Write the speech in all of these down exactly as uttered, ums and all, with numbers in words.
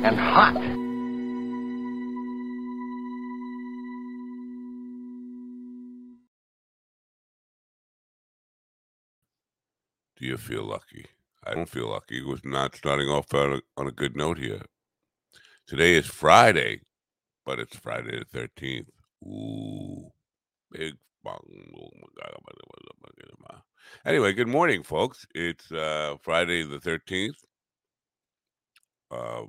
And hot. Do you feel lucky? I don't feel lucky with not starting off on a, on a good note here. Today is Friday, but it's Friday the thirteenth. Ooh, big bong. Oh my God. Anyway, good morning, folks. It's uh, Friday the thirteenth. Uh,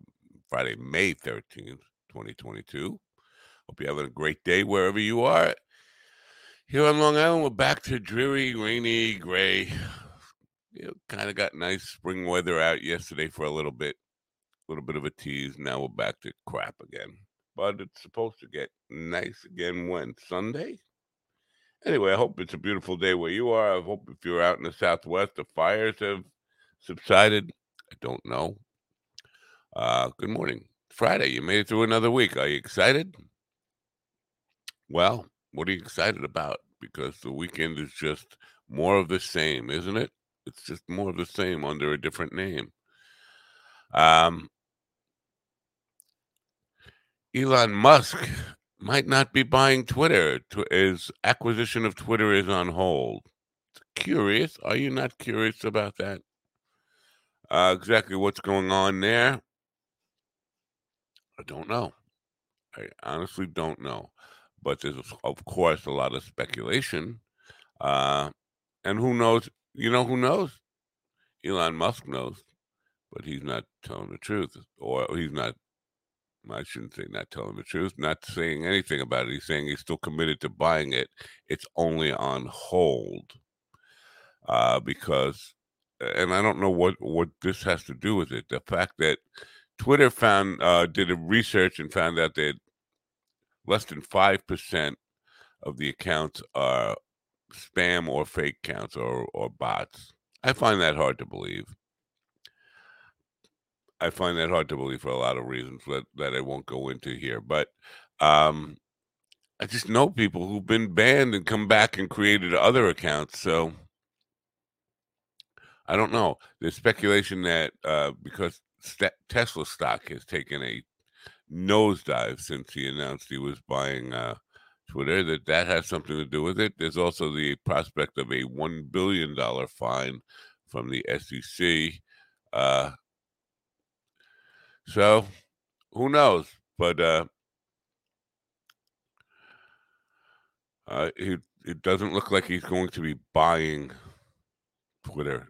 Friday, May thirteenth, twenty twenty-two. Hope you're having a great day wherever you are. Here on Long Island, we're back to dreary, rainy, gray. It kind of got nice spring weather out yesterday for a little bit. A little bit of a tease. Now we're back to crap again. But it's supposed to get nice again when? Sunday? Anyway, I hope it's a beautiful day where you are. I hope if you're out in the Southwest, the fires have subsided. I don't know. Uh, good morning. Friday, you made it through another week. Are you excited? Well, what are you excited about? Because the weekend is just more of the same, isn't it? It's just more of the same under a different name. Um, Elon Musk might not be buying Twitter. His acquisition of Twitter is on hold. Curious. Are you not curious about that? Uh, exactly what's going on there? I don't know. I honestly don't know. But there's, of course, a lot of speculation. Uh, and who knows? You know who knows? Elon Musk knows. But he's not telling the truth. Or he's not, I shouldn't say not telling the truth, not saying anything about it. He's saying he's still committed to buying it. It's only on hold. Uh, because, and I don't know what, what this has to do with it. The fact that Twitter found uh, did a research and found out that less than five percent of the accounts are spam or fake accounts or, or bots. I find that hard to believe. I find that hard to believe for a lot of reasons that, that I won't go into here. But um, I just know people who've been banned and come back and created other accounts. So I don't know. There's speculation that uh, because Tesla stock has taken a nosedive since he announced he was buying uh, Twitter, that that has something to do with it. There's also the prospect of a one billion dollars fine from the S E C. Uh, so, who knows? But uh, uh, it, it doesn't look like he's going to be buying Twitter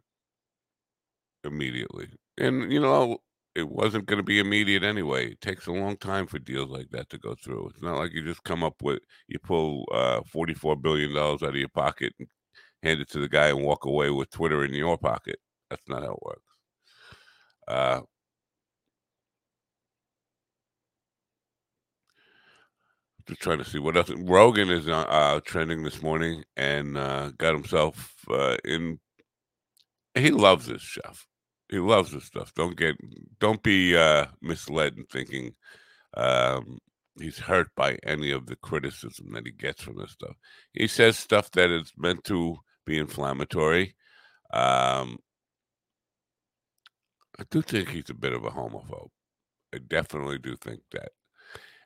immediately. And, you know, it wasn't going to be immediate anyway. It takes a long time for deals like that to go through. It's not like you just come up with, you pull uh, forty-four billion dollars out of your pocket and hand it to the guy and walk away with Twitter in your pocket. That's not how it works. Uh, just trying to see what else. Rogan is uh, trending this morning and uh, got himself uh, in. He loves this stuff. He loves this stuff. Don't get, don't be uh, misled in thinking um, he's hurt by any of the criticism that he gets from this stuff. He says stuff that is meant to be inflammatory. Um, I do think he's a bit of a homophobe. I definitely do think that.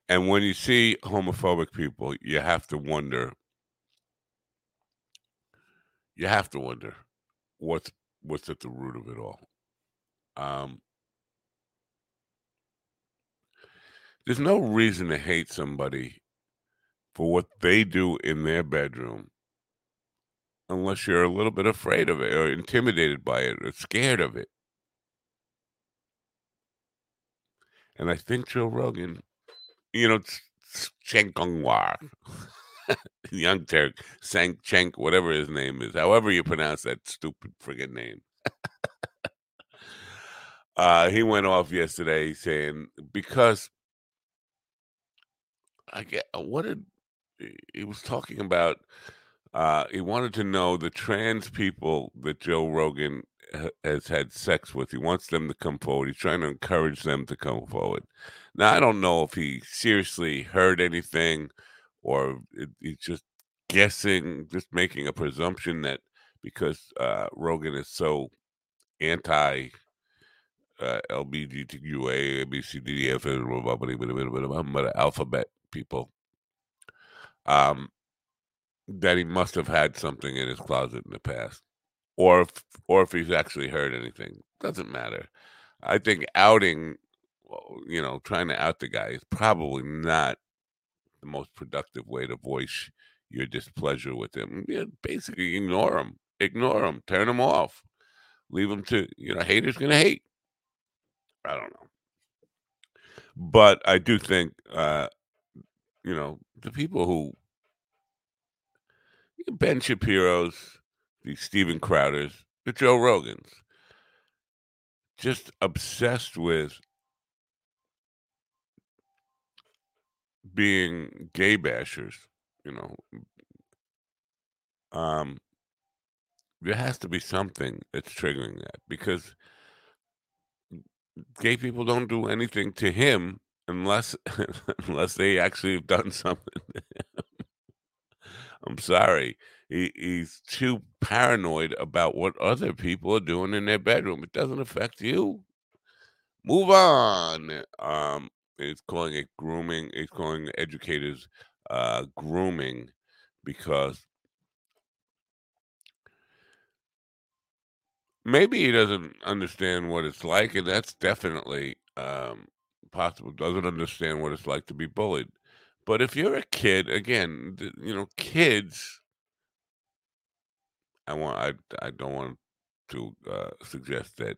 And when you see homophobic people, you have to wonder. You have to wonder what's what's at the root of it all. Um, there's no reason to hate somebody for what they do in their bedroom unless you're a little bit afraid of it or intimidated by it or scared of it. And I think Joe Rogan you know, Cenk Uygur, Young Turk, Cenk, Cenk, whatever his name is, however you pronounce that stupid friggin' name. uh, he went off yesterday saying, because I get, what did, he was talking about, uh, he wanted to know the trans people that Joe Rogan has had sex with. He wants them to come forward. He's trying to encourage them to come forward. Now, I don't know if he seriously heard anything or he's just guessing, just making a presumption that because uh, Rogan is so anti uh, L B G T Q A, A B C D F, but alphabet people, um, that he must have had something in his closet in the past. Or if, or if he's actually heard anything, doesn't matter. I think outing, you know, trying to out the guy is probably not the most productive way to voice your displeasure with him. You know, basically, ignore him, ignore him, turn him off, leave him to, you know, haters gonna hate. I don't know, but I do think, uh, you know, the people who Ben Shapiro's, the Steven Crowders, the Joe Rogans, just obsessed with being gay bashers, you know. Um, there has to be something that's triggering that, because gay people don't do anything to him unless unless they actually have done something to him. I'm sorry. He, he's too paranoid about what other people are doing in their bedroom. It doesn't affect you. Move on. Um, he's calling it grooming. He's calling the educators uh, grooming, because maybe he doesn't understand what it's like, and that's definitely um, possible. Doesn't understand what it's like to be bullied. But if you're a kid, again, you know, kids... I want. I. I don't want to uh, suggest that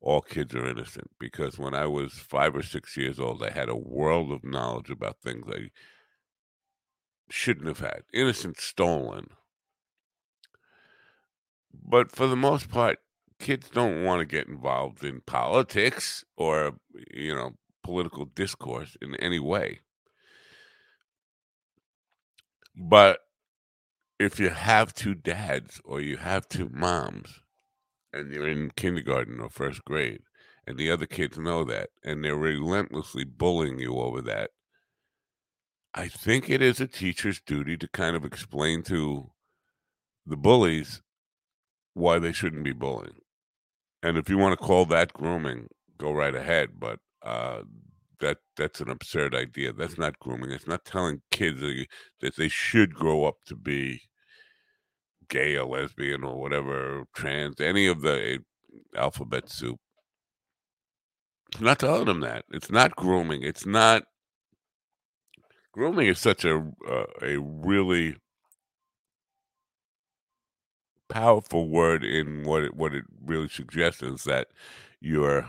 all kids are innocent, because when I was five or six years old, I had a world of knowledge about things I shouldn't have had. Innocent stolen. But for the most part, kids don't want to get involved in politics or, you know, political discourse in any way. But if you have two dads or you have two moms and you're in kindergarten or first grade and the other kids know that and they're relentlessly bullying you over that, I think it is a teacher's duty to kind of explain to the bullies why they shouldn't be bullying. And if you want to call that grooming, go right ahead. But uh, that that's an absurd idea. That's not grooming. It's not telling kids that they should grow up to be gay or lesbian or whatever, trans, any of the alphabet soup. It's not telling them that. It's not grooming. It's not grooming is such a uh, a really powerful word in what it what it really suggests is that you're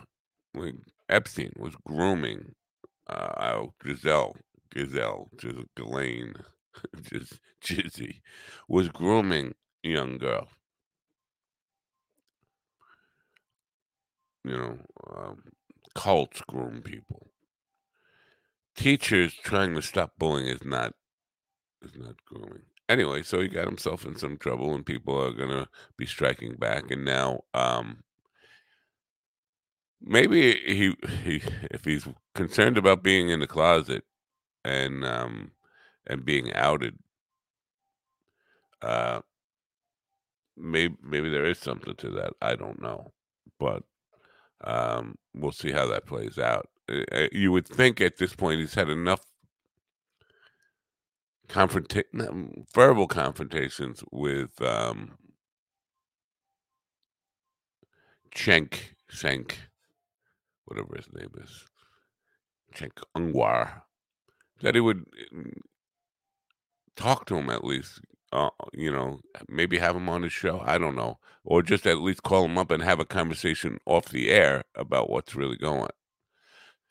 like, Epstein was grooming uh, Giselle, Giselle, Ghislaine, Giz, Jizzy, was grooming a young girl. You know, um, cults groom people. Teachers trying to stop bullying is not is not grooming. Anyway, so he got himself in some trouble, and people are going to be striking back, and now... Um, Maybe he, he, if he's concerned about being in the closet and um, and being outed, uh, maybe maybe there is something to that. I don't know, but um, we'll see how that plays out. You would think at this point he's had enough confrontation, verbal confrontations with um, Cenk, Cenk. whatever his name is, Cenk Uygur, that he would talk to him at least, uh, you know, maybe have him on his show, I don't know, or just at least call him up and have a conversation off the air about what's really going on.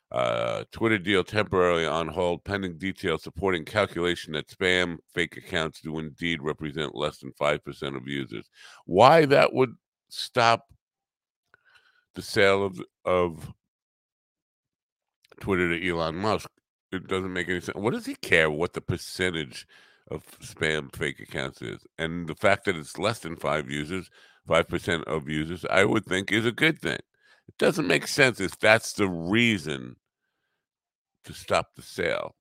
Uh, Uh, Twitter deal temporarily on hold, pending details supporting calculation that spam fake accounts do indeed represent less than five percent of users. Why that would stop the sale of, of Twitter to Elon Musk, it doesn't make any sense. What does he care what the percentage of spam fake accounts is? And the fact that it's less than five users, five percent of users, I would think is a good thing. It doesn't make sense if that's the reason to stop the sale.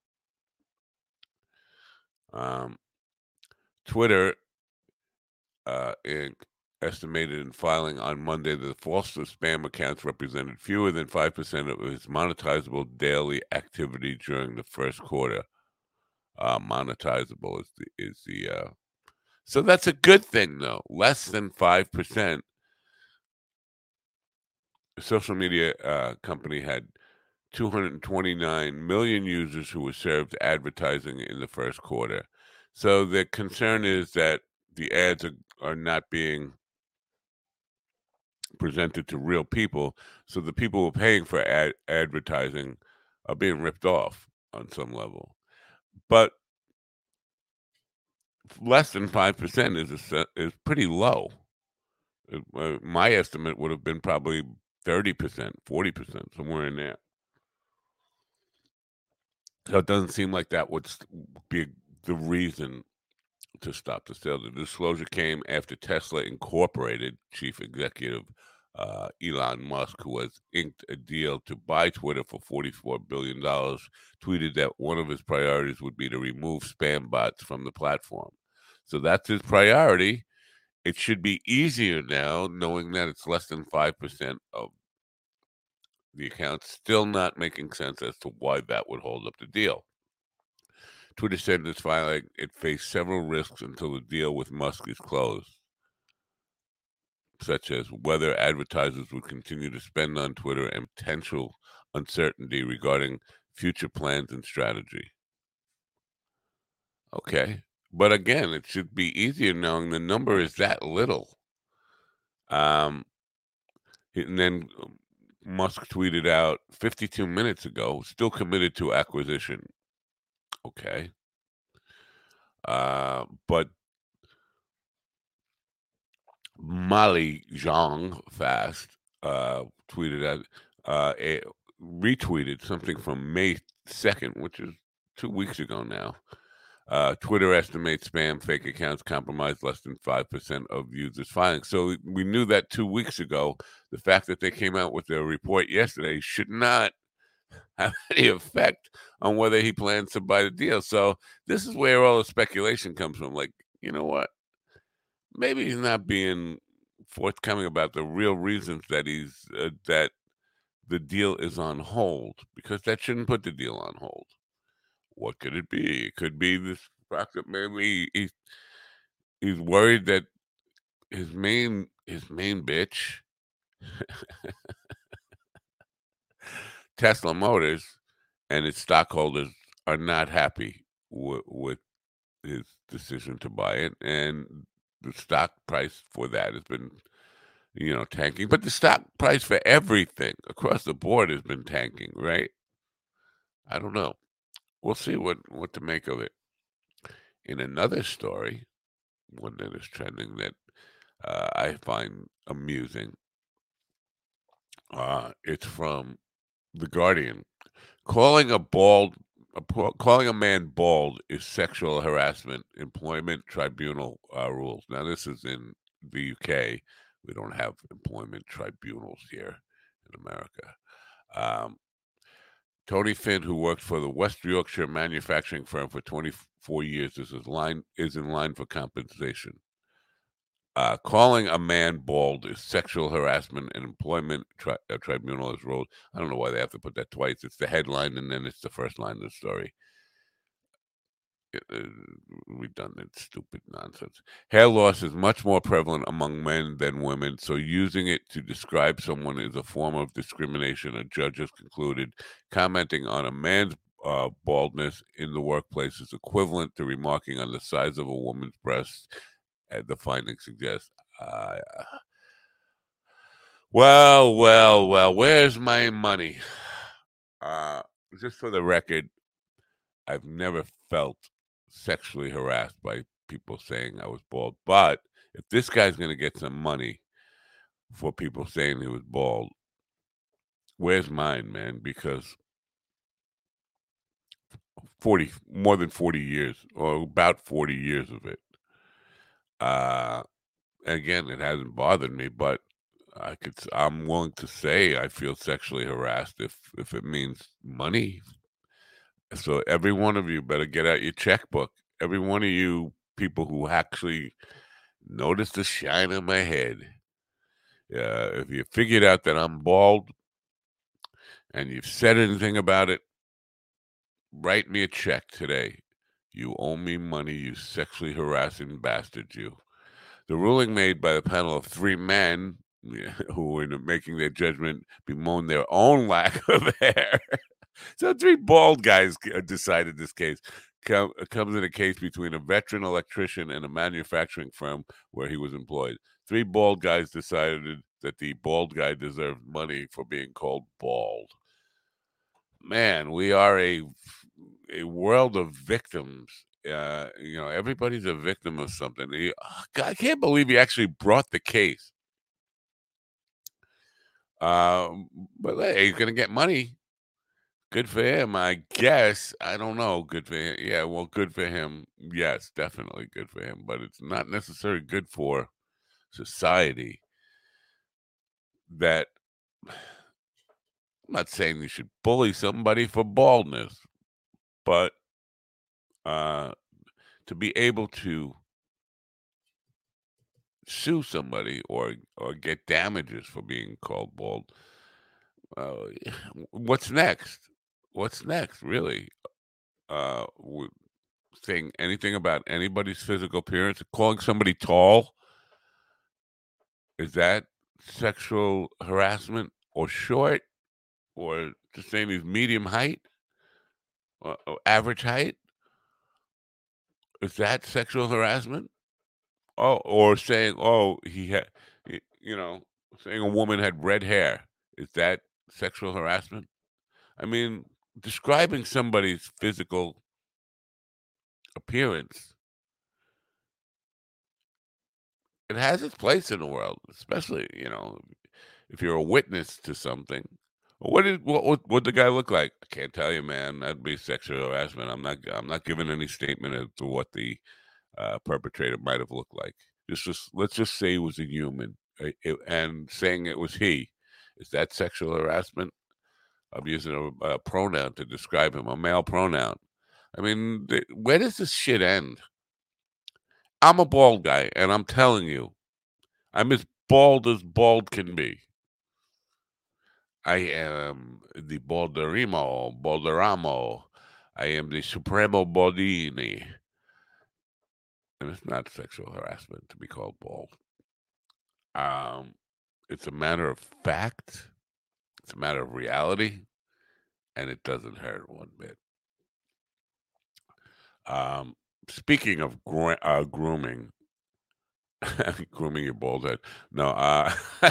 Um, Twitter, uh, Incorporated estimated in filing on Monday that the false spam accounts represented fewer than five percent of its monetizable daily activity during the first quarter. Uh, monetizable is the... Is the uh... So that's a good thing, though. Less than five percent. The social media uh, company had two hundred twenty-nine million users who were served advertising in the first quarter. So the concern is that the ads are, are not being presented to real people. So the people who are paying for ad- advertising are being ripped off on some level. But less than five percent is, a, is pretty low. Uh, my estimate would have been probably thirty percent, forty percent, somewhere in there. So it doesn't seem like that would be the reason to stop the sale. The disclosure came after Tesla Incorporated chief executive uh, Elon Musk, who has inked a deal to buy Twitter for forty-four billion dollars, tweeted that one of his priorities would be to remove spam bots from the platform. So that's his priority. It should be easier now, knowing that it's less than five percent of the account. Still not making sense as to why that would hold up the deal. Twitter said in its filing it faced several risks until the deal with Musk is closed, such as whether advertisers would continue to spend on Twitter and potential uncertainty regarding future plans and strategy. Okay. But again, it should be easier knowing the number is that little. Um, and then Musk tweeted out fifty-two minutes ago, still committed to acquisition. Okay. Uh, but Mali Zhang Fast uh, tweeted out, uh, a, retweeted something from May second, which is two weeks ago now. Uh, Twitter estimates spam fake accounts compromise less than five percent of users filing. So we knew that two weeks ago. The fact that they came out with their report yesterday should not have any effect on whether he plans to buy the deal. So this is where all the speculation comes from. Like, you know what? Maybe he's not being forthcoming about the real reasons that he's uh, that the deal is on hold, because that shouldn't put the deal on hold. What could it be? It could be this fact that maybe he, he's worried that his main his main bitch, Tesla Motors, and its stockholders are not happy w- with his decision to buy it, and the stock price for that has been, you know, tanking. But the stock price for everything across the board has been tanking, right? I don't know. We'll see what, what to make of it. In another story, one that is trending that uh, I find amusing, uh, it's from The Guardian. Calling a bald, a, calling a man bald is sexual harassment, employment tribunal uh, rules. Now, this is in the U K. We don't have employment tribunals here in America. Um, Tony Finn, who worked for the West Yorkshire manufacturing firm for twenty-four years, is, line, is in line for compensation. Uh, calling a man bald is sexual harassment and employment tri- uh, tribunal is ruled. I don't know why they have to put that twice. It's the headline and then it's the first line of the story. It, uh, redundant, stupid nonsense. Hair loss is much more prevalent among men than women, so using it to describe someone is a form of discrimination, a judge has concluded. Commenting on a man's uh, baldness in the workplace is equivalent to remarking on the size of a woman's breasts, as the findings suggest. Uh, well, well, well, where's my money? Uh, just for the record, I've never felt sexually harassed by people saying I was bald. But if this guy's going to get some money for people saying he was bald, where's mine, man? Because forty, more than forty years, or about forty years of it. Uh, again, it hasn't bothered me, but I could. I'm willing to say I feel sexually harassed if if it means money. So every one of you better get out your checkbook. Every one of you people who actually notice the shine on my head. Uh, if you figured out that I'm bald and you've said anything about it, write me a check today. You owe me money, you sexually harassing bastard, you. The ruling made by the panel of three men who, in making their judgment, bemoaned their own lack of hair. So three bald guys decided this case. Com- comes in a case between a veteran electrician and a manufacturing firm where he was employed. Three bald guys decided that the bald guy deserved money for being called bald. Man, we are a a world of victims. Uh, you know, everybody's a victim of something. He, I can't believe he actually brought the case. Uh, but hey, he's going to get money. Good for him, I guess. I don't know. Good for him. Yeah, well, good for him. Yes, definitely good for him. But it's not necessarily good for society that... I'm not saying you should bully somebody for baldness, but uh, to be able to sue somebody or, or get damages for being called bald, uh, what's next? What's next, really? Uh, saying anything about anybody's physical appearance, calling somebody tall, is that sexual harassment? Or short? Or just saying he's medium height? Or, or average height? Is that sexual harassment? Oh, or saying, oh, he had, you know, saying a woman had red hair. Is that sexual harassment? I mean, describing somebody's physical appearance, it has its place in the world, especially, you know, if you're a witness to something. What did what what what'd the guy look like? I can't tell you, man. That'd be sexual harassment. I'm not I'm not giving any statement as to what the uh, perpetrator might have looked like. Just just let's just say he was a human, right? It, and saying it was he. Is that sexual harassment? I'm using a, a pronoun to describe him, a male pronoun. I mean, th- where does this shit end? I'm a bald guy, and I'm telling you, I'm as bald as bald can be. I am the Balderimo, Balderamo. I am the Supremo Baldini. And it's not sexual harassment to be called bald. Um... It's a matter of fact. It's a matter of reality. And it doesn't hurt one bit. Um, speaking of gro- uh, grooming, grooming your bald head. No, I uh,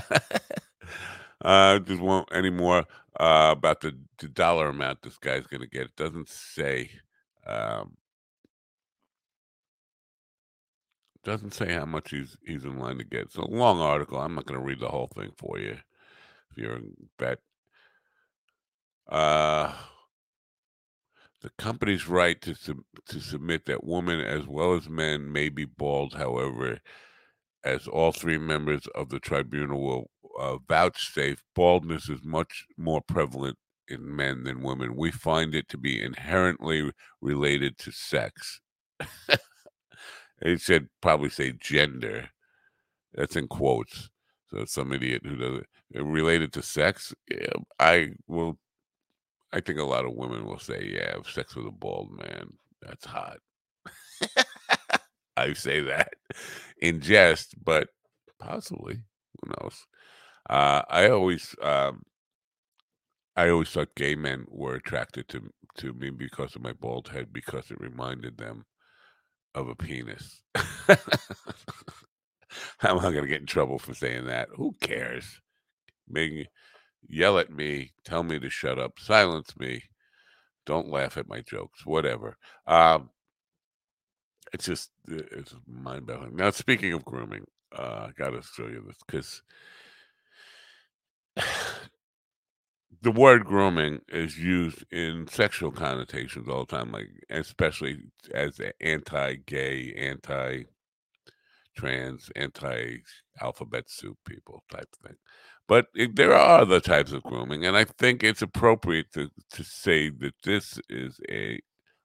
uh, just won't any more uh, about the, the dollar amount this guy's going to get. It doesn't say. Um, Doesn't say how much he's he's in line to get. It's a long article. I'm not going to read the whole thing for you if you're in bet. Uh, the company's right to sub- to submit that women as well as men may be bald, however, as all three members of the tribunal will uh, vouchsafe, baldness is much more prevalent in men than women. We find it to be inherently related to sex. It should probably say gender. That's in quotes. So some idiot who doesn't related to sex. Yeah, I will. I think a lot of women will say, "Yeah, have sex with a bald man. That's hot." I say that in jest, but possibly who knows? Uh, I always, um, I always thought gay men were attracted to to me because of my bald head, because it reminded them of a penis. How am I going to get in trouble for saying that? Who cares? Make, yell at me. Tell me to shut up. Silence me. Don't laugh at my jokes, whatever. Um, it's just it's mind-boggling. Now, speaking of grooming, uh, I got to show you this because the word grooming is used in sexual connotations all the time, like especially as anti-gay, anti-trans, anti-alphabet soup people type thing. But it, there are other types of grooming, and I think it's appropriate to, to say that this is a...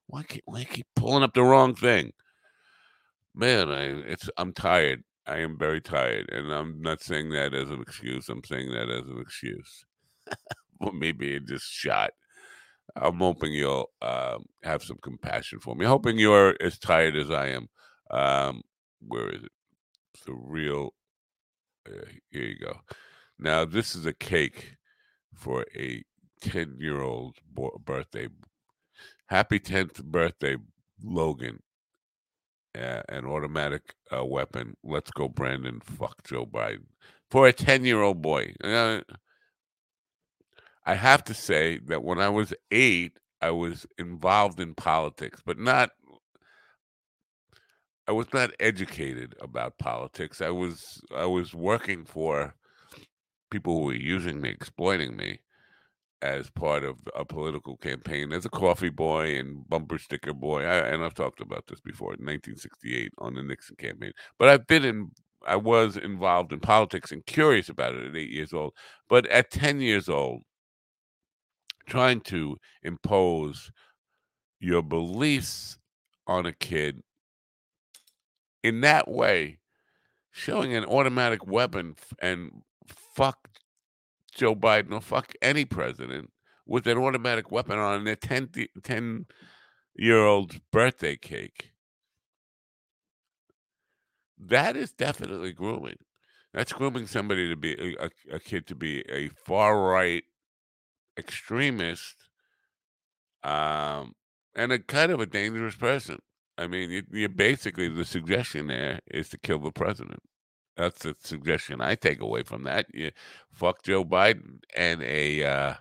Why can't why keep pulling up the wrong thing? Man, I, it's, I'm tired. I am very tired, and I'm not saying that as an excuse. I'm saying that as an excuse. Well, maybe it just shot. I'm hoping you'll um, have some compassion for me. I'm hoping you're as tired as I am. Um, where is it? It's a real... Uh, here you go. Now, this is a cake for a ten-year-old's birthday. Happy tenth birthday, Logan. Uh, an automatic uh, weapon. Let's go, Brandon. Fuck Joe Biden. For a ten-year-old boy. Uh, I have to say that when I was eight, I was involved in politics, but not... I was not educated about politics. I was I was working for... people who were using me, exploiting me as part of a political campaign, as a coffee boy and bumper sticker boy. I, and I've talked about this before, in nineteen sixty-eight on the Nixon campaign. But I've been in, I was involved in politics and curious about it at eight years old. But at ten years old, trying to impose your beliefs on a kid in that way, showing an automatic weapon and fuck Joe Biden or fuck any president with an automatic weapon on their ten-year-old's birthday cake. That is definitely grooming. That's grooming somebody to be a, a kid to be a far-right extremist, um, and a kind of a dangerous person. I mean, you, you basically, the suggestion there is to kill the president. That's the suggestion I take away from that. You fuck Joe Biden and a uh,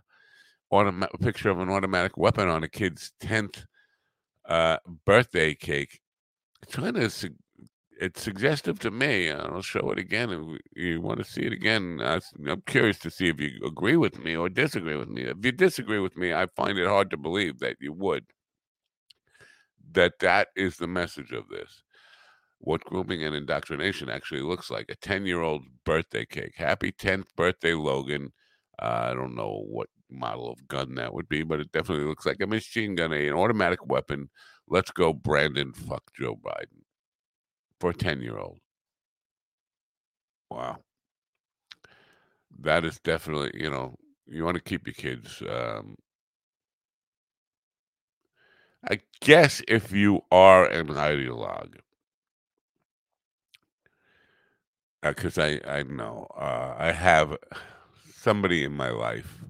automa- picture of an automatic weapon on a kid's tenth uh, birthday cake. It's trying to su- it's suggestive to me. I'll show it again if you want to see it again. Uh, I'm curious to see if you agree with me or disagree with me. If you disagree with me, I find it hard to believe that you would. That that is the message of this. What grooming and indoctrination actually looks like. A ten-year-old birthday cake. Happy tenth birthday, Logan. Uh, I don't know what model of gun that would be, but it definitely looks like a machine gun, an automatic weapon. Let's go, Brandon. Fuck Joe Biden. For a ten-year-old. Wow. That is definitely, you know, you want to keep your kids. Um, I guess if you are an ideologue. Because uh, I, I know uh, I have somebody in my life,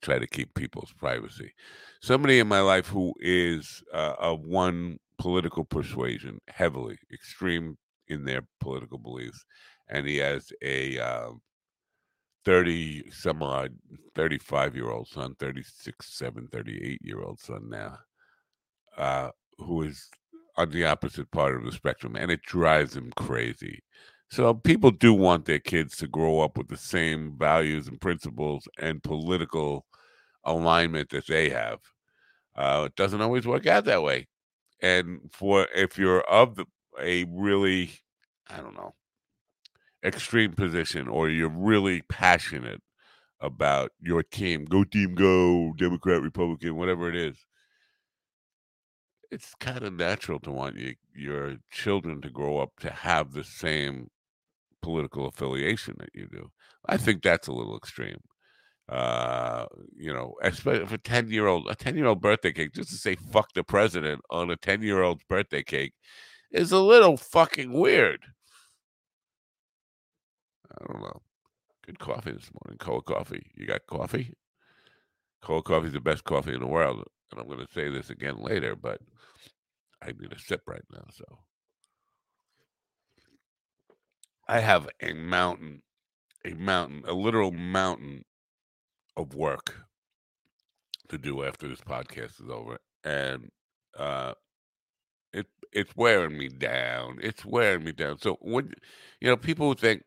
try to keep people's privacy, somebody in my life who is uh, of one political persuasion, heavily extreme in their political beliefs. And he has a uh, thirty-some-odd, thirty-five-year-old son, thirty-six, seven, thirty-eight-year-old son now, uh, who is... on the opposite part of the spectrum, and it drives them crazy. So people do want their kids to grow up with the same values and principles and political alignment that they have. Uh, it doesn't always work out that way. And for if you're of the, a really, I don't know, extreme position, or you're really passionate about your team, go team, go, Democrat, Republican, whatever it is, it's kind of natural to want you, your children to grow up to have the same political affiliation that you do. I think that's a little extreme. Uh, you know, especially for ten-year-old, a ten-year-old birthday cake, just to say fuck the president on a ten-year-old's birthday cake is a little fucking weird. I don't know. Good coffee this morning. Koa Coffee. You got coffee? Koa Coffee is the best coffee in the world. And I'm going to say this again later, but I need a sip right now. So I have a mountain, a mountain, a literal mountain of work to do after this podcast is over. And uh, it it's wearing me down. It's wearing me down. So when, you know, people who think,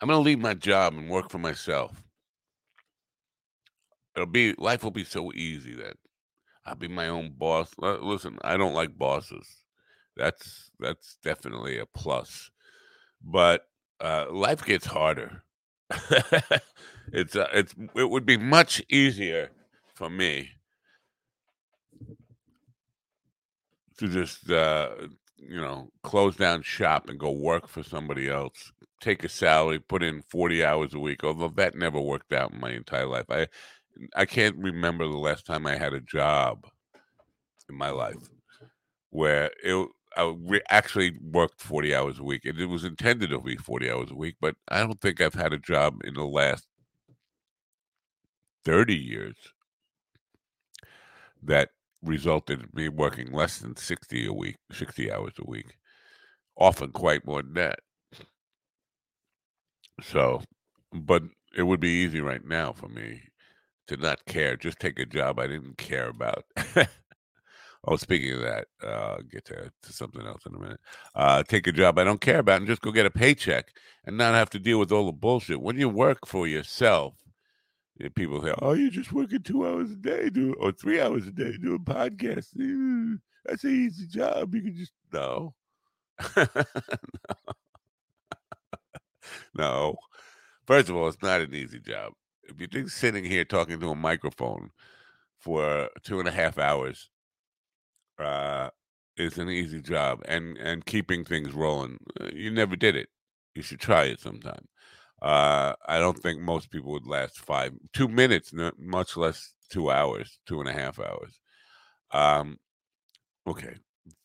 I'm going to leave my job and work for myself, it'll be, life will be so easy then. I'll be my own boss. Listen, I don't like bosses. That's that's definitely a plus. But uh, life gets harder. it's uh, it's it would be much easier for me to just uh, you know close down shop and go work for somebody else. Take a salary, put in forty hours a week. Although that never worked out in my entire life. I I can't remember the last time I had a job in my life where it I re- actually worked forty hours a week. And it was intended to be forty hours a week, but I don't think I've had a job in the last thirty years that resulted in me working less than sixty a week, sixty hours a week, often quite more than that. So, but it would be easy right now for me to not care, just take a job I didn't care about. Oh, speaking of that, uh, I'll get to, to something else in a minute. Uh, take a job I don't care about and just go get a paycheck and not have to deal with all the bullshit. When you work for yourself, you know, people say, oh, you're just working two hours a day do or three hours a day doing podcasts. Ew, that's an easy job. You can just, no. no. no. First of all, it's not an easy job. If you think sitting here talking to a microphone for two and a half hours uh, is an easy job and, and keeping things rolling, you never did it. You should try it sometime. Uh, I don't think most people would last five, two minutes, much less two hours, two and a half hours. Um, okay,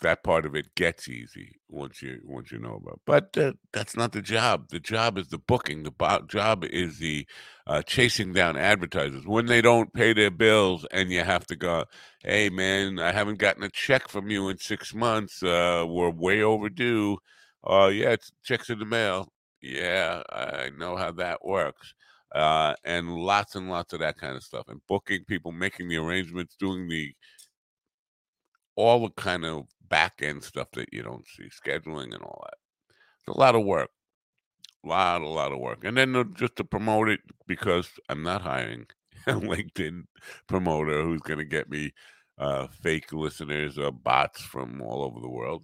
that part of it gets easy once you once you know about it. But uh, that's not the job. The job is the booking. The bo- job is the uh, chasing down advertisers when they don't pay their bills, and you have to go, hey, man, I haven't gotten a check from you in six months. Uh, we're way overdue. Uh, yeah, it's checks in the mail. Yeah, I know how that works. Uh, and lots and lots of that kind of stuff. And booking people, making the arrangements, doing the all the kind of back-end stuff that you don't see, scheduling and all that. It's a lot of work, a lot, a lot of work. And then just to promote it, because I'm not hiring a LinkedIn promoter who's going to get me uh, fake listeners or bots from all over the world.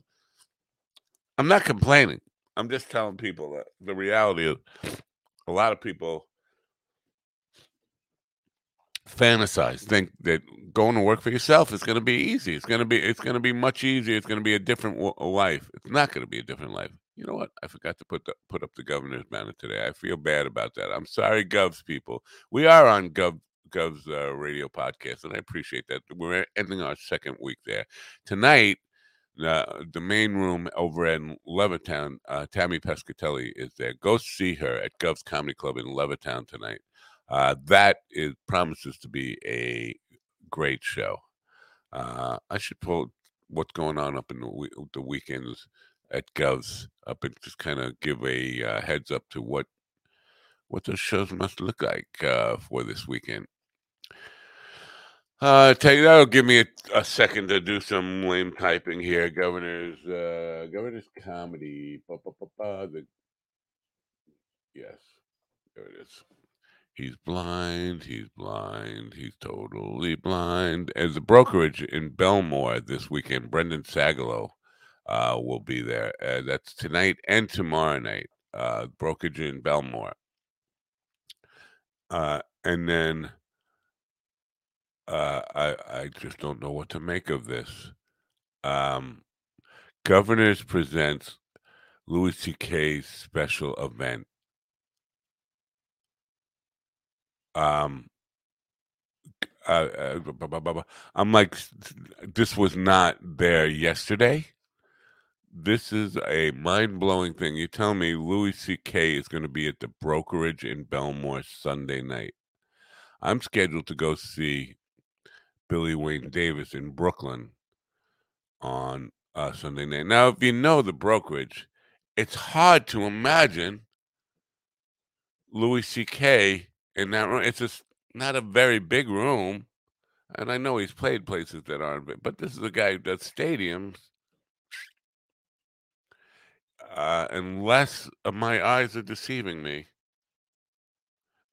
I'm not complaining. I'm just telling people that the reality is a lot of people fantasize, think that going to work for yourself is going to be easy. It's going to be, it's going to be much easier. It's going to be a different w- life. It's not going to be a different life. You know what? I forgot to put the, put up the governor's banner today. I feel bad about that. I'm sorry, Gov's people. We are on Gov Gov's uh, radio podcast, and I appreciate that. We're ending our second week there tonight. Uh, the main room over in Levittown. Uh, Tammy Pescatelli is there. Go see her at Gov's Comedy Club in Levittown tonight. Uh, that is promises to be a great show. Uh, I should pull what's going on up in the, we- the weekends at Gov's up and just kind of give a uh, heads up to what what those shows must look like uh, for this weekend. Uh, tell you that'll give me a, a second to do some lame typing here. Governor's uh, Governor's comedy. Ba, ba, ba, ba, the... Yes, there it is. He's blind, he's blind, he's totally blind. As a brokerage in Belmore this weekend, Brendan Sagalow uh, will be there. Uh, that's tonight and tomorrow night, uh, brokerage in Belmore. Uh, and then uh, I, I just don't know what to make of this. Um, Governors presents Louis C K's special event. Um, uh, uh, blah, blah, blah, blah. I'm like, this was not there yesterday. This is a mind-blowing thing. You tell me Louis C K is going to be at the brokerage in Belmore Sunday night. I'm scheduled to go see Billy Wayne Davis in Brooklyn on uh, Sunday night. Now, if you know the brokerage, it's hard to imagine Louis C K in that room. It's just not a very big room. And I know he's played places that aren't big, but this is a guy that stadiums. Uh, unless my eyes are deceiving me.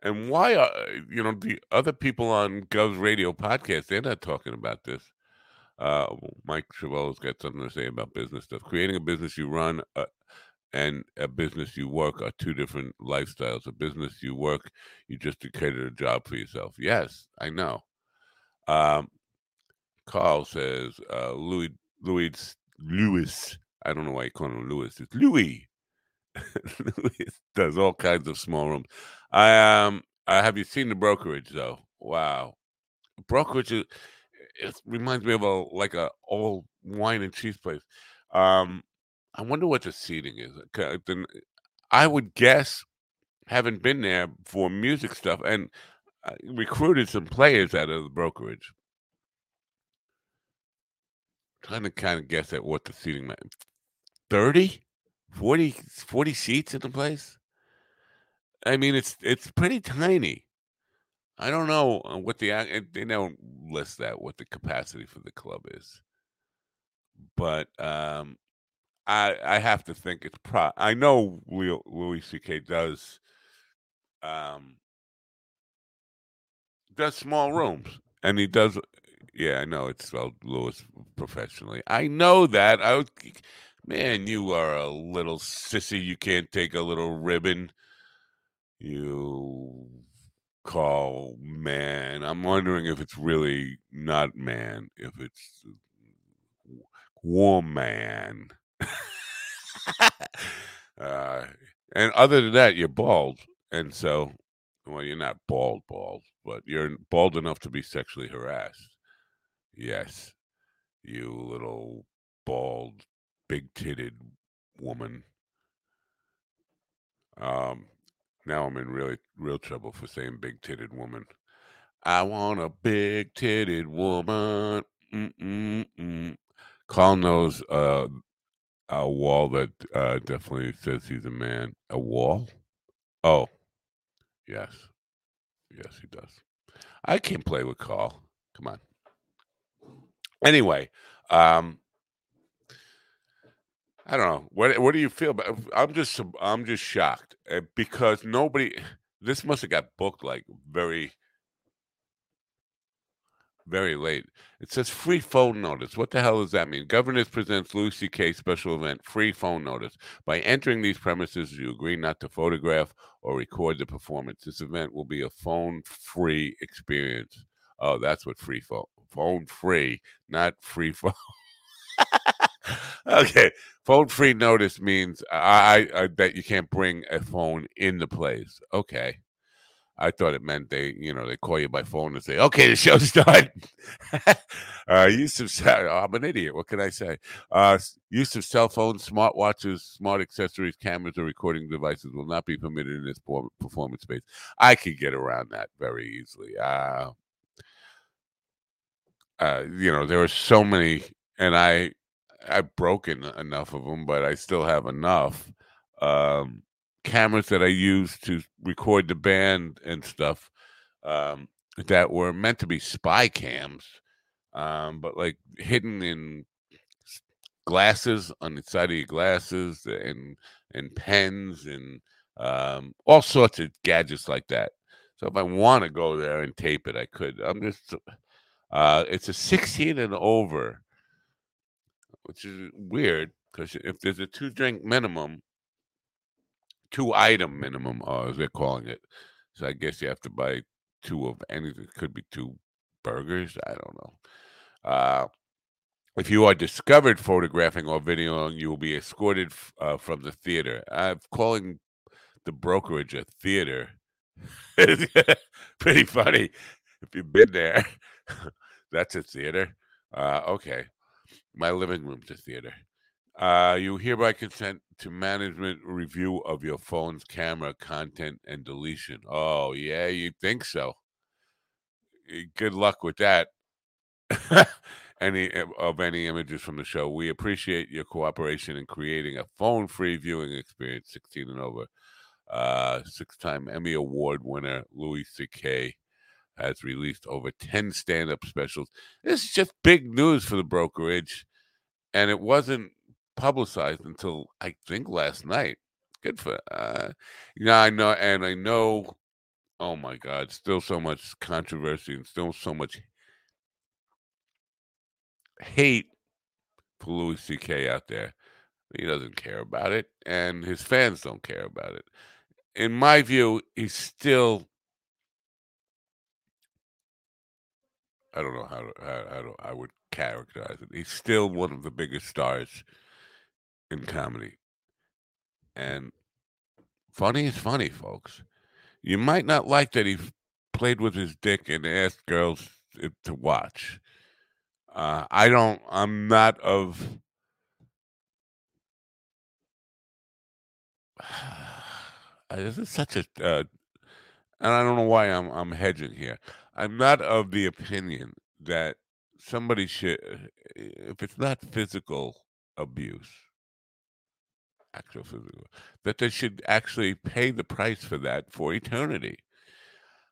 And why are, you know, the other people on Gov's radio podcast, they're not talking about this. Uh, Mike Chavelle's got something to say about business stuff. Creating a business you run uh, and a business you work are two different lifestyles. A business you work, you just created a job for yourself. Yes, I know. Um, Carl says, uh, Louis, Louis, Louis, I don't know why you call him Louis. It's Louis. Louis does all kinds of small rooms. I um, I, have you seen the brokerage though? Wow, brokerage is, it reminds me of a like a old wine and cheese place. Um, I wonder what the seating is. I would guess, haven't been there for music stuff, and I recruited some players out of the brokerage. I'm trying to kind of guess at what the seating might be. thirty, forty, forty seats in the place. I mean, it's it's pretty tiny. I don't know what the they don't list that what the capacity for the club is, but um, I I have to think it's pro. I know Louis C K does um does small rooms, and he does. Yeah, I know it's spelled Louis professionally. I know that. I would, man, you are a little sissy. You can't take a little ribbon. You call man. I'm wondering if it's really not man, if it's woman. uh, and other than that, you're bald. And so, well, you're not bald, bald, but you're bald enough to be sexually harassed. Yes, you little bald, big-titted woman. Um. Now I'm in really real trouble for saying big-titted woman. I want a big-titted woman. Mm-mm-mm. Carl knows uh, a wall that uh, definitely says he's a man. A wall? Oh, yes. Yes, he does. I can't play with Carl. Come on. Anyway, um, I don't know. What what do you feel about? I'm just I'm just shocked because nobody. This must have got booked like very, very late. It says free phone notice. What the hell does that mean? Governors presents Louis C K special event. Free phone notice. By entering these premises, you agree not to photograph or record the performance. This event will be a phone-free experience. Oh, that's what free phone phone free, not free phone. Okay, phone free notice means I, I, I bet you can't bring a phone in the place. Okay, I thought it meant they, you know, they call you by phone and say, "Okay, the show's done." uh, use of oh, I'm an idiot. What can I say? Uh, use of cell phones, smartwatches, smart accessories, cameras, or recording devices will not be permitted in this performance space. I could get around that very easily. Uh, uh, you know, there are so many, and I. I've broken enough of them, but I still have enough um, cameras that I use to record the band and stuff um, that were meant to be spy cams, um, but like hidden in glasses on the side of your glasses and and pens and um, all sorts of gadgets like that. So if I want to go there and tape it, I could. I'm just uh, it's a sixteen and over. Which is weird because if there's a two drink minimum, two item minimum, or as they're calling it, so I guess you have to buy two of anything. It could be two burgers. I don't know. Uh, if you are discovered photographing or videoing, you will be escorted uh, from the theater. I'm calling the brokerage a theater. Pretty funny if you've been there. That's a theater. Uh, okay. My living room's a theater. Uh, you hereby consent to management review of your phone's camera content and deletion. Oh, yeah, you think so? Good luck with that. any of any images from the show. We appreciate your cooperation in creating a phone-free viewing experience, sixteen and over. Uh, six-time Emmy Award winner Louis C K has released over ten stand-up specials. This is just big news for the brokerage, and it wasn't publicized until I think last night. Good for uh, you know, I know, and I know. Oh my God! Still so much controversy and still so much hate for Louis C K out there. He doesn't care about it, and his fans don't care about it. In my view, he's still. I don't know how to, how, how to, I would characterize it. He's still one of the biggest stars in comedy. And funny is funny, folks. You might not like that he played with his dick and asked girls to watch. Uh, I don't, I'm not of, this is such a, uh, and I don't know why I'm I'm hedging here. I'm not of the opinion that somebody should, if it's not physical abuse, actual physical, that they should actually pay the price for that for eternity.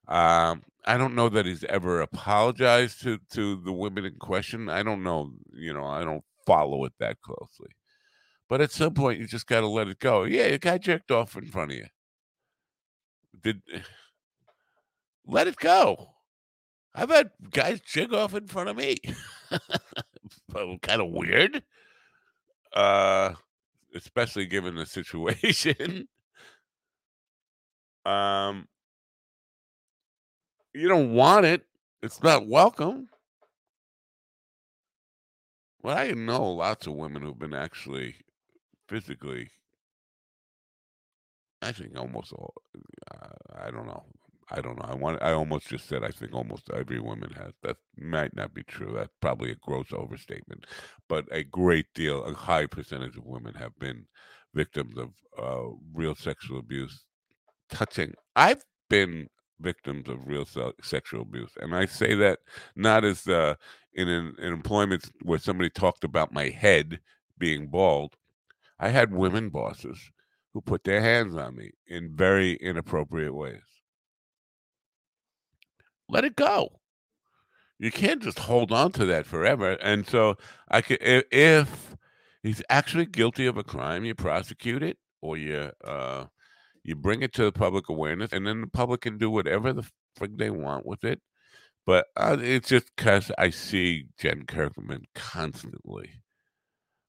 Um, I don't know that he's ever apologized to, to the women in question. I don't know, you know, I don't follow it that closely. But at some point, you just got to let it go. Yeah, your guy jerked off in front of you. Did... Let it go. I've had guys jig off in front of me. Kind of weird. Uh, especially given the situation. um, you don't want it. It's not welcome. Well, I know lots of women who've been actually physically, I think almost all, uh, I don't know. I don't know. I want. I almost just said I think almost every woman has. That might not be true. That's probably a gross overstatement. But a great deal, a high percentage of women have been victims of uh, real sexual abuse. Touching. I've been victims of real se- sexual abuse. And I say that not as uh, in an, an employment where somebody talked about my head being bald. I had women bosses who put their hands on me in very inappropriate ways. Let it go. You can't just hold on to that forever. And so I could, if, if he's actually guilty of a crime, you prosecute it or you uh, you bring it to the public awareness, and then the public can do whatever the frig they want with it. But uh, it's just because I see Jen Kirkman constantly.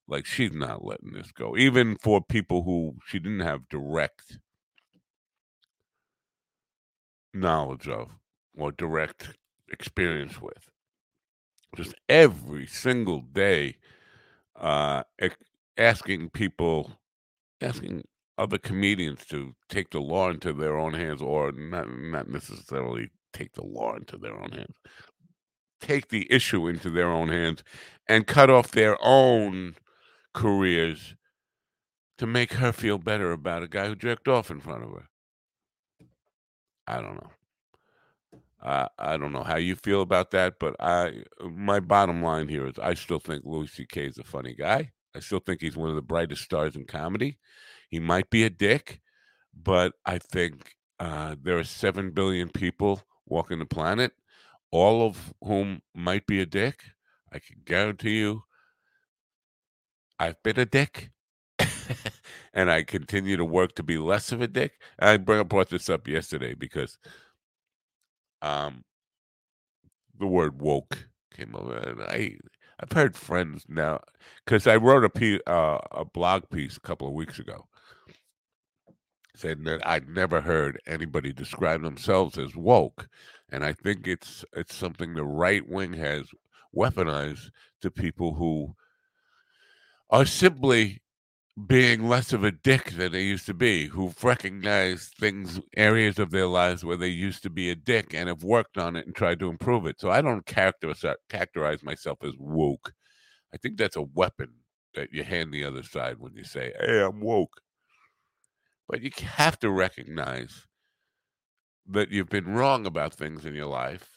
Like, she's not letting this go, even for people who she didn't have direct knowledge of. Or direct experience with. Just every single day, uh, asking people, asking other comedians to take the law into their own hands, or not, not necessarily take the law into their own hands, take the issue into their own hands and cut off their own careers to make her feel better about a guy who jerked off in front of her. I don't know. Uh, I don't know how you feel about that, but I, my bottom line here is I still think Louis C K is a funny guy. I still think he's one of the brightest stars in comedy. He might be a dick, but I think uh, there are seven billion people walking the planet, all of whom might be a dick. I can guarantee you I've been a dick, and I continue to work to be less of a dick. I brought this up yesterday because... Um, the word woke came over, and I I've heard friends now because I wrote a piece, uh, a blog piece a couple of weeks ago, saying that I'd never heard anybody describe themselves as woke, and I think it's it's something the right wing has weaponized to people who are simply being less of a dick than they used to be, who've recognized things, areas of their lives where they used to be a dick and have worked on it and tried to improve it. So I don't characterize, characterize myself as woke. I think that's a weapon that you hand the other side when you say, hey, I'm woke. But you have to recognize that you've been wrong about things in your life,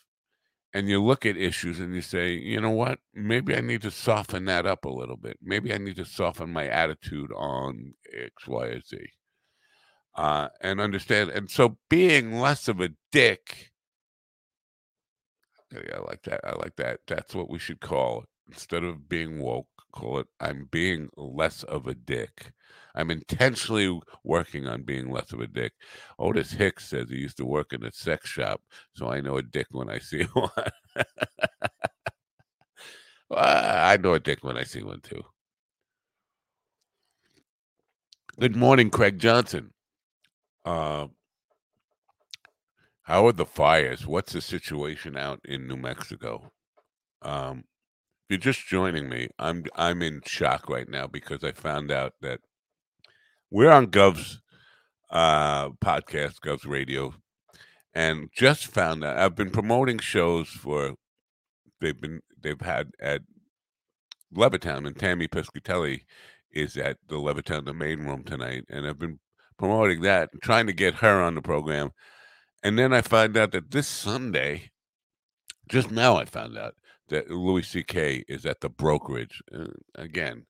and you look at issues and you say, you know what, maybe I need to soften that up a little bit. Maybe I need to soften my attitude on X, Y, or Z. Uh, and understand. And so being less of a dick Eddie, I like that. I like that. That's what we should call it. Instead of being woke, call it, I'm being less of a dick. I'm intentionally working on being less of a dick. Otis Hicks says he used to work in a sex shop, so I know a dick when I see one. I know a dick when I see one, too. Good morning, Craig Johnson. Uh, how are the fires? What's the situation out in New Mexico? Um, if you're just joining me, I'm I'm in shock right now because I found out that we're on Gov's uh, podcast, Gov's Radio, and just found out. I've been promoting shows for they've been they've had at Levittown, and Tammy Pescatelli is at the Levittown, the main room tonight, and I've been promoting that and trying to get her on the program. And then I find out that this Sunday, just now I found out that Louis C K is at the Brokerage. Uh, again,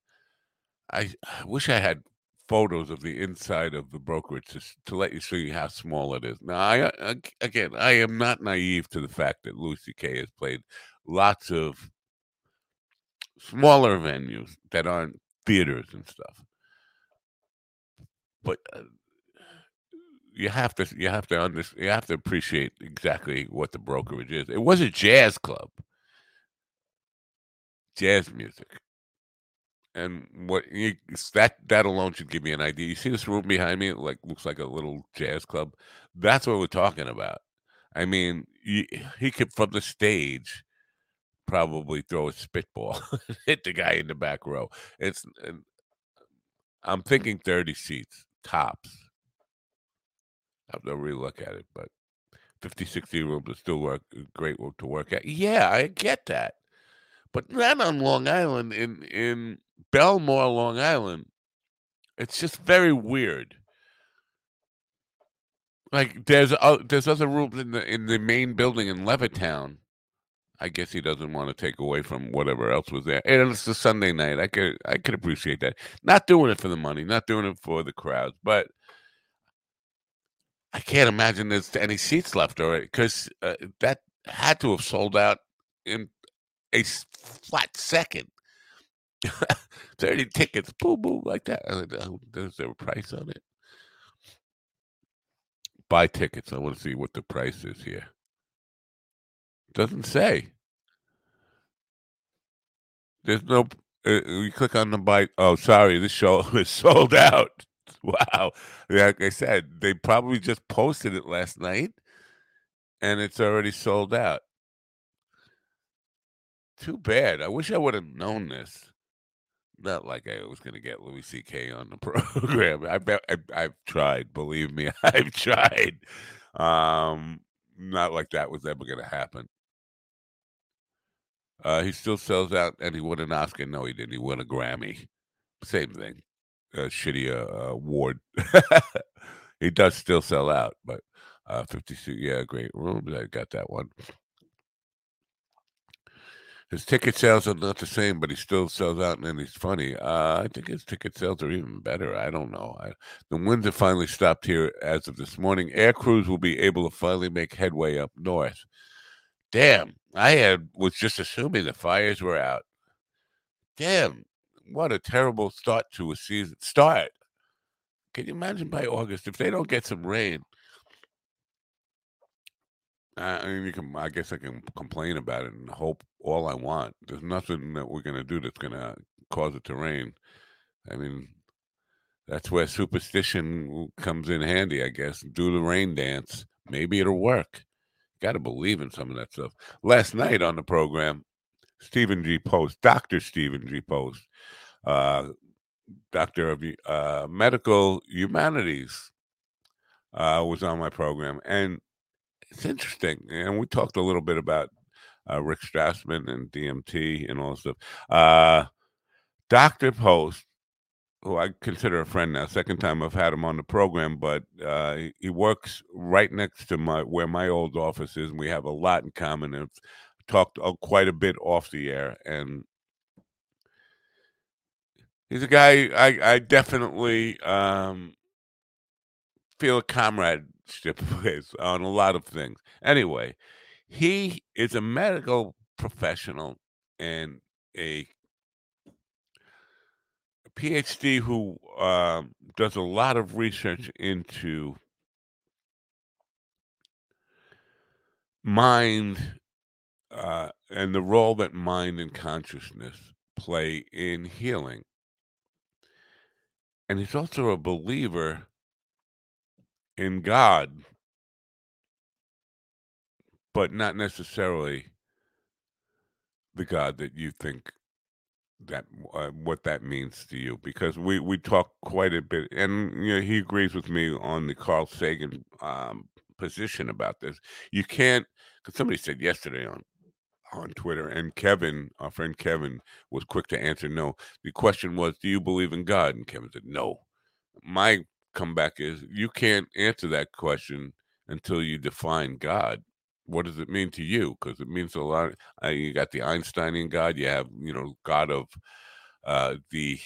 I, I wish I had photos of the inside of the Brokerage to, to let you see how small it is. Now, I, I, again, I am not naive to the fact that Louis C K has played lots of smaller venues that aren't theaters and stuff. But uh, you have to you have to under, you have to appreciate exactly what the Brokerage is. It was a jazz club, jazz music, and what you, that that alone should give me an idea. You see this room behind me? It like looks like a little jazz club. That's what we're talking about. I mean, you, he could from the stage probably throw a spitball, hit the guy in the back row. It's I'm thinking thirty seats tops. I have to relook at it, but fifty, sixty rooms is still work, great work to work at. Yeah, I get that. But not on Long Island, in, in Belmore, Long Island. It's just very weird. Like, there's uh, there's other rooms in the in the main building in Levittown. I guess he doesn't want to take away from whatever else was there. And it's a Sunday night. I could I could appreciate that. Not doing it for the money, not doing it for the crowds, but I can't imagine there's any seats left already because uh, that had to have sold out in a flat second. thirty tickets, boom, boom, like that. Is there a price on it? Buy tickets. I want to see what the price is here. Doesn't say. There's no, uh, you click on the buy. Oh, sorry, this show is sold out. Wow. Like I said, they probably just posted it last night, and it's already sold out. Too bad. I wish I would have known this. Not like I was going to get Louis C K on the program. I bet I, I've tried. Believe me, I've tried. Um, not like that was ever going to happen. Uh, he still sells out, and he won an Oscar. No, he didn't. He won a Grammy. Same thing. A shitty uh, award. He does still sell out, but uh, fifty-two, yeah, great rooms. I got that one. His ticket sales are not the same, but he still sells out, and he's funny. Uh, I think his ticket sales are even better. I don't know. I, the winds have finally stopped here as of this morning. Air crews will be able to finally make headway up north. Damn, I had was just assuming the fires were out. Damn. What a terrible start to a season. Start. Can you imagine by August if they don't get some rain? I mean, you can. I guess I can complain about it and hope all I want. There's nothing that we're going to do that's going to cause it to rain. I mean, that's where superstition comes in handy, I guess. Do the rain dance. Maybe it'll work. Got to believe in some of that stuff. Last night on the program, Stephen G. Post, Doctor Stephen G. Post, uh, Doctor of uh, Medical Humanities, uh, was on my program. And it's interesting. And we talked a little bit about uh, Rick Strassman and D M T and all this stuff. Uh, Doctor Post, who I consider a friend now, second time I've had him on the program, but uh, he, he works right next to my where my old office is, and we have a lot in common. It's, talked quite a bit off the air, and he's a guy I, I definitely um, feel a comradeship with on a lot of things. Anyway, He is a medical professional and a PhD who um, does a lot of research into mind uh, and the role that mind and consciousness play in healing. And he's also a believer in God, but not necessarily the God that you think that uh, what that means to you, because we, we talk quite a bit, and you know, he agrees with me on the Carl Sagan um, position about this. You can't, because somebody said yesterday on on Twitter, and Kevin, our friend Kevin, was quick to answer no. The question was, do you believe in God? And Kevin said no. My comeback is, you can't answer that question until you define God. What does it mean to you? Because it means a lot. Uh, you got the Einsteinian God. You have, you know, God of uh, the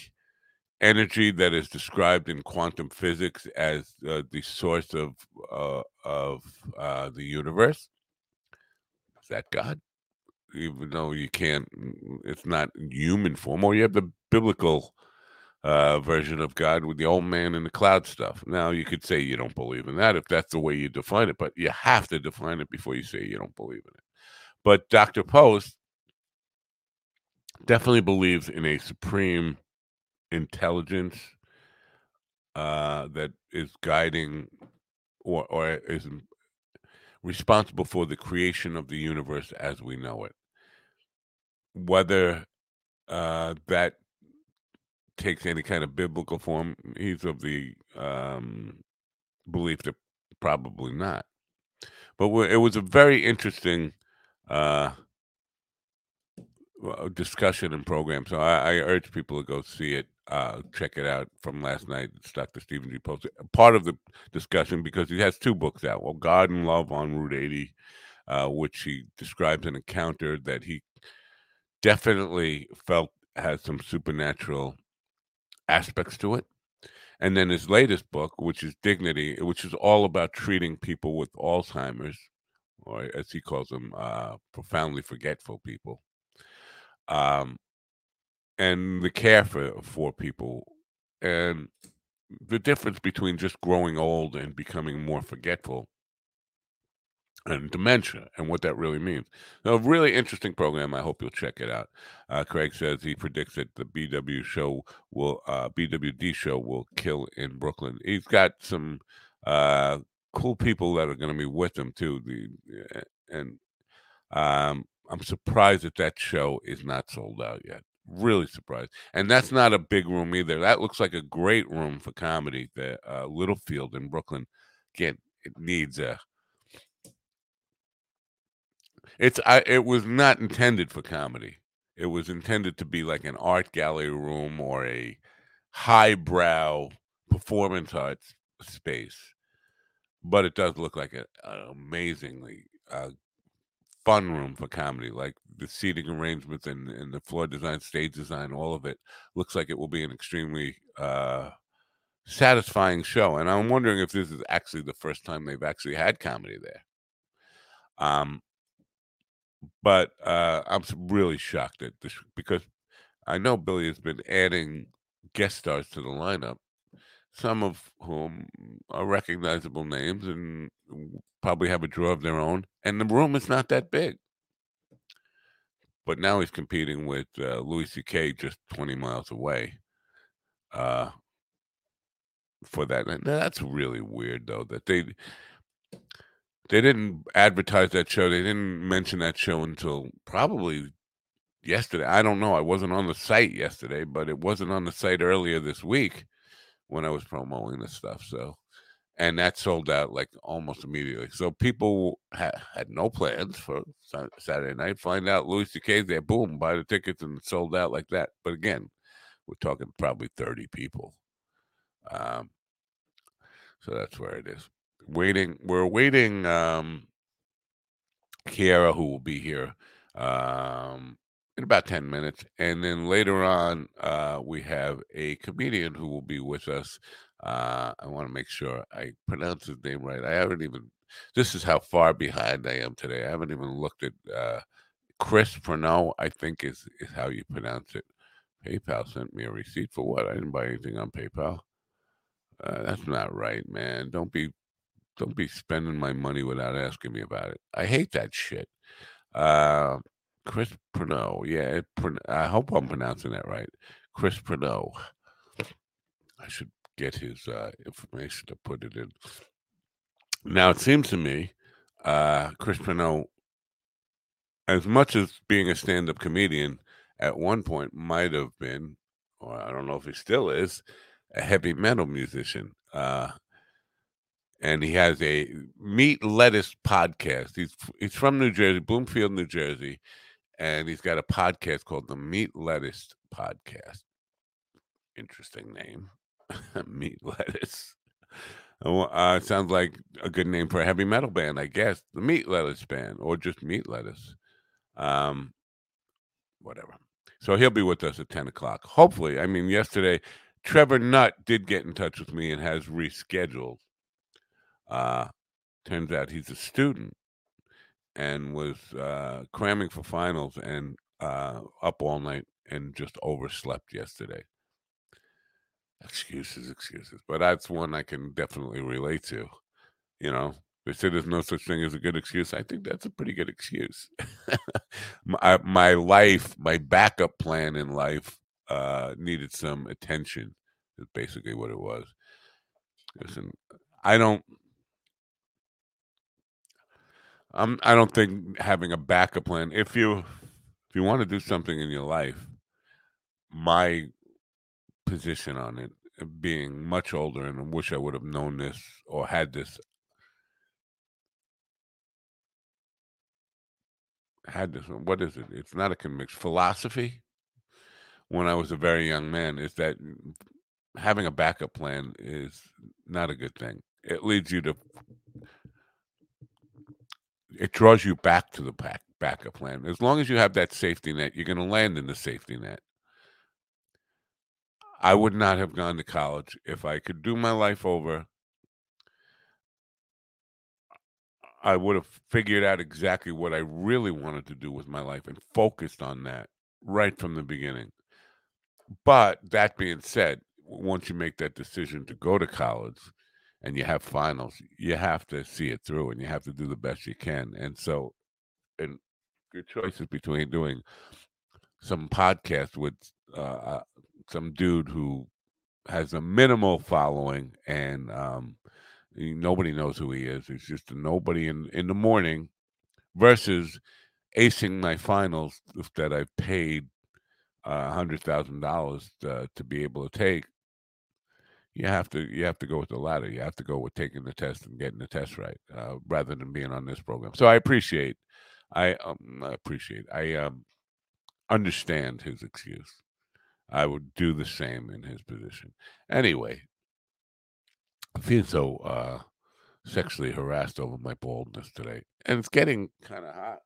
energy that is described in quantum physics as uh, the source of uh, of uh, the universe. Is that God? Even though you can't, it's not human form. Or you have the biblical uh, version of God with the old man in the cloud stuff. Now, you could say you don't believe in that if that's the way you define it, but you have to define it before you say you don't believe in it. But Doctor Post definitely believes in a supreme intelligence uh, that is guiding or, or is responsible for the creation of the universe as we know it. Whether uh, that takes any kind of biblical form, he's of the um, belief that probably not. But it was a very interesting uh, discussion and program. So I, I urge people to go see it, uh, check it out from last night. It's Doctor Stephen G. Post. Part of the discussion, because he has two books out. Well, God and Love on Route eighty, uh, which he describes an encounter that he definitely felt has some supernatural aspects to it, and then his latest book, which is Dignity, which is all about treating people with Alzheimer's, or as he calls them, uh, profoundly forgetful people, um, and the care for, for people, and the difference between just growing old and becoming more forgetful, and dementia, and what that really means. So a really interesting program. I hope you'll check it out. Uh, Craig says he predicts that the B W show will, uh, B W D show will kill in Brooklyn. He's got some uh, cool people that are going to be with him too. The, and um, I'm surprised that that show is not sold out yet. Really surprised. And that's not a big room either. That looks like a great room for comedy. The uh, Littlefield in Brooklyn. Again, it needs a It's I, it was not intended for comedy. It was intended to be like an art gallery room or a highbrow performance arts space. But it does look like a, an amazingly uh, fun room for comedy. Like the seating arrangements and, and the floor design, stage design, all of it looks like it will be an extremely uh, satisfying show. And I'm wondering if this is actually the first time they've actually had comedy there. Um. But uh, I'm really shocked at this, because I know Billy has been adding guest stars to the lineup, some of whom are recognizable names and probably have a draw of their own. And the room is not that big. But now he's competing with uh, Louis C K just twenty miles away uh, for that. And that's really weird, though, that they... They didn't advertise that show. They didn't mention that show until probably yesterday. I don't know. I wasn't on the site yesterday, but it wasn't on the site earlier this week when I was promoting this stuff. So, and that sold out like almost immediately. So people ha- had no plans for Saturday night. Find out Louis C K's there. Boom, buy the tickets, and it sold out like that. But again, we're talking probably thirty people. Um, so that's where it is. Waiting, we're waiting. Um, Kiara, who will be here um, in about ten minutes, and then later on, uh, we have a comedian who will be with us. Uh, I want to make sure I pronounce his name right. I haven't even This is how far behind I am today. I haven't even looked at uh, Chris Pronow, I think is, is how you pronounce it. PayPal sent me a receipt for what? I didn't buy anything on PayPal. Uh, that's not right, man. Don't be don't be spending my money without asking me about it. I hate that shit. Uh, Chris Pronow. Yeah, Pern- I hope I'm pronouncing that right. Chris Pronow. I should get his uh, information to put it in. Now, it seems to me, uh, Chris Pronow, as much as being a stand-up comedian, at one point might have been, or I don't know if he still is, a heavy metal musician. Uh, and he has a Meat Lettuce Podcast. He's, he's from New Jersey, Bloomfield, New Jersey, and he's got a podcast called the Meat Lettuce Podcast. Interesting name. Meat Lettuce. Uh, sounds like a good name for a heavy metal band, I guess. The Meat Lettuce Band, or just Meat Lettuce. Um, whatever. So he'll be with us at ten o'clock. Hopefully. I mean, yesterday, Trevor Nutt did get in touch with me and has rescheduled. Uh, turns out he's a student and was uh, cramming for finals and uh, up all night and just overslept yesterday. Excuses, excuses. But that's one I can definitely relate to. You know, they say there's no such thing as a good excuse. I think that's a pretty good excuse. my, my life, my backup plan in life uh, needed some attention is basically what it was. Listen, I don't, I'm, I don't think having a backup plan, if you, if you want to do something in your life, my position on it, being much older, and I wish I would have known this or had this had this one. What is it? It's not a conviction. Philosophy when I was a very young man is that having a backup plan is not a good thing. It leads you to it draws you back to the back, backup plan. As long as you have that safety net, you're going to land in the safety net. I would not have gone to college if I could do my life over. I would have figured out exactly what I really wanted to do with my life and focused on that right from the beginning. But that being said, once you make that decision to go to college and you have finals, you have to see it through and you have to do the best you can. And so, and your choices between doing some podcast with uh, some dude who has a minimal following and um, nobody knows who he is. It's just a nobody in, in the morning versus acing my finals that I paid uh, one hundred thousand dollars uh, to be able to take. You have to you have to go with the latter. You have to go with taking the test and getting the test right uh, rather than being on this program. So I appreciate, I, um, I appreciate, I um, understand his excuse. I would do the same in his position. Anyway, I'm feeling so uh, sexually harassed over my baldness today. And it's getting kind of hot.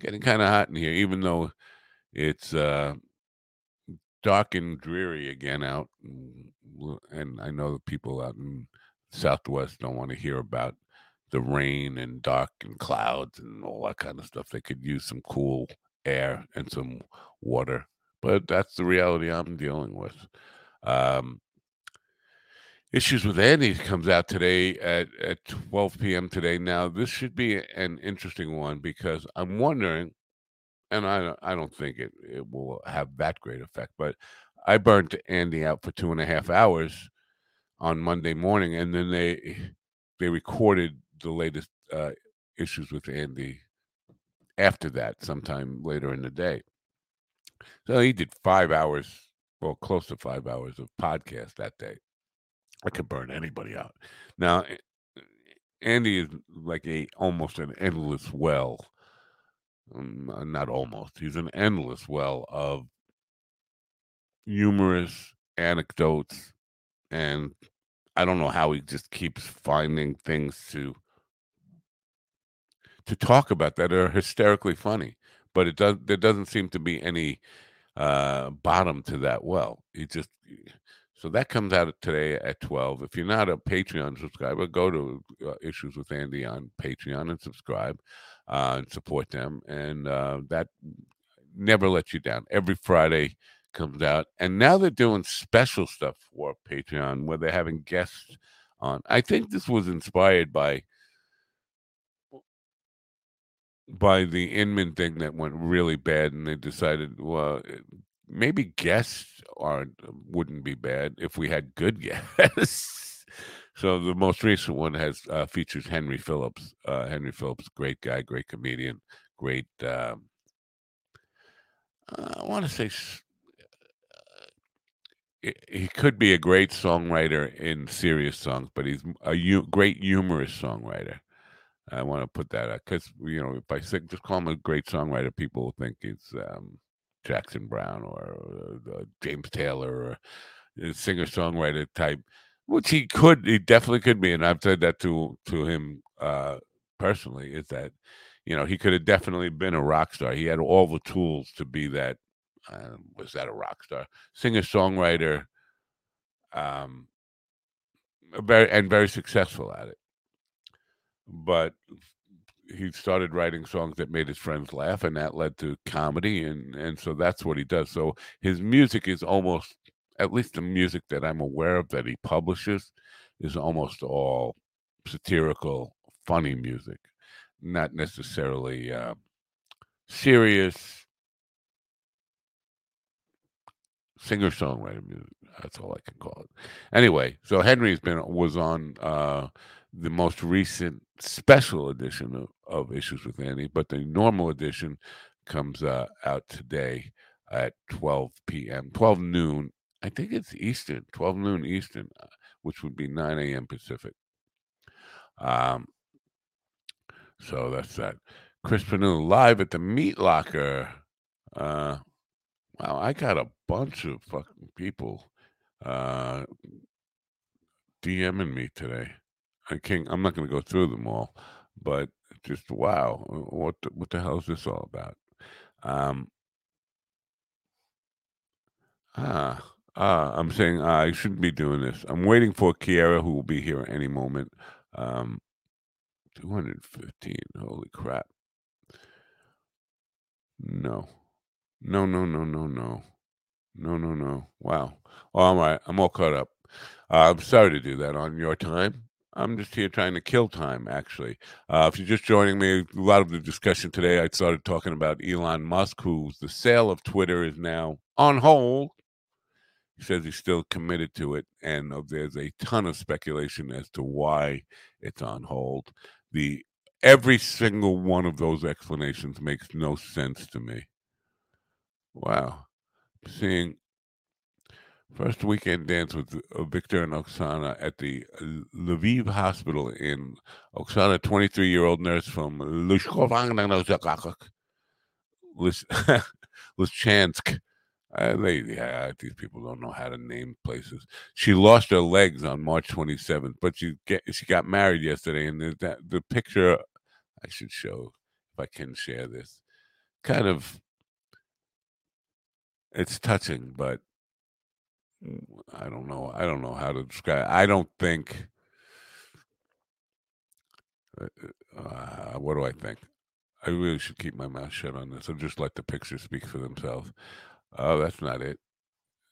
Getting kind of hot in here, even though it's uh, dark and dreary again out. And I know that people out in the Southwest don't want to hear about the rain and dark and clouds and all that kind of stuff. They could use some cool air and some water. But that's the reality I'm dealing with. Um, Issues with Andy comes out today at, at twelve p.m. today. Now, this should be an interesting one because I'm wondering, and I, I don't think it, it will have that great effect, but I burnt Andy out for two and a half hours on Monday morning, and then they they recorded the latest uh, Issues with Andy after that, sometime later in the day. So he did five hours, well, close to five hours of podcast that day. I could burn anybody out. Now, Andy is like a almost an endless well. Um, not almost. He's an endless well of humorous anecdotes. And I don't know how he just keeps finding things to to talk about that are hysterically funny. But it does. There doesn't seem to be any uh, bottom to that well. He just So that comes out today at twelve. If you're not a Patreon subscriber, go to uh, Issues with Andy on Patreon and subscribe uh, and support them. And uh, that never lets you down. Every Friday comes out. And now they're doing special stuff for Patreon where they're having guests on. I think this was inspired by by the Inman thing that went really bad, and they decided, well, maybe guests are wouldn't be bad if we had good guests. So the most recent one has uh, features Henry Phillips. Uh, Henry Phillips, great guy, great comedian, great. Uh, I want to say uh, he could be a great songwriter in serious songs, but he's a u- great humorous songwriter. I want to put that out because, you know, if I say, just call him a great songwriter, people think it's um, Jackson Brown or uh, James Taylor or a singer-songwriter type, which he could, he definitely could be. And I've said that to to him uh, personally, is that, you know, he could have definitely been a rock star. He had all the tools to be that, uh, was that a rock star? Singer-songwriter, um, very and very successful at it. But he started writing songs that made his friends laugh, and that led to comedy, and, and so that's what he does. So his music is almost, at least the music that I'm aware of that he publishes, is almost all satirical, funny music, not necessarily uh, serious singer-songwriter music. That's all I can call it. Anyway, so Henry's been was on uh, the most recent special edition of, of Issues with Andy, but the normal edition comes uh, out today at twelve p.m., twelve noon. I think it's Eastern, twelve noon Eastern, which would be nine a.m. Pacific. Um, so that's that. Chris Panu live at the Meat Locker. Uh, wow, I got a bunch of fucking people uh, DMing me today. I can't, I'm not going to go through them all, but just wow, what the, what the hell is this all about? Um, ah, ah, I'm saying uh, I shouldn't be doing this. I'm waiting for Kiara, who will be here any moment. Um, two hundred fifteen, holy crap! No, no, no, no, no, no, no, no, no. Wow, all right, I'm all caught up. Uh, I'm sorry to do that on your time. I'm just here trying to kill time, actually. Uh, if you're just joining me, a lot of the discussion today, I started talking about Elon Musk, whose the sale of Twitter is now on hold. He says he's still committed to it, and there's a ton of speculation as to why it's on hold. The every single one of those explanations makes no sense to me. Wow. Seeing... First weekend dance with Victor and Oksana at the Lviv Hospital in Oksana, twenty-three-year-old nurse from Lysychansk. Uh, they, yeah, these people don't know how to name places. She lost her legs on March twenty-seventh, but she get, she got married yesterday. And that, the picture I should show, if I can share this, kind of, it's touching, but I don't know. I don't know how to describe it. I don't think. Uh, what do I think? I really should keep my mouth shut on this. I'll just let the pictures speak for themselves. Oh, that's not it.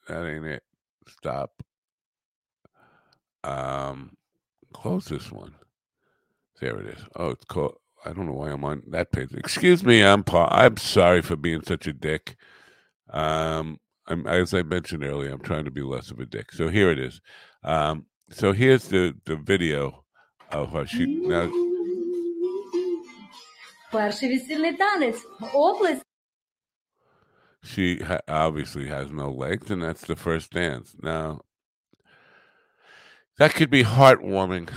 That ain't it. Stop. Um, close this one. There it is. Oh, it's called. I don't know why I'm on that page. Excuse me. I'm. Pa- I'm sorry for being such a dick. Um. I'm, as I mentioned earlier, I'm trying to be less of a dick. So here it is. Um, so here's the, the video of her. She, now... she ha- obviously has no legs, and that's the first dance. Now, that could be heartwarming.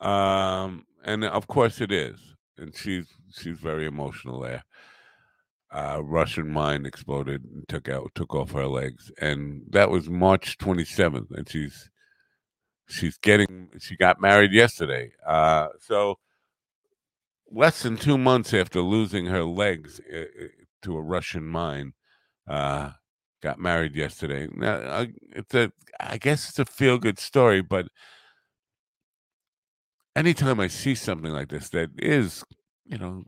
Um, and of course it is. And she's she's very emotional there. Uh, Russian mine exploded and took out, took off her legs, and that was March twenty-seventh. And she's, she's getting, she got married yesterday. Uh, so less than two months after losing her legs uh, to a Russian mine, uh, got married yesterday. Now, I, it's a, I guess it's a feel-good story, but anytime I see something like this that is, you know,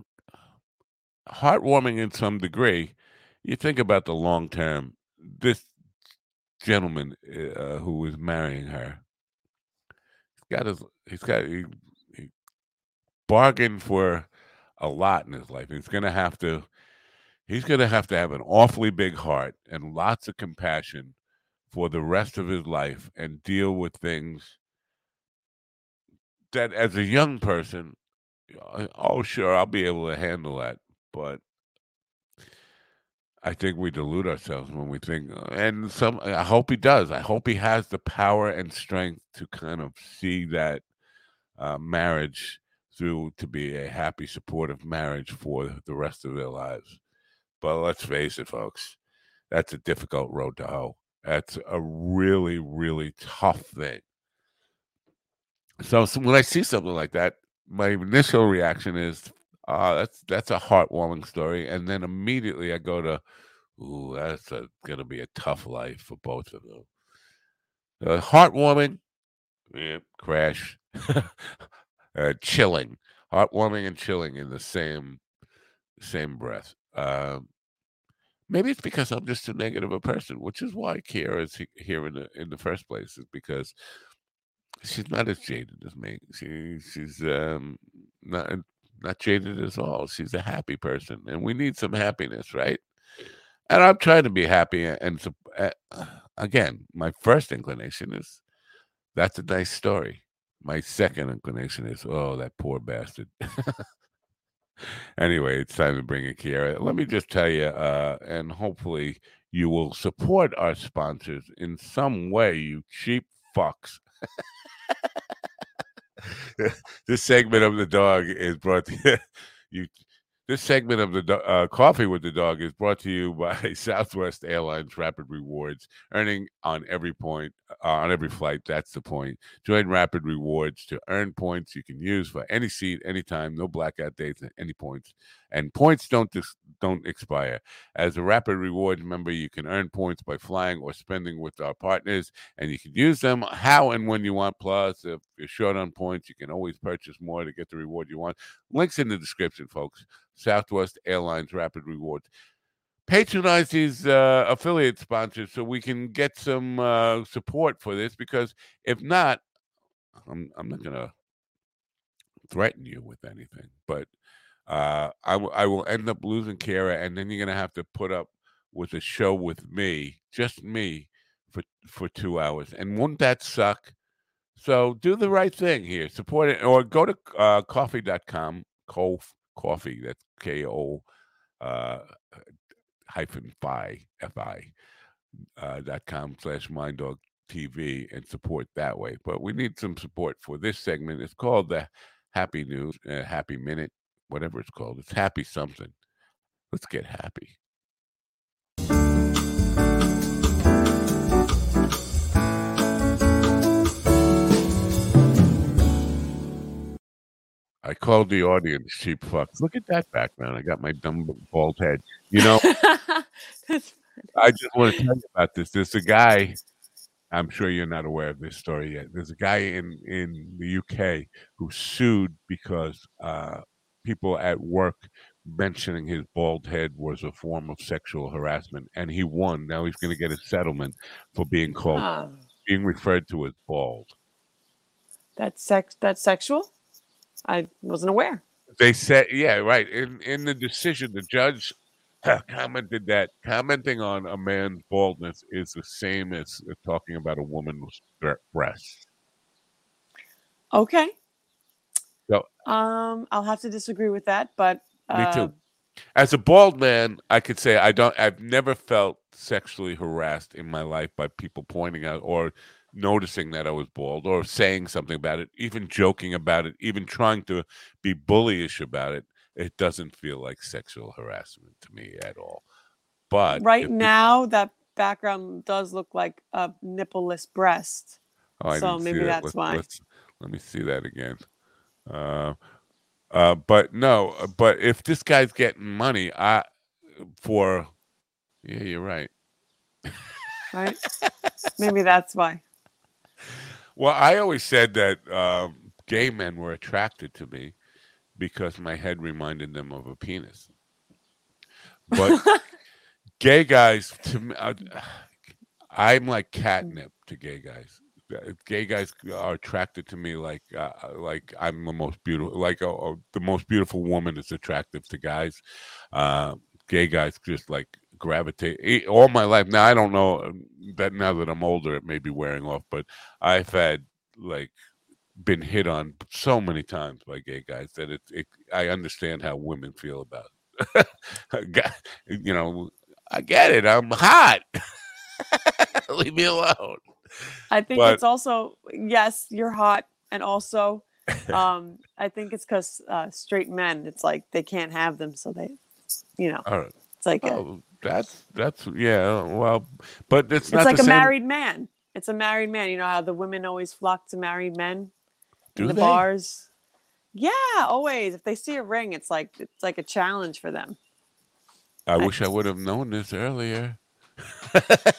heartwarming in some degree, you think about the long term. This gentleman uh, who was marrying her, he's got his, he's got he, he bargained for a lot in his life. He's gonna have to, he's gonna have to have an awfully big heart and lots of compassion for the rest of his life and deal with things that, as a young person, oh sure, I'll be able to handle that, but I think we delude ourselves when we think, and some, I hope he does. I hope he has the power and strength to kind of see that uh, marriage through to be a happy, supportive marriage for the rest of their lives. But let's face it, folks, that's a difficult road to hoe. That's a really, really tough thing. So, so when I see something like that, my initial reaction is, Uh, that's that's a heartwarming story. And then immediately I go to, ooh, that's going to be a tough life for both of them. Uh, heartwarming, yeah, crash. uh, chilling. Heartwarming and chilling in the same same breath. Uh, maybe it's because I'm just too negative a person, which is why Kiara is here in the, in the first place, is because she's not as jaded as me. She, she's um, not... Not jaded at all. She's a happy person, and we need some happiness, right? And I'm trying to be happy. And, and uh, again, my first inclination is, that's a nice story. My second inclination is, oh, that poor bastard. Anyway, it's time to bring in Kiara. Let me just tell you, uh, and hopefully you will support our sponsors in some way, you cheap fucks. This segment of the dog is brought to you. you this segment of the uh, Coffee with the Dog is brought to you by Southwest Airlines Rapid Rewards. Earning on every point, uh, on every flight. That's the point. Join Rapid Rewards to earn points you can use for any seat, anytime. No blackout dates, any points. And points don't dis- don't expire. As a Rapid Rewards member, you can earn points by flying or spending with our partners, and you can use them how and when you want. Plus, if you're short on points, you can always purchase more to get the reward you want. Links in the description, folks. Southwest Airlines Rapid Rewards. Patronize these uh, affiliate sponsors so we can get some uh, support for this, because if not, I'm, I'm not going to threaten you with anything, but Uh, I, w- I will end up losing Kiara, and then you're going to have to put up with a show with me, just me, for for two hours. And wouldn't that suck? So do the right thing here. Support it, or go to uh, coffee dot com, Koa Coffee, that's K-O uh, hyphen F-I, F-I, uh, dot com slash Mind Dog T V, and support that way. But we need some support for this segment. It's called the Happy News, uh, Happy Minute. Whatever it's called. It's happy something. Let's get happy. I called the audience cheap fucks. Look at that background. I got my dumb bald head. You know, I just want to tell you about this. There's a guy, I'm sure you're not aware of this story yet. There's a guy in, in the U K who sued because uh, people at work mentioning his bald head was a form of sexual harassment, and he won. Now he's going to get a settlement for being called, uh, being referred to as bald. That's sex. That's sexual. I wasn't aware. They said, yeah, right. In in the decision, the judge commented that commenting on a man's baldness is the same as talking about a woman's breasts. Okay. So, um, I'll have to disagree with that, but uh, me too. As a bald man, I could say I don't. I've never felt sexually harassed in my life by people pointing out or noticing that I was bald or saying something about it, even joking about it, even trying to be bullyish about it. It doesn't feel like sexual harassment to me at all. But right now, it, that background does look like a nippleless breast. Oh, so maybe that. that's let's, why. Let's, let me see that again. Uh, uh, but no, but if this guy's getting money, I for yeah, you're right. right? Maybe that's why. Well, I always said that um, gay men were attracted to me because my head reminded them of a penis. But gay guys, to me, uh, I'm like catnip to gay guys. Gay guys are attracted to me like uh, like I'm the most beautiful, like a, a, the most beautiful woman is attractive to guys. Uh, gay guys just like gravitate all my life. Now I don't know that now that I'm older, it may be wearing off, but I've had like been hit on so many times by gay guys that it, it I understand how women feel about it. You know, I get it. I'm hot. Leave me alone. I think but, it's also, yes, you're hot. And also, um, I think it's because uh, straight men, it's like they can't have them. So they, you know, right. It's like, oh, a, that's, that's, yeah, well, but it's, it's not like the a same. Married man. It's a married man. You know how the women always flock to married men in Do the they? bars? Yeah, always. If they see a ring, it's like, it's like a challenge for them. I, I wish I would have known this earlier.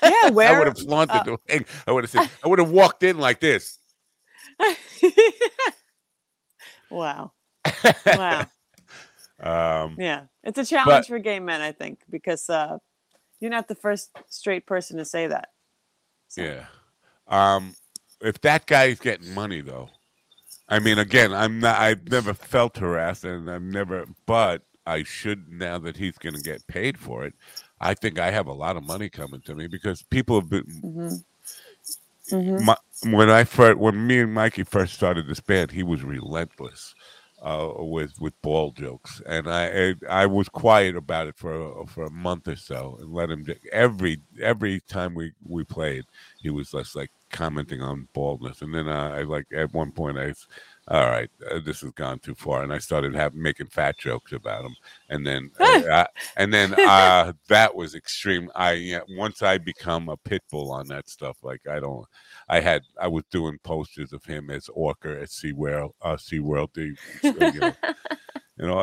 Yeah, where I would have flaunted uh, the ring. I would have said, I would have walked in like this. Wow, wow. Um, yeah, it's a challenge but, for gay men, I think, because uh, you're not the first straight person to say that. So. Yeah. Um, if that guy is getting money, though, I mean, again, I'm not. I've never felt harassed, and I've never. But I should now that he's going to get paid for it. I think I have a lot of money coming to me because people have been. Mm-hmm. Mm-hmm. My, when I first, when me and Mikey first started this band, he was relentless uh, with with ball jokes, and I and I was quiet about it for for a month or so, and let him. Every every time we, we played, he was just like commenting on baldness, and then I, I like at one point I. All right, uh, this has gone too far, and I started have, making fat jokes about him, and then, uh, I, and then uh, that was extreme. I you know, once I become a pit bull on that stuff, like I don't, I had I was doing posters of him as Orker at SeaWorld, uh, SeaWorld, you know, you know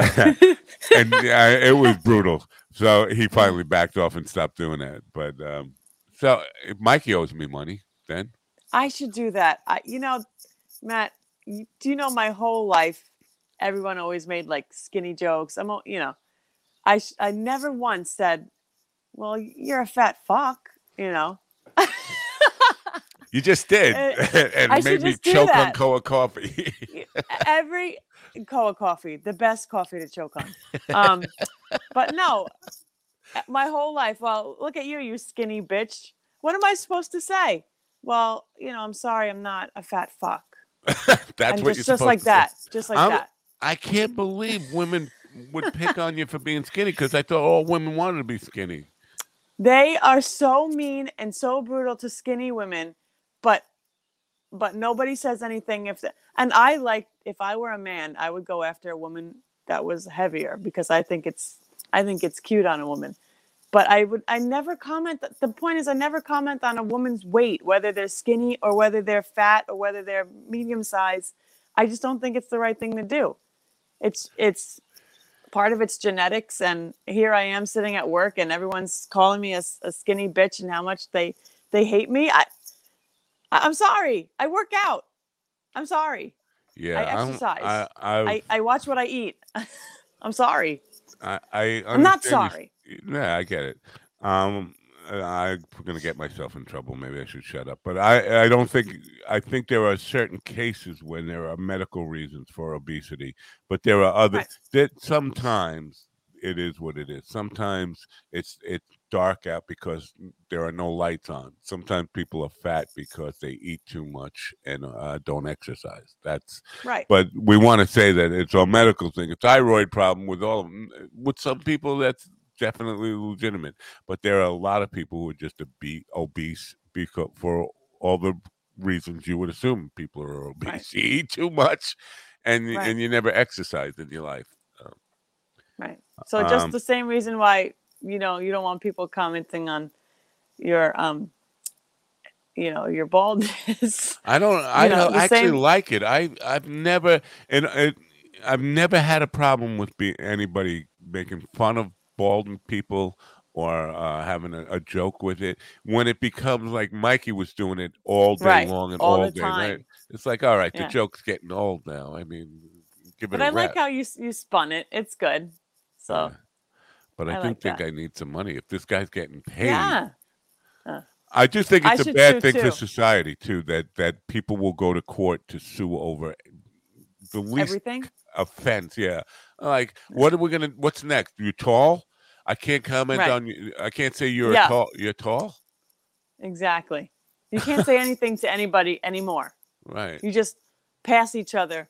and uh, it was brutal. So he finally backed off and stopped doing that. But um, so Mikey owes me money. Then I should do that. I, you know. Matt, do you know my whole life, everyone always made like skinny jokes. I'm, you know, I sh- I never once said, "Well, you're a fat fuck," you know. You just did, it, and I made me choke on Koa Coffee. Every Koa Coffee, the best coffee to choke on. Um, but no, my whole life. Well, look at you, you skinny bitch. What am I supposed to say? Well, you know, I'm sorry, I'm not a fat fuck. That's and what just, you're just like to that, say. Just like I'm, that. I can't believe women would pick on you for being skinny because I thought all women wanted to be skinny. They are so mean and so brutal to skinny women, but but nobody says anything. If the, and I like if I were a man, I would go after a woman that was heavier because I think it's I think it's cute on a woman. But I would I never comment. The point is I never comment on a woman's weight, whether they're skinny or whether they're fat or whether they're medium size. I just don't think it's the right thing to do. It's it's part of its genetics. And here I am sitting at work and everyone's calling me a, a skinny bitch and how much they they hate me. I, I'm sorry. I work out. I'm sorry. Yeah, I exercise. I I, I, I watch what I eat. I'm sorry. I, I I'm not sorry. Yeah, I get it. Um, I'm going to get myself in trouble. Maybe I should shut up. But I, I don't think – I think there are certain cases when there are medical reasons for obesity. But there are other right. – that sometimes it is what it is. Sometimes it's it's dark out because there are no lights on. Sometimes people are fat because they eat too much and uh, don't exercise. That's right. But we want to say that it's a medical thing. A thyroid problem with all of them. With some people, that's – definitely legitimate, but there are a lot of people who are just obese because for all the reasons you would assume people are obese. Right. You eat too much, and right. and you never exercise in your life. Um, right. So just um, the same reason why you know you don't want people commenting on your um, you know your baldness. I don't. I know, don't actually same... like it. I I've never and I, I've never had a problem with be, anybody making fun of balding people or uh, having a, a joke with it, when it becomes like Mikey was doing it all day right. long and all, all day. Time. Right? It's like, all right, yeah. the joke's getting old now. I mean, give it but a I rest. Like how you you spun it. It's good. So, yeah. But I, I do like think that. I need some money. If this guy's getting paid. Yeah. Uh. I just think it's I a bad thing too. for society, too, that, that people will go to court to sue over the least Everything? offense. Yeah. Like, what are we going to, what's next? You're tall? I can't comment right. on you. I can't say you're yeah. tall. You're tall? Exactly. You can't say anything to anybody anymore. Right. You just pass each other.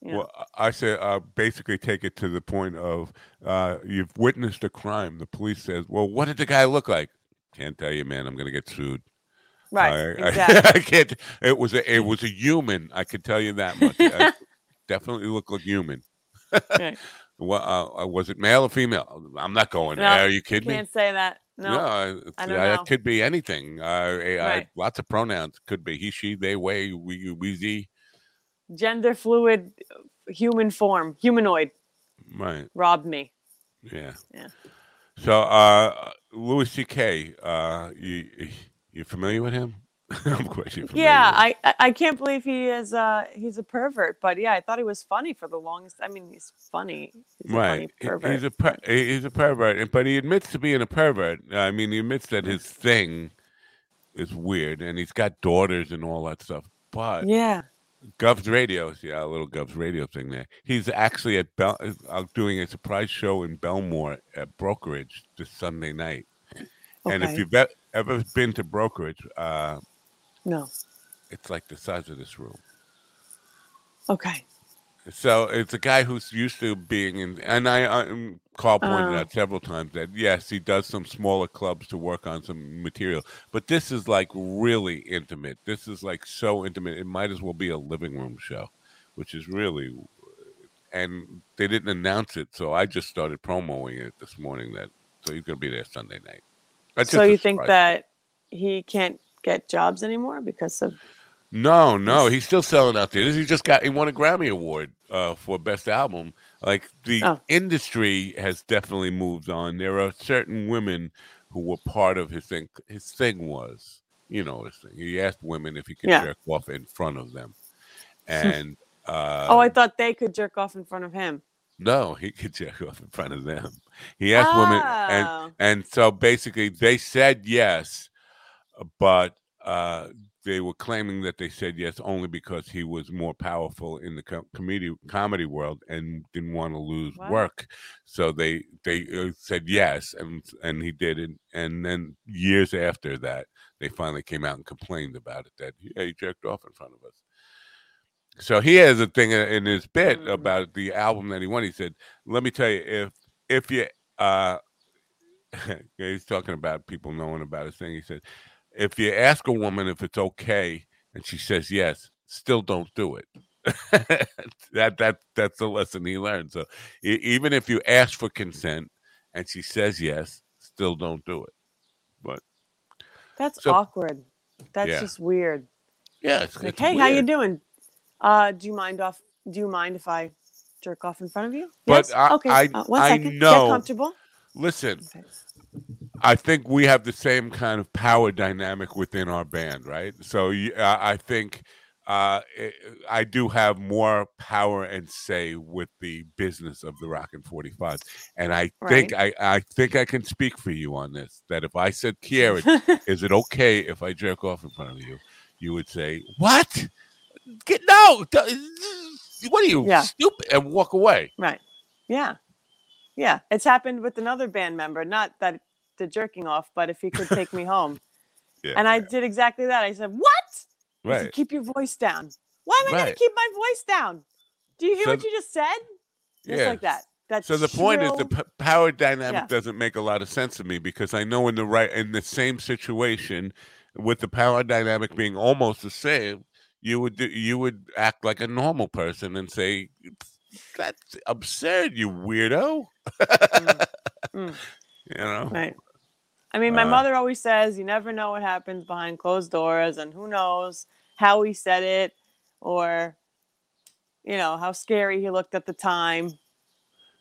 You know. Well, I say uh, basically take it to the point of uh, you've witnessed a crime. The police says, well, what did the guy look like? Can't tell you, man. I'm gonna get sued. Right. I, exactly. I, I can't. It was a. It was a human. I can tell you that much. I definitely looked like human. Right. Well, uh, was it male or female? I'm not going no, there. Are you kidding me? Can't say that. No. No. I, I don't I, know. It could be anything. Uh, I, right. I, lots of pronouns. Could be he, she, they, way, we, we, ze. Gender fluid, human form, humanoid. Right. Robbed me. Yeah. Yeah. So, uh, Louis C K, uh, you you familiar with him? Of course you're familiar. Yeah, with him. I, I can't believe he is. Uh, he's a pervert, but yeah, I thought he was funny for the longest. I mean, he's funny. He's right. A funny he's a per- he's a pervert, but he admits to being a pervert. I mean, he admits that his thing is weird, and he's got daughters and all that stuff. But yeah. Gov's Radio, yeah, a little Gov's Radio thing there. He's actually at Bel- doing a surprise show in Belmore at Brokerage this Sunday night. Okay. And if you've ever been to Brokerage, uh, no, it's like the size of this room. Okay. So it's a guy who's used to being in, and I, I Carl pointed uh, out several times that yes, he does some smaller clubs to work on some material, but this is like really intimate. This is like so intimate, it might as well be a living room show, which is really. And they didn't announce it, so I just started promoting it this morning. That so he's going to be there Sunday night. That's so you think that he can't get jobs anymore because of? No, no, he's still selling out there. He just got he won a Grammy Award uh, for Best Album. Like the oh. industry has definitely moved on. There are certain women who were part of his thing. His thing was, you know, his thing. He asked women if he could yeah. jerk off in front of them, and uh, oh, I thought they could jerk off in front of him. No, he could jerk off in front of them. He asked oh. women, and and so basically they said yes, but. Uh, They were claiming that they said yes only because he was more powerful in the com- comedy comedy world and didn't want to lose wow. work, so they they uh, said yes and and he did it. And then years after that, they finally came out and complained about it that yeah, he jerked off in front of us. So he has a thing in his bit mm-hmm. about the album that he won. He said, "Let me tell you, if if you," uh, he's talking about people knowing about his thing. He said. If you ask a woman if it's okay and she says yes, still don't do it. that that that's the lesson he learned. So e- even if you ask for consent and she says yes, still don't do it. But that's so, awkward. That's yeah. just weird. Yeah. It's, like, it's hey, weird. How you doing? Uh, do you mind off? Do you mind if I jerk off in front of you? But yes. I, okay. I, uh, one second. I know. Get comfortable. Listen. Okay. I think we have the same kind of power dynamic within our band, right? So uh, I think uh, it, I do have more power and say with the business of the Rockin' forty-five, and I right. think I, I think I can speak for you on this. That if I said, "Kiara, is it okay if I jerk off in front of you?" You would say, "What? Get no! What are you yeah. stupid?" and walk away. Right? Yeah, yeah. It's happened with another band member. Not that. The jerking off, but if he could take me home. yeah, and I yeah. did exactly that. I said, what? Right. I said, keep your voice down. Why am I right. going to keep my voice down? Do you hear so, what you just said? Just yeah. like that. That's so the chill. Point is the p- power dynamic yeah. doesn't make a lot of sense to me because I know in the right in the same situation with the power dynamic being almost the same, you would do, you would act like a normal person and say, that's absurd, you weirdo. mm. Mm. You know? Right. I mean, my uh, mother always says, you never know what happens behind closed doors and who knows how he said it or, you know, how scary he looked at the time.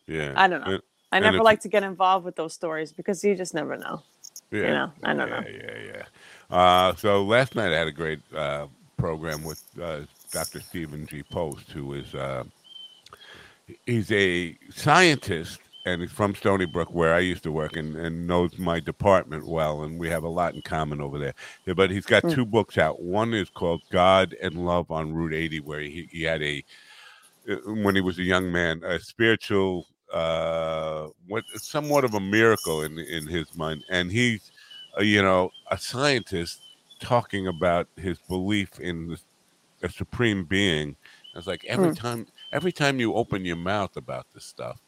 Yeah. I don't know. I and never like to get involved with those stories because you just never know. Yeah, you know? I don't yeah, know. Yeah, yeah. Uh, so last night I had a great uh, program with uh, Doctor Stephen G. Post, who is uh, he's a scientist and he's from Stony Brook, where I used to work, and, and knows my department well, and we have a lot in common over there. Yeah, but he's got mm. two books out. One is called God and Love on Route eighty, where he, he had a, when he was a young man, a spiritual, uh, what somewhat of a miracle in, in his mind. And he's, uh, you know, a scientist talking about his belief in the, a supreme being. I was like, every mm. time, every time you open your mouth about this stuff,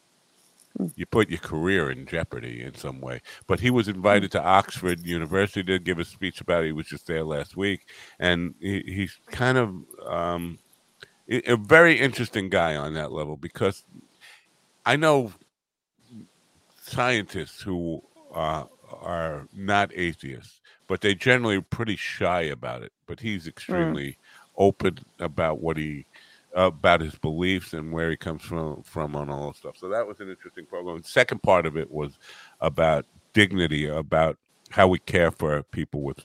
you put your career in jeopardy in some way. But he was invited to Oxford University to give a speech about it. He was just there last week. And he, he's kind of um, a very interesting guy on that level, because I know scientists who uh, are not atheists, but they generally are pretty shy about it. But he's extremely mm. open about what he about his beliefs and where he comes from, from on all stuff. So that was an interesting program. The second part of it was about dignity, about how we care for people with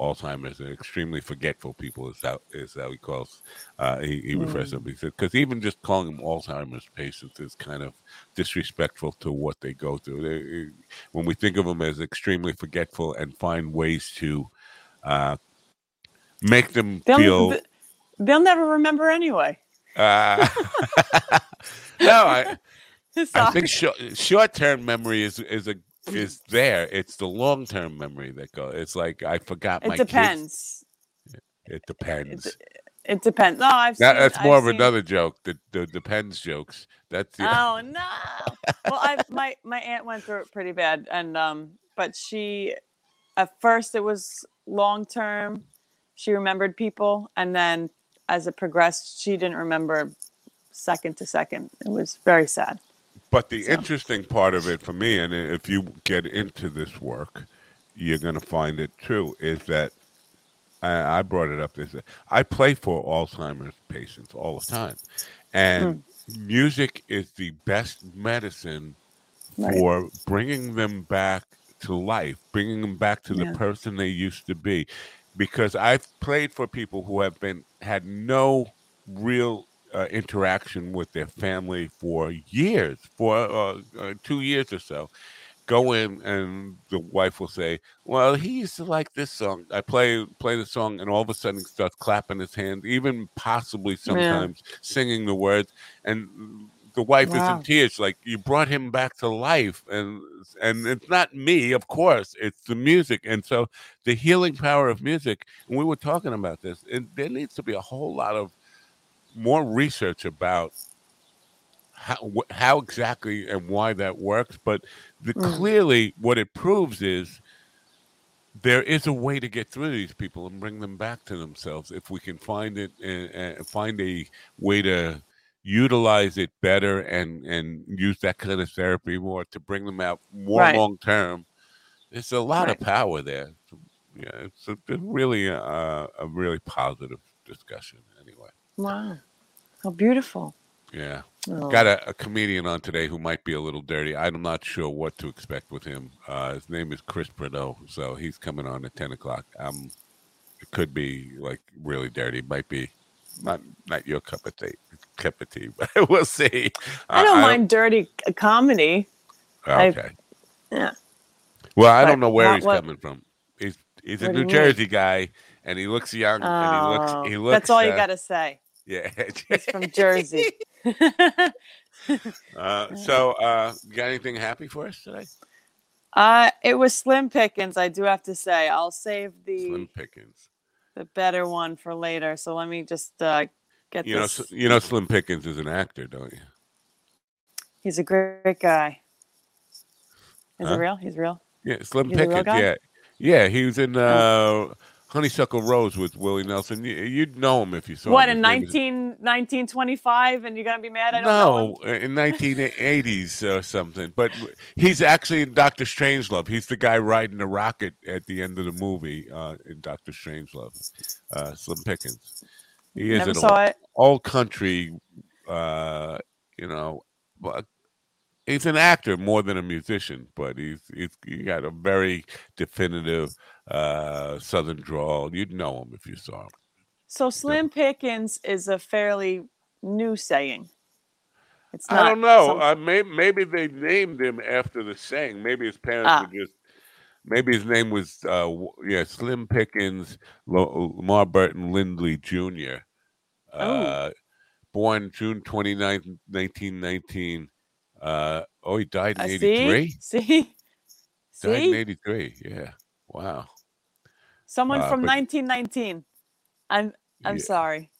Alzheimer's and extremely forgetful people is how, is how he calls, uh, he, he refers to them. He said, because even just calling them Alzheimer's patients is kind of disrespectful to what they go through. They, when we think of them as extremely forgetful and find ways to uh, make them they'll, feel... They'll never remember anyway. Uh, no, I, I think short, short-term memory is is a is there. It's the long-term memory that goes. It's like I forgot it my depends. kids. It depends. It, it depends. No, I've seen, that, that's more I've of seen... another joke. The, the depends jokes. That's the... oh no. Well, I my my aunt went through it pretty bad, and um, but she at first it was long-term. She remembered people, and then as it progressed, she didn't remember second to second. It was very sad. But the so. interesting part of it for me, and if you get into this work, you're going to find it too, is that I, I brought it up. This I play for Alzheimer's patients all the time. And mm. music is the best medicine right. for bringing them back to life, bringing them back to yeah. the person they used to be. Because I've played for people who have been had no real uh, interaction with their family for years, for uh, uh, two years or so. Go in, and the wife will say, "Well, he used to like this song." I play play the song, and all of a sudden, he starts clapping his hands, even possibly sometimes yeah. singing the words. And the wife wow. is in tears, like, "You brought him back to life," and and it's not me, of course, it's the music. And so the healing power of music, and we were talking about this, and there needs to be a whole lot of more research about how, how exactly and why that works. But the, mm. clearly what it proves is there is a way to get through these people and bring them back to themselves if we can find it and uh, find a way to utilize it better and and use that kind of therapy more to bring them out more right. long term. There's a lot right. of power there. Yeah, it's a, it's really a, a really positive discussion. Anyway, wow, how beautiful! Yeah, oh. got a, a comedian on today who might be a little dirty. I'm not sure what to expect with him. Uh, his name is Chris Bruno, so he's coming on at ten o'clock. Um, it could be like really dirty. Might be not not your cup of tea. Cup of tea, but we'll see. I don't uh, mind I don't... dirty comedy. Okay. I, yeah. Well, I but don't know where not, he's what... coming from. He's he's a New Jersey mean? guy, and he looks young. Oh, and he looks he looks. That's all uh, you gotta say. Yeah, he's from Jersey. uh, so, uh, you got anything happy for us today? Uh, it was slim pickings. I do have to say, I'll save the slim pickings, the better one for later. So let me just. Uh, Get you this. know, you know, Slim Pickens is an actor, don't you? He's a great guy. Is huh? it real? He's real. Yeah, Slim He's Pickens. Yeah, yeah. He was in uh, Honeysuckle Rose with Willie Nelson. You'd know him if you saw what, him. What in nineteen twenty-five? And you're gonna be mad? I don't no, know in nineteen eighties or something. But he's actually in Doctor Strangelove. He's the guy riding the rocket at the end of the movie uh, in Doctor Strangelove. Uh, Slim Pickens. He is Never an all, all country, uh, you know, he's an actor more than a musician, but he's he's he got a very definitive uh, Southern drawl. You'd know him if you saw him. So slim pickings is a fairly new saying. It's not I don't know. Uh, maybe, maybe they named him after the saying. Maybe his parents ah. were just. Maybe his name was uh, yeah Slim Pickens Lamar Burton Lindley Junior Uh, oh. Born June twenty-ninth, nineteen nineteen. Uh, oh, he died in uh, eighty-three. See, see, died see? in eighty-three. Yeah, wow. Someone uh, from but, nineteen nineteen. I'm I'm yeah. sorry.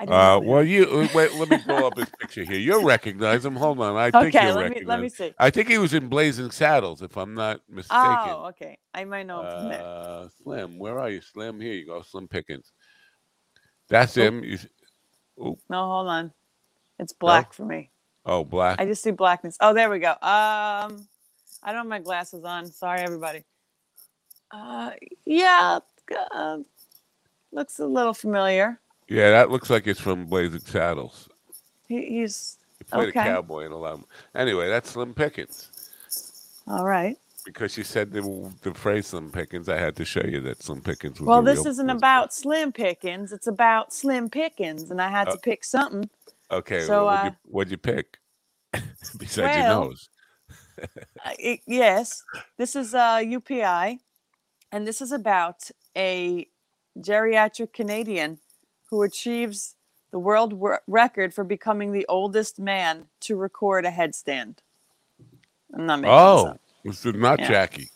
I didn't uh, well, you wait. Let me pull up his picture here. You'll recognize him. Hold on, I think okay, you'll recognize. Okay, let me see. I think he was in Blazing Saddles, if I'm not mistaken. Oh, okay. I might know him from there. Uh, Slim, where are you, Slim? Here you go, Slim Pickens. That's oh. him. You, oh. No, hold on. It's black no? for me. Oh, black. I just see blackness. Oh, there we go. Um, I don't have my glasses on. Sorry, everybody. Uh, yeah, uh, looks a little familiar. Yeah, that looks like it's from Blazing Saddles. He, he's he played okay. a cowboy in a lot. Of, anyway, that's Slim Pickens. All right. Because you said the, the phrase Slim Pickens, I had to show you that Slim Pickens was. Well, this isn't about Slim Pickens. It's about Slim Pickens, and I had uh, to pick something. Okay, so, well, what'd, uh, you, what'd you pick? Besides well, your nose. uh, it, yes, this is uh, U P I, and this is about a geriatric Canadian who achieves the world wor- record for becoming the oldest man to record a headstand. I'm not making oh, this up. It's not yeah. Jackie.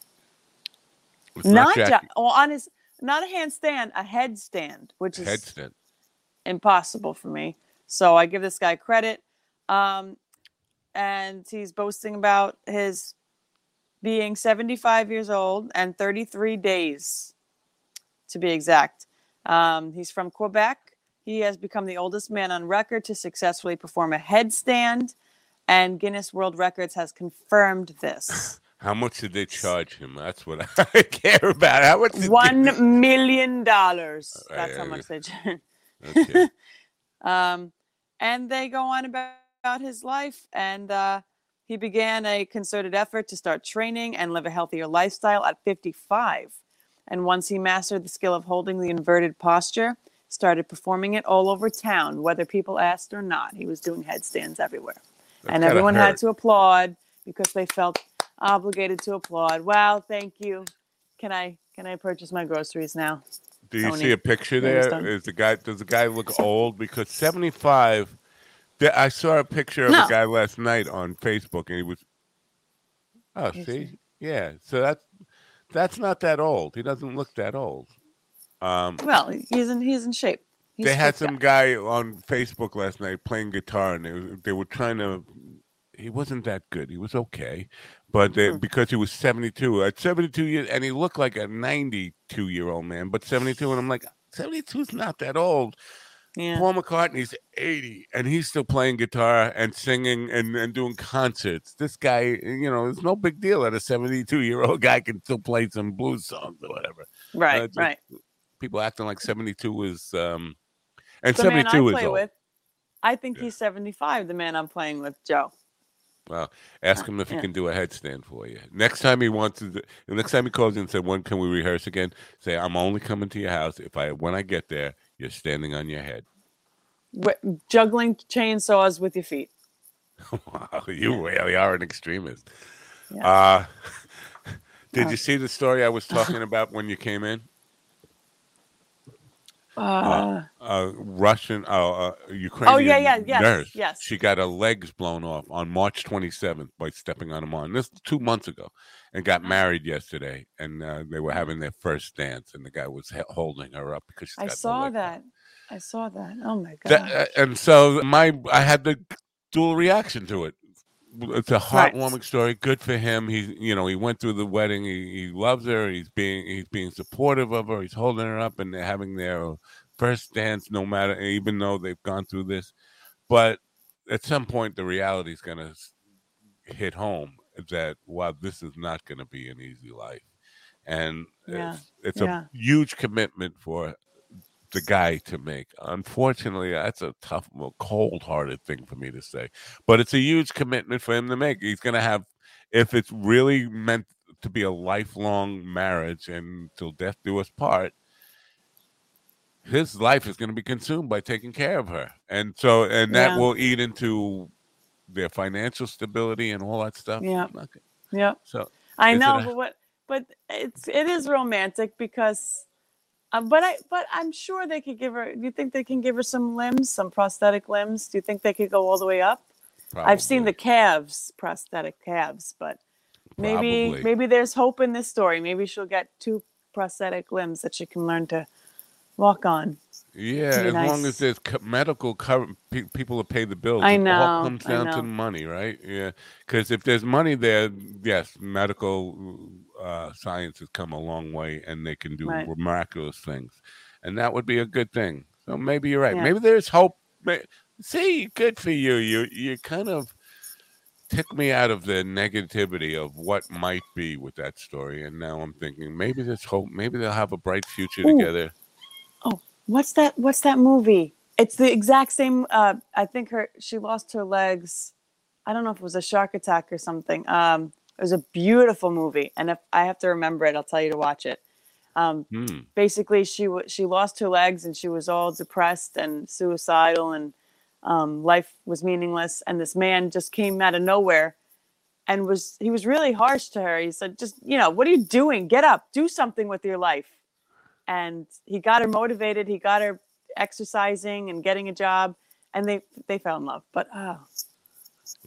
It's not, not Jackie. Jackie. Well, on his, not a handstand, a headstand, which is headstand. impossible for me. So I give this guy credit. Um, and he's boasting about his being seventy-five years old and thirty-three days, to be exact. Um, he's from Quebec. He has become the oldest man on record to successfully perform a headstand, and Guinness World Records has confirmed this. How much did they charge him? That's what I care about. How much? One million dollars. Right, That's how much they charge. Okay. um, and they go on about, about his life, and uh, he began a concerted effort to start training and live a healthier lifestyle at fifty-five. And once he mastered the skill of holding the inverted posture, started performing it all over town, whether people asked or not. He was doing headstands everywhere. That and everyone had to applaud because they felt obligated to applaud. Wow, thank you. Can I can I purchase my groceries now? Do you Tony, see a picture there? Is the guy does the guy look old? Because seventy-five, I saw a picture of no. a guy last night on Facebook, and he was Oh, Here's see? It. Yeah. So that's That's not that old. He doesn't look that old. Um, well, he's in he's in shape. He's they had some up. guy on Facebook last night playing guitar, and they were, they were trying to. He wasn't that good. He was okay, but they, mm-hmm. because he was seventy-two at seventy-two years, and he looked like a ninety-two year old man, but seventy-two. And I'm like, seventy-two is not that old. Yeah. Paul McCartney's eighty, and he's still playing guitar and singing and, and doing concerts. This guy, you know, it's no big deal that a seventy-two-year-old guy can still play some blues songs or whatever. Right, uh, right. People acting like seventy-two is, um, and the seventy-two man I is play old. With, I think yeah. he's seventy-five, the man I'm playing with, Joe. Well, ask him if he yeah. can do a headstand for you. Next time he wants to, the next time he calls you and said, "When can we rehearse again?" Say, "I'm only coming to your house if I when I get there." You're standing on your head. W- juggling chainsaws with your feet. Wow, you really are an extremist. Yeah. Uh, did uh, you see the story I was talking about when you came in? Uh, uh, uh Russian, uh, uh, Ukrainian oh, yeah, yeah, yes, nurse. Yes. She got her legs blown off on March twenty-seventh by stepping on a mine. This was two months ago, and got married yesterday. And uh, they were having their first dance, and the guy was he- holding her up because she's got I saw that. Off. I saw that. Oh my god! Uh, and so my, I had the dual reaction to it. It's a heartwarming right. story. Good for him. He, you know, he went through the wedding. He, he loves her. He's being, he's being supportive of her. He's holding her up, and they're having their first dance. No matter, even though they've gone through this, but at some point the reality is going to hit home that wow, this is not going to be an easy life, and yeah. it's, it's yeah. a huge commitment for the guy to make. Unfortunately, that's a tough, cold-hearted thing for me to say. But it's a huge commitment for him to make. He's going to have, if it's really meant to be a lifelong marriage and till death do us part, his life is going to be consumed by taking care of her. And so, and that yeah. will eat into their financial stability and all that stuff. Yeah. Yeah. So I know, a, but what, but it's, it is romantic because, um, but I, but I'm sure they could give her, do you think they can give her some limbs, some prosthetic limbs? Do you think they could go all the way up? Probably. I've seen the calves, prosthetic calves, but maybe, probably. maybe there's hope in this story. Maybe she'll get two prosthetic limbs that she can learn to walk on. Yeah, as nice. long as there's co- medical cover, pe- people will pay the bills. I know. It all comes down to money, right? Yeah, because if there's money there, yes, medical uh, science has come a long way, and they can do right. miraculous things, and that would be a good thing. So maybe you're right. Yeah. Maybe there's hope. See, good for you. You you kind of took me out of the negativity of what might be with that story, and now I'm thinking maybe there's hope. Maybe they'll have a bright future Ooh. together. Oh, what's that? What's that movie? It's the exact same. Uh, I think her. She lost her legs. I don't know if it was a shark attack or something. Um, it was a beautiful movie, and if I have to remember it, I'll tell you to watch it. Um, mm. Basically, she w- she lost her legs, and she was all depressed and suicidal, and um, life was meaningless. And this man just came out of nowhere, and was he was really harsh to her. He said, "Just you know, what are you doing? Get up, do something with your life." And he got her motivated. He got her exercising and getting a job, and they they fell in love. But oh,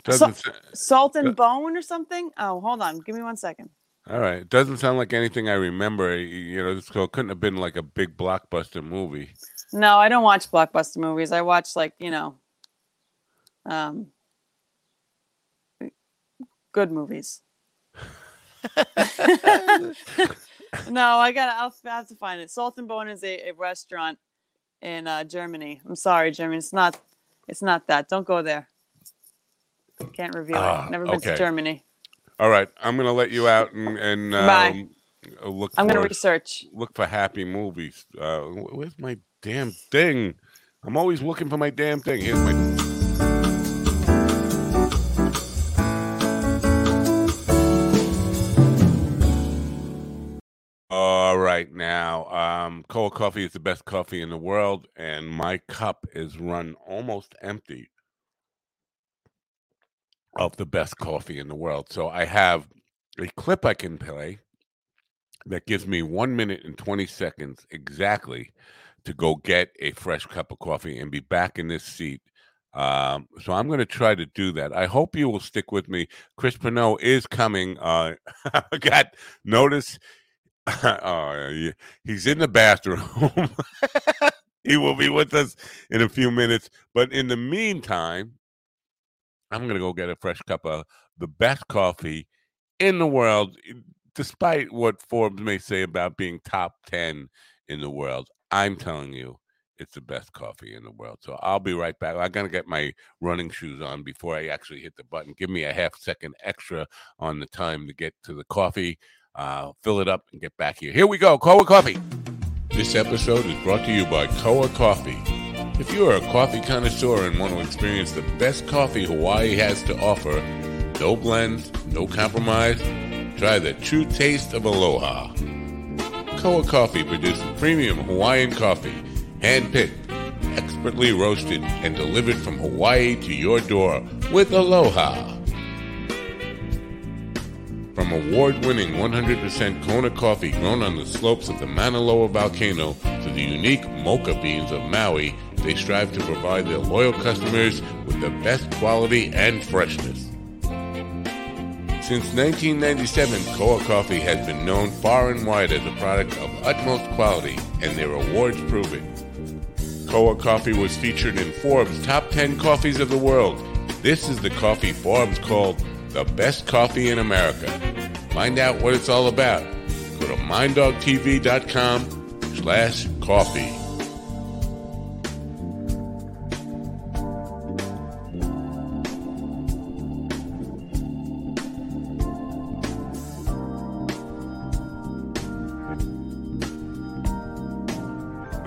so, say, Salt and Bone or something. Oh, hold on, give me one second. All right, it doesn't sound like anything I remember. You know, so it couldn't have been like a big blockbuster movie. No, I don't watch blockbuster movies. I watch like you know, um, good movies. No, I gotta. I'll have to find it. Salt and Bone is a, a restaurant in uh, Germany. I'm sorry, Germany. It's not. It's not that. Don't go there. Can't reveal uh, it. Never okay. been to Germany. All right, I'm gonna let you out and and um, look. I'm for, gonna research. Look for happy movies. Uh, where's my damn thing? I'm always looking for my damn thing. Here's my. Right now, um, Koa Coffee is the best coffee in the world, and my cup is run almost empty of the best coffee in the world. So I have a clip I can play that gives me one minute and twenty seconds exactly to go get a fresh cup of coffee and be back in this seat. Um, so I'm going to try to do that. I hope you will stick with me. Chris Pernot is coming. Uh, I got notice. Oh, yeah. He's in the bathroom. He will be with us in a few minutes. But in the meantime, I'm going to go get a fresh cup of the best coffee in the world, despite what Forbes may say about being top ten in the world. I'm telling you, it's the best coffee in the world. So I'll be right back. I'm going to get my running shoes on before I actually hit the button. Give me a half second extra on the time to get to the coffee. Uh, fill it up and get back here. Here we go, Koa Coffee. This episode is brought to you by Koa Coffee. If you are a coffee connoisseur and want to experience the best coffee Hawaii has to offer, no blends, no compromise, try the true taste of aloha. Koa Coffee produces premium Hawaiian coffee, hand-picked, expertly roasted, and delivered from Hawaii to your door with aloha. From award-winning one hundred percent Kona coffee grown on the slopes of the Mauna Loa volcano to the unique mocha beans of Maui, they strive to provide their loyal customers with the best quality and freshness. Since nineteen ninety-seven, Koa Coffee has been known far and wide as a product of utmost quality, and their awards prove it. Koa Coffee was featured in Forbes' Top ten Coffees of the World. This is the coffee Forbes called the best coffee in America. Find out what it's all about. Go to minddogtv.com slash coffee.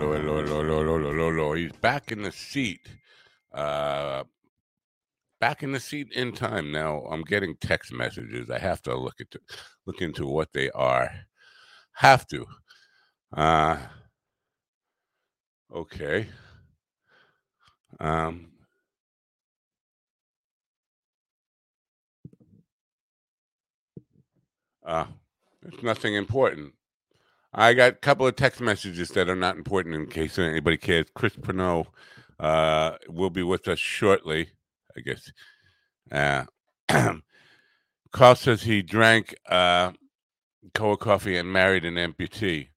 Lord, Lord, Lord, Lord, Lord, Lord, Lord. He's back in the seat. Uh, back in the seat in time. Now, I'm getting text messages. I have to look at look into what they are. Have to. Uh, okay. Um. Uh, it's nothing important. I got a couple of text messages that are not important in case anybody cares. Chris Pernot uh, will be with us shortly, I guess. Uh, Carl says he drank uh, Koa Coffee and married an amputee.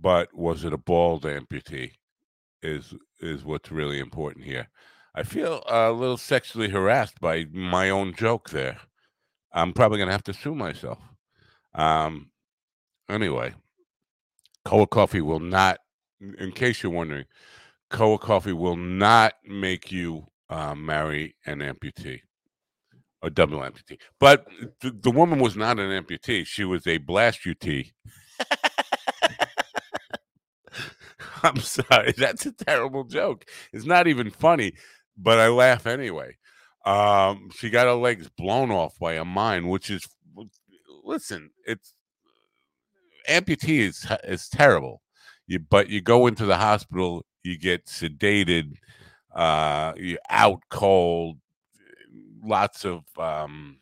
But was it a bald amputee is is what's really important here. I feel a little sexually harassed by my own joke there. I'm probably going to have to sue myself. Um, anyway. Koa Coffee will not, in case you're wondering, Koa Coffee will not make you uh, marry an amputee, a double amputee. But th- the woman was not an amputee. She was a blastutee. I'm sorry. That's a terrible joke. It's not even funny, but I laugh anyway. Um, she got her legs blown off by a mine, which is, listen, it's, amputee is, is terrible. You, but you go into the hospital, you get sedated, uh, you're out cold, lots of um,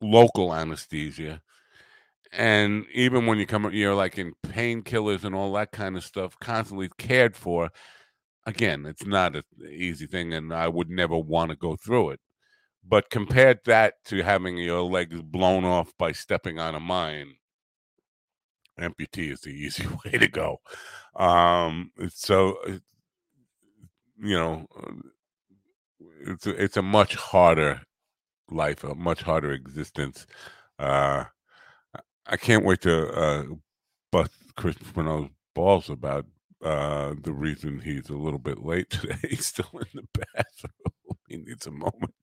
local anesthesia. And even when you come, you're like in painkillers and all that kind of stuff, constantly cared for. Again, it's not an easy thing, and I would never want to go through it. But compared that to having your legs blown off by stepping on a mine, amputee is the easy way to go. Um, so, you know, it's a, it's a much harder life, a much harder existence. Uh, I can't wait to uh, bust Chris Pernod's balls about uh, the reason he's a little bit late today. He's still in the bathroom. He needs a moment.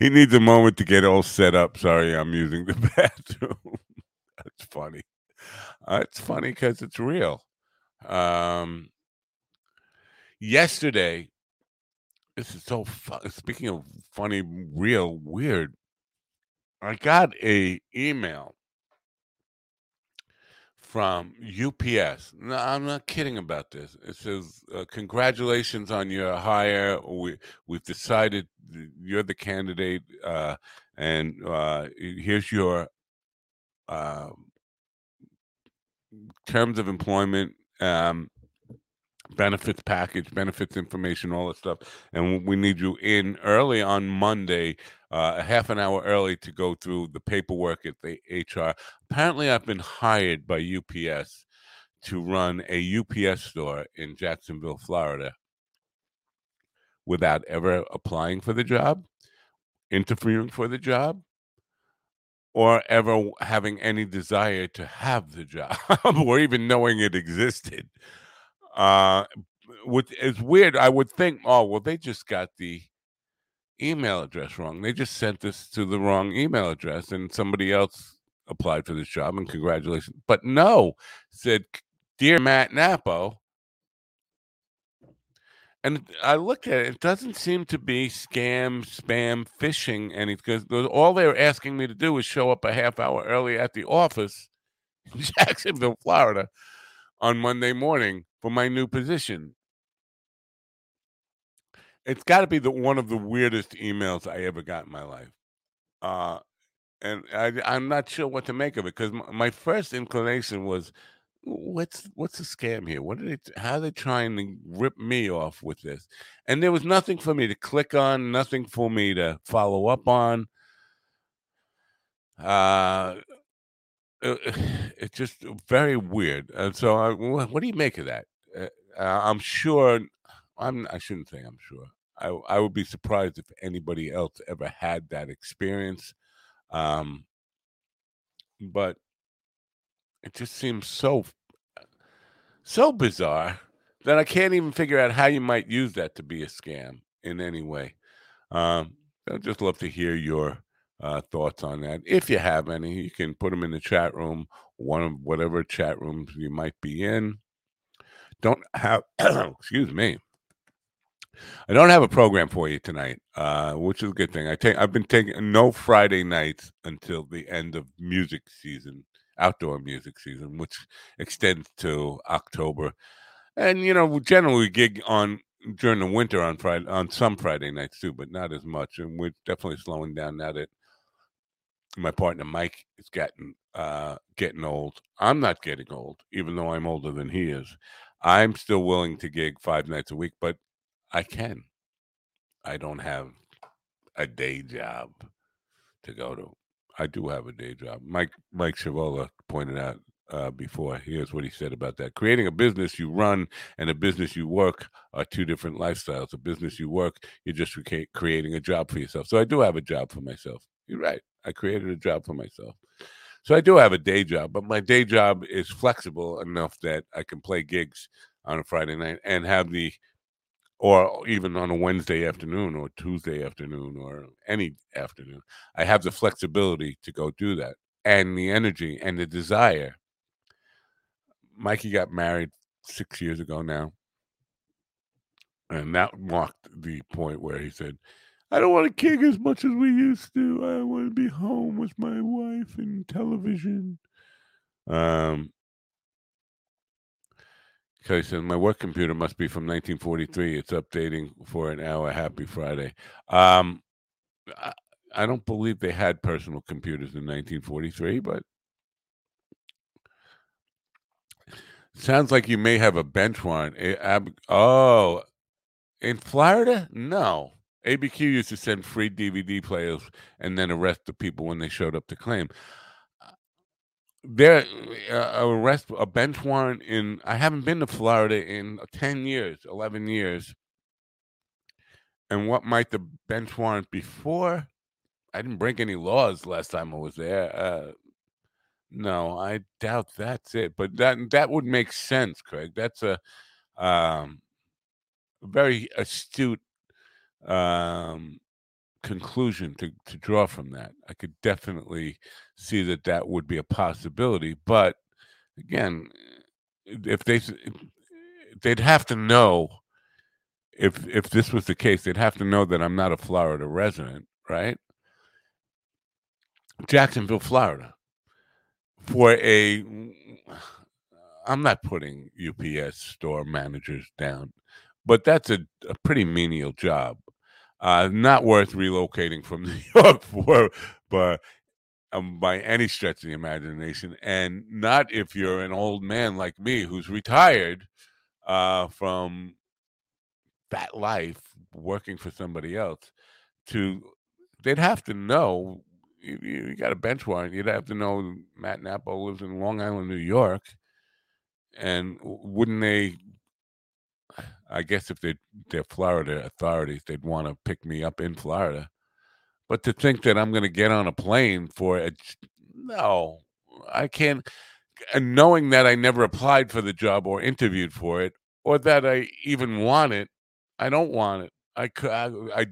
He needs a moment to get all set up. Sorry, I'm using the bathroom. That's funny. Uh, it's funny because it's real. Um, yesterday, this is so fun. Speaking of funny, real, weird, I got a email from U P S. No, I'm not kidding about this. It says, uh, congratulations on your hire. We, we've decided you're the candidate, uh, and uh, here's your uh, terms of employment, um, benefits package, benefits information, all that stuff. And we need you in early on Monday, uh, a half an hour early to go through the paperwork at the H R. Apparently, I've been hired by U P S to run a U P S store in Jacksonville, Florida, without ever applying for the job, interviewing for the job, or ever having any desire to have the job or even knowing it existed. Uh, which is weird. I would think, oh, well, they just got the email address wrong. They just sent this to the wrong email address, and somebody else applied for this job, and congratulations. But no, said, dear Matt Napo. And I looked at it. It doesn't seem to be scam, spam, phishing, and because all they were asking me to do was show up a half hour early at the office in Jacksonville, Florida, on Monday morning for my new position. It's got to be the one of the weirdest emails I ever got in my life. Uh, and I, I'm not sure what to make of it, because my, my first inclination was, what's what's the scam here? What are they, how are they trying to rip me off with this? And there was nothing for me to click on, nothing for me to follow up on. Uh, it's just very weird. And so I, what do you make of that? Uh, I'm sure... I'm, I shouldn't say I'm sure. I I would be surprised if anybody else ever had that experience. Um, but it just seems so, so bizarre that I can't even figure out how you might use that to be a scam in any way. Um, I'd just love to hear your uh, thoughts on that. If you have any, you can put them in the chat room, one of whatever chat rooms you might be in. don't have, excuse me, I don't have a program for you tonight, uh, which is a good thing. I take, I've been taking no Friday nights until the end of music season, outdoor music season, which extends to October. And, you know, we generally gig on during the winter on Friday, on some Friday nights too, but not as much. And we're definitely slowing down now that my partner Mike is getting uh, getting old. I'm not getting old, even though I'm older than he is. I'm still willing to gig five nights a week, but I can. I don't have a day job to go to. I do have a day job. Mike Mike Sciavola pointed out uh, before. Here's what he said about that. Creating a business you run and a business you work are two different lifestyles. A business you work, you're just re- creating a job for yourself. So I do have a job for myself. You're right. I created a job for myself. So I do have a day job, but my day job is flexible enough that I can play gigs on a Friday night and have the or even on a Wednesday afternoon or Tuesday afternoon or any afternoon. I have the flexibility to go do that and the energy and the desire. Mikey got married six years ago now. And that marked the point where he said, I don't want to gig as much as we used to. I want to be home with my wife and television. Um. So he says, my work computer must be from nineteen forty-three. It's updating for an hour. Happy Friday. Um, I, I don't believe they had personal computers in nineteen forty-three, but sounds like you may have a bench warrant. Oh, in Florida? No. A B Q used to send free D V D players and then arrest the people when they showed up to claim. There, uh, arrest a bench warrant in. I haven't been to Florida in ten years, eleven years. And what might the bench warrant be for? I didn't break any laws last time I was there. Uh, no, I doubt that's it. But that that would make sense, Craig. That's a um, very astute um conclusion to, to draw from that. I could definitely see that that would be a possibility, but again, if they they'd have to know if if this was the case, they'd have to know that I'm not a Florida resident, right? Jacksonville, Florida, for a I'm not putting U P S store managers down, but that's a, a pretty menial job. Uh, not worth relocating from New York for, but um, by any stretch of the imagination, and not if you're an old man like me who's retired uh, from that life, working for somebody else. To they'd have to know you, you got a bench warrant. You'd have to know Matt Nappo lives in Long Island, New York, and wouldn't they? I guess if they, they're Florida authorities, they'd want to pick me up in Florida. But to think that I'm going to get on a plane for a no, I can't. And knowing that I never applied for the job or interviewed for it, or that I even want it, I don't want it. I could. I, I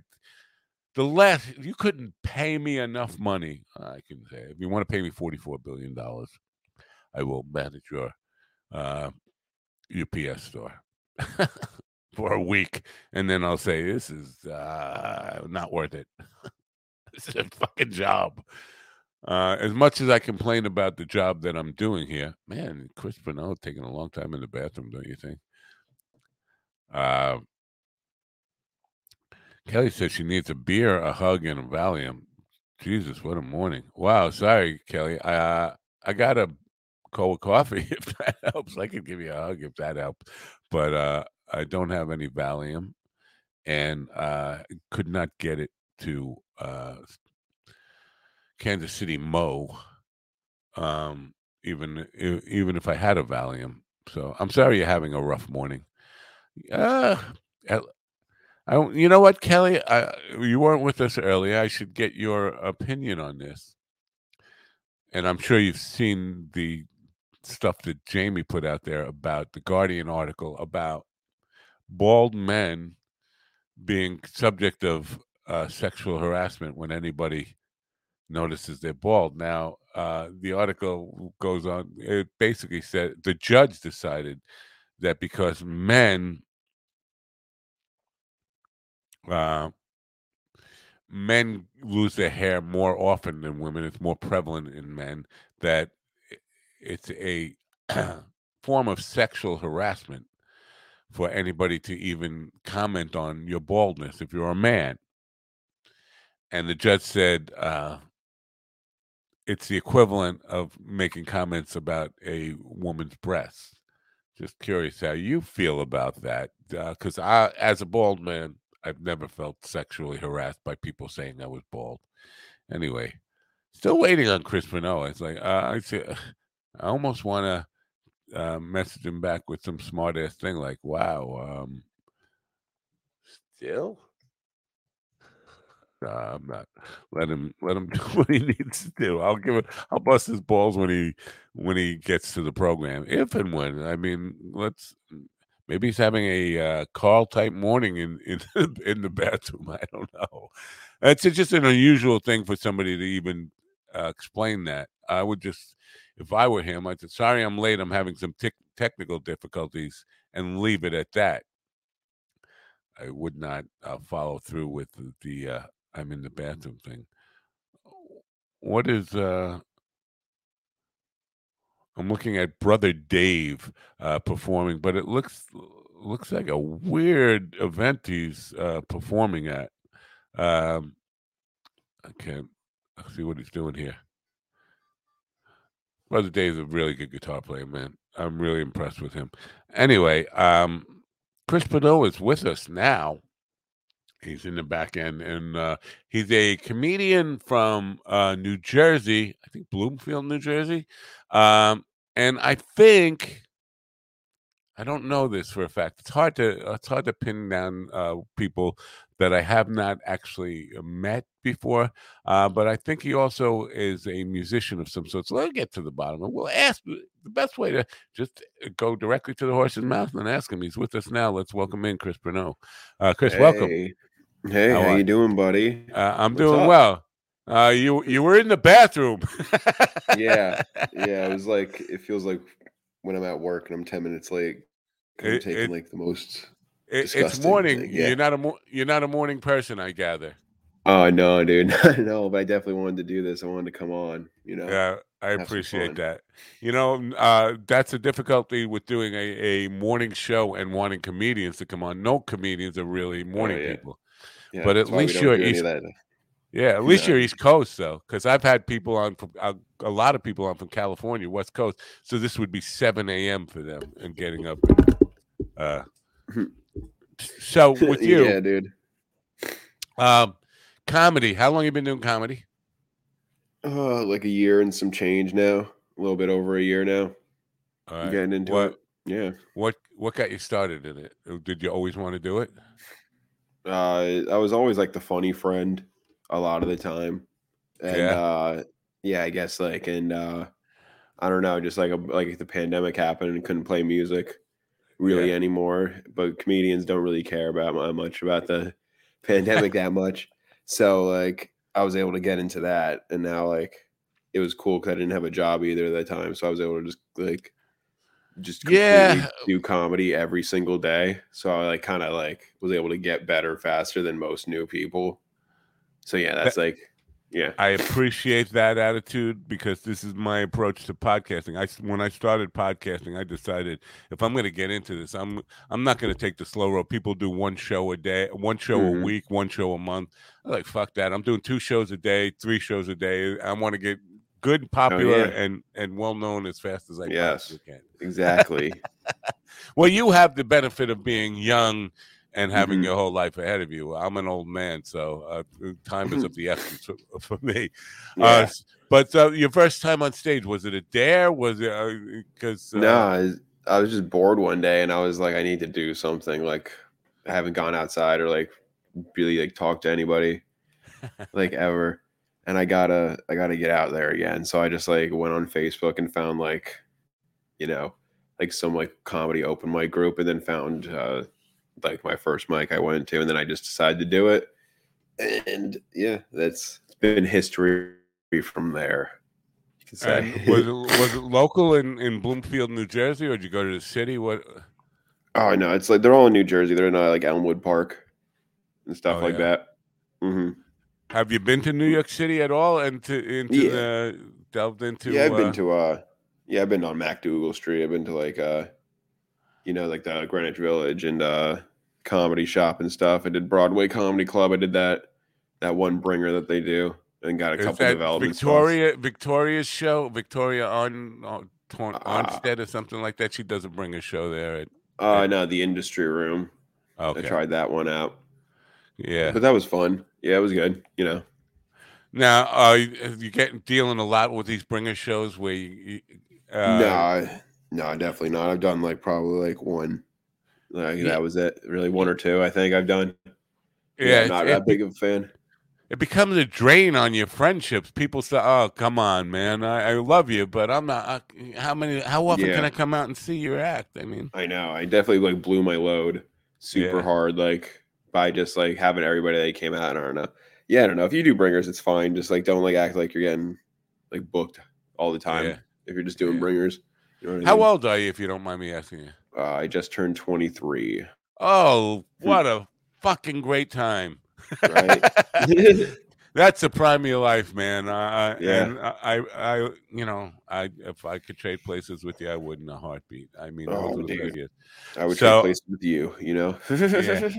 the last you couldn't pay me enough money. I can say if you want to pay me forty-four billion dollars, I will manage your uh, U P S store. For a week, and then I'll say this is uh, not worth it. This is a fucking job. Uh, as much as I complain about the job that I'm doing here, man, Chris Bonneau taking a long time in the bathroom, don't you think? Uh, Kelly says she needs a beer, a hug, and a Valium. Jesus, what a morning! Wow, sorry, Kelly. I uh, I got a Koa coffee if that helps. I could give you a hug if that helps. But uh, I don't have any Valium, and uh, could not get it to uh, Kansas City Mo, um, even even if I had a Valium. So I'm sorry you're having a rough morning. Uh, I, I don't, you know what, Kelly? I, you weren't with us earlier. I should get your opinion on this. And I'm sure you've seen the stuff that Jamie put out there about the Guardian article about bald men being subject of uh, sexual harassment when anybody notices they're bald. Now, uh, the article goes on. It basically said the judge decided that because men, uh, men lose their hair more often than women, it's more prevalent in men, that it's a form of sexual harassment for anybody to even comment on your baldness if you're a man. And the judge said uh, it's the equivalent of making comments about a woman's breasts. Just curious how you feel about that, because uh, I, as a bald man, I've never felt sexually harassed by people saying I was bald. Anyway, still waiting on Chris Pino. It's like uh, I see, I almost want to. Uh, message him back with some smart ass thing like, wow, um, still? Nah, I'm not. Let him let him do what he needs to do. I'll give it I'll bust his balls when he when he gets to the program. If and when. I mean, let's maybe he's having a uh, Carl type morning in, in in the bathroom. I don't know. It's just an unusual thing for somebody to even uh, explain that. I would just If I were him, I'd say, sorry, I'm late. I'm having some te- technical difficulties, and leave it at that. I would not uh, follow through with the, the uh, I'm in the bathroom thing. What is, uh, I'm looking at Brother Dave uh, performing, but it looks looks like a weird event he's uh, performing at. Um, I can't see what he's doing here. Brother Dave's a really good guitar player, man. I'm really impressed with him. Anyway, um, Chris Pino is with us now. He's in the back end, and uh, he's a comedian from uh, New Jersey, I think Bloomfield, New Jersey. Um, and I think, I don't know this for a fact. It's hard to it's hard to pin down uh, people that I have not actually met before, uh, but I think he also is a musician of some sort. So let's get to the bottom, and we'll ask the best way to just go directly to the horse's mouth and ask him. He's with us now. Let's welcome in Chris Pino. Uh, Chris, hey. Welcome. Hey, how, how you doing, buddy? Uh, I'm What's doing up? well. Uh, you you were in the bathroom. yeah, yeah. It was like it feels like when I'm at work and I'm ten minutes late. I'm it, taking it, like the most. It, it's morning. Thing, yeah. You're not a mo- you're not a morning person, I gather. Oh no, dude, no. But I definitely wanted to do this. I wanted to come on. You know. Yeah, I appreciate that. You know, uh, that's a difficulty with doing a, a morning show and wanting comedians to come on. No comedians are really morning oh, yeah. people. Yeah, but at least you're East. Yeah, at least yeah. you're East Coast though, because I've had people on from uh, a lot of people on from California, West Coast. So this would be seven a.m. for them and getting up. And, uh, so with you, yeah, dude. Um. Comedy. How long have you been doing comedy? Uh, like a year and some change now. A little bit over a year now. All right. Getting into what, it. Yeah. What What got you started in it? Did you always want to do it? Uh, I was always like the funny friend a lot of the time. And yeah, uh, yeah I guess like, and uh, I don't know, just like a, like the pandemic happened and couldn't play music really yeah. anymore. But comedians don't really care about much about the pandemic that much. So, like, I was able to get into that, and now, like, it was cool because I didn't have a job either at that time, so I was able to just, like, just completely yeah. do comedy every single day. So I, like, kind of, like, was able to get better faster than most new people. So, yeah, that's, that, like, yeah. I appreciate that attitude because this is my approach to podcasting. I, when I started podcasting, I decided if I'm going to get into this, I'm I'm not going to take the slow road. People do one show a day, one show mm-hmm. a week, one show a month. I'm like, fuck that. I'm doing two shows a day, three shows a day. I want to get good, popular, oh, yeah. and, and well-known as fast as I yes, can. Exactly. Well, you have the benefit of being young and having mm-hmm. your whole life ahead of you. I'm an old man, so uh, time is of the essence for me. Yeah. Uh, but uh, your first time on stage, was it a dare? Was it because... Uh, uh, no, I was, I was just bored one day, and I was like, I need to do something. Like, I haven't gone outside or, like, really like talk to anybody like ever, and I gotta I gotta get out there again. So I just like went on Facebook and found like you know like some like comedy open mic group, and then found uh like my first mic I went to, and then I just decided to do it, and yeah, that's it's been history from there. Was it was it local in, in Bloomfield, New Jersey, or did you go to the city? What Oh, I know. It's like they're all in New Jersey. They're in uh, like Elmwood Park and stuff oh, like yeah. that. Mm-hmm. Have you been to New York City at all? And to into yeah. the, delved into? Yeah, I've uh, been to. Uh, yeah, I've been on MacDougal Street. I've been to like, uh, you know, like the Greenwich Village and uh, Comedy Shop and stuff. I did Broadway Comedy Club. I did that that one bringer that they do and got a Is couple developments. Victoria spots. Victoria's show. Victoria on on, on uh, Onstead or something like that. She does a bringer show there. At, uh at, no, the Industry Room. Okay. I tried that one out. Yeah, but that was fun. Yeah, it was good, you know. Now, are you, you getting dealing a lot with these bringer shows where you? you uh, no, no, definitely not. I've done like probably like one. Like yeah. That was it. Really, one or two. I think I've done. Yeah, yeah I'm not it, that big of a fan. It becomes a drain on your friendships. People say, "Oh, come on, man, I, I love you, but I'm not. I, how many? How often yeah. can I come out and see your act?" I mean, I know. I definitely like blew my load super yeah. hard, like. By just like having everybody that came out, and I don't know. Yeah, I don't know. If you do bringers, it's fine. Just like don't like act like you're getting like booked all the time. Yeah. If you're just doing yeah. bringers, you know what I mean? How old are you, if you don't mind me asking you? Uh, I just turned twenty-three. Oh, what a fucking great time! Right? That's the prime of your life, man. I, yeah. And I, I, you know, I if I could trade places with you, I would in a heartbeat. I mean, oh, dude. I would so, trade places with you. You know. Yeah.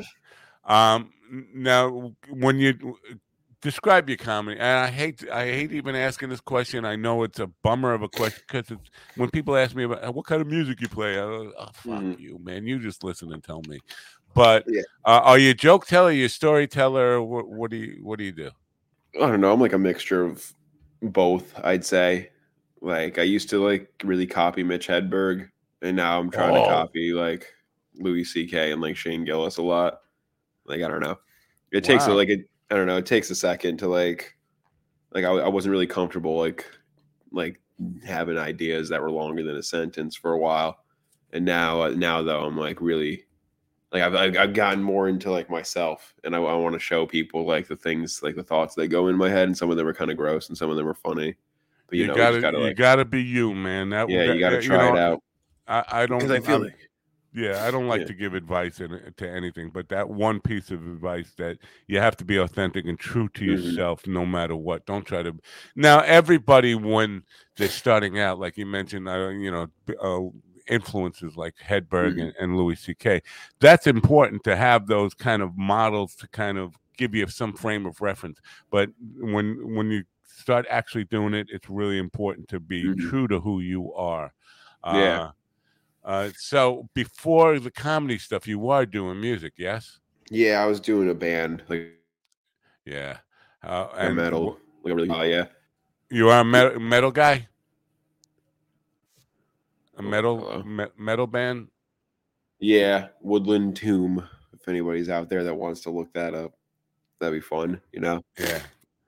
Um, now when you describe your comedy, and I hate, I hate even asking this question. I know it's a bummer of a question because it's when people ask me about what kind of music you play, I go, oh, fuck mm. you, man. You just listen and tell me, but yeah. uh, are you a joke teller? You a storyteller? What, what do you, what do you do? I don't know. I'm like a mixture of both. I'd say like, I used to like really copy Mitch Hedberg, and now I'm trying oh. to copy like Louis C K and like Shane Gillis a lot. Like, I don't know. It takes wow. a, like, a, I don't know. It takes a second to like, like I, I wasn't really comfortable, like, like having ideas that were longer than a sentence for a while. And now, uh, now though, I'm like really, like I've, I've, I've gotten more into like myself, and I, I want to show people like the things, like the thoughts that go in my head. And some of them are kind of gross and some of them are funny, but you, you know, gotta, you, gotta, like, you gotta be you, man. That, yeah, that, you gotta try you know, it out. I, I don't Cause I feel I'm, like. Yeah, I don't like yeah. to give advice in, to anything, but that one piece of advice that you have to be authentic and true to yourself mm-hmm. no matter what. Don't try to. Now, everybody, when they're starting out, like you mentioned, uh, you know, uh, influences like Hedberg mm-hmm. and, and Louis C K, that's important to have those kind of models to kind of give you some frame of reference. But when when you start actually doing it, it's really important to be mm-hmm. true to who you are. Uh, yeah. Uh, so before the comedy stuff, you were doing music, yes? Yeah, I was doing a band, like yeah, uh, and metal. Like really, oh yeah. You are a metal, metal guy, a metal me- metal band. Yeah, Woodland Tomb. If anybody's out there that wants to look that up, that'd be fun, you know? Yeah,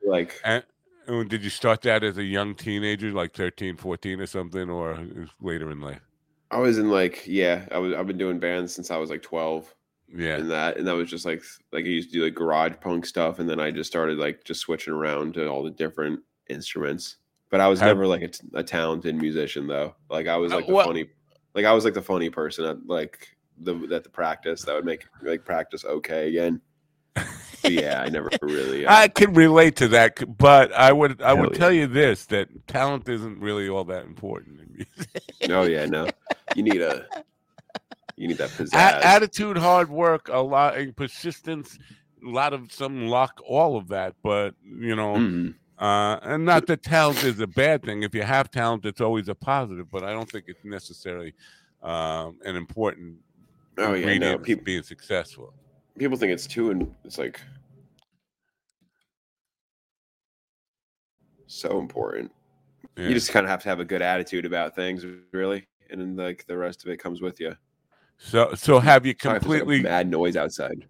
like. And- did you start that as a young teenager, like thirteen, fourteen or something, or later in life? I was in like, yeah, I was, I've been doing bands since I was like twelve. Yeah. And that, and that was just like, like I used to do like garage punk stuff. And then I just started like just switching around to all the different instruments, but I was I, never like a, t- a talented musician though. Like I was like the what? funny, like I was like the funny person at like the, at the practice that would make like practice okay again. Yeah, I never really. Uh, I can relate to that, but I would I would yeah. tell you this: that talent isn't really all that important in music. Oh yeah, no, you need a you need that pizzazz, a- attitude, hard work, a lot, and persistence, a lot of some luck, all of that. But you know, mm-hmm. uh, and not that talent is a bad thing. If you have talent, it's always a positive. But I don't think it's necessarily um, an important oh yeah, no, people being successful. People think it's too, and it's like so important. Yeah. You just kind of have to have a good attitude about things, really, and then like the rest of it comes with you. So, so have you completely like mad noise outside?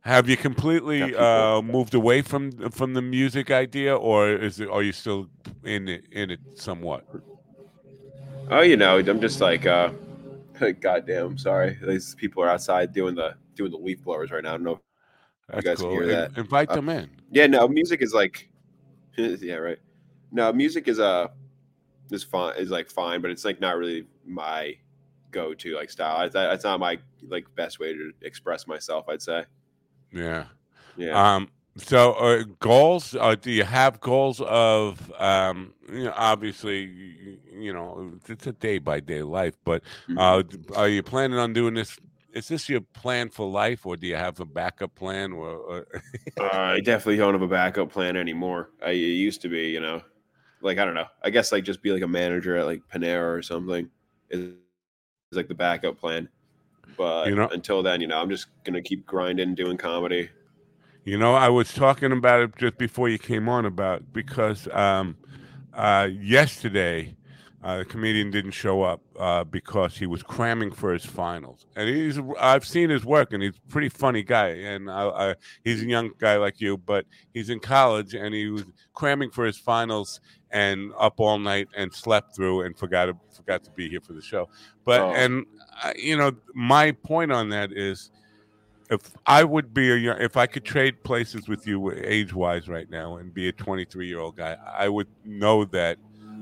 Have you completely uh, moved away from from the music idea, or is it, are you still in it, in it somewhat? Oh, you know, I'm just like, uh, goddamn, sorry. These people are outside doing the. Doing the leaf blowers right now. I don't know if That's you guys cool. can hear that. Invite uh, them in. Yeah, no, music is like, yeah, right. No, music is a uh, is fine is like fine, but it's like not really my go-to like style. That's not my like best way to express myself, I'd say. Yeah. Yeah. Um, so uh, goals, uh, do you have goals of, um, you know, obviously, you, you know, it's a day-by-day life, but uh, are you planning on doing this? Is this your plan for life, or do you have a backup plan? Or, or uh, I definitely don't have a backup plan anymore. I it used to be, you know, like, I don't know. I guess like just be like a manager at like Panera or something is, is like the backup plan. But you know, until then, you know, I'm just going to keep grinding, doing comedy. You know, I was talking about it just before you came on about because um, uh, yesterday uh, the comedian didn't show up uh, because he was cramming for his finals. And he's I've seen his work, and he's a pretty funny guy. And I, I, he's a young guy like you, but he's in college, and he was cramming for his finals and up all night and slept through and forgot to, forgot to be here for the show. But oh. And, uh, you know, my point on that is, if I would be a young, if I could trade places with you age-wise right now and be a twenty-three-year-old guy, I would know that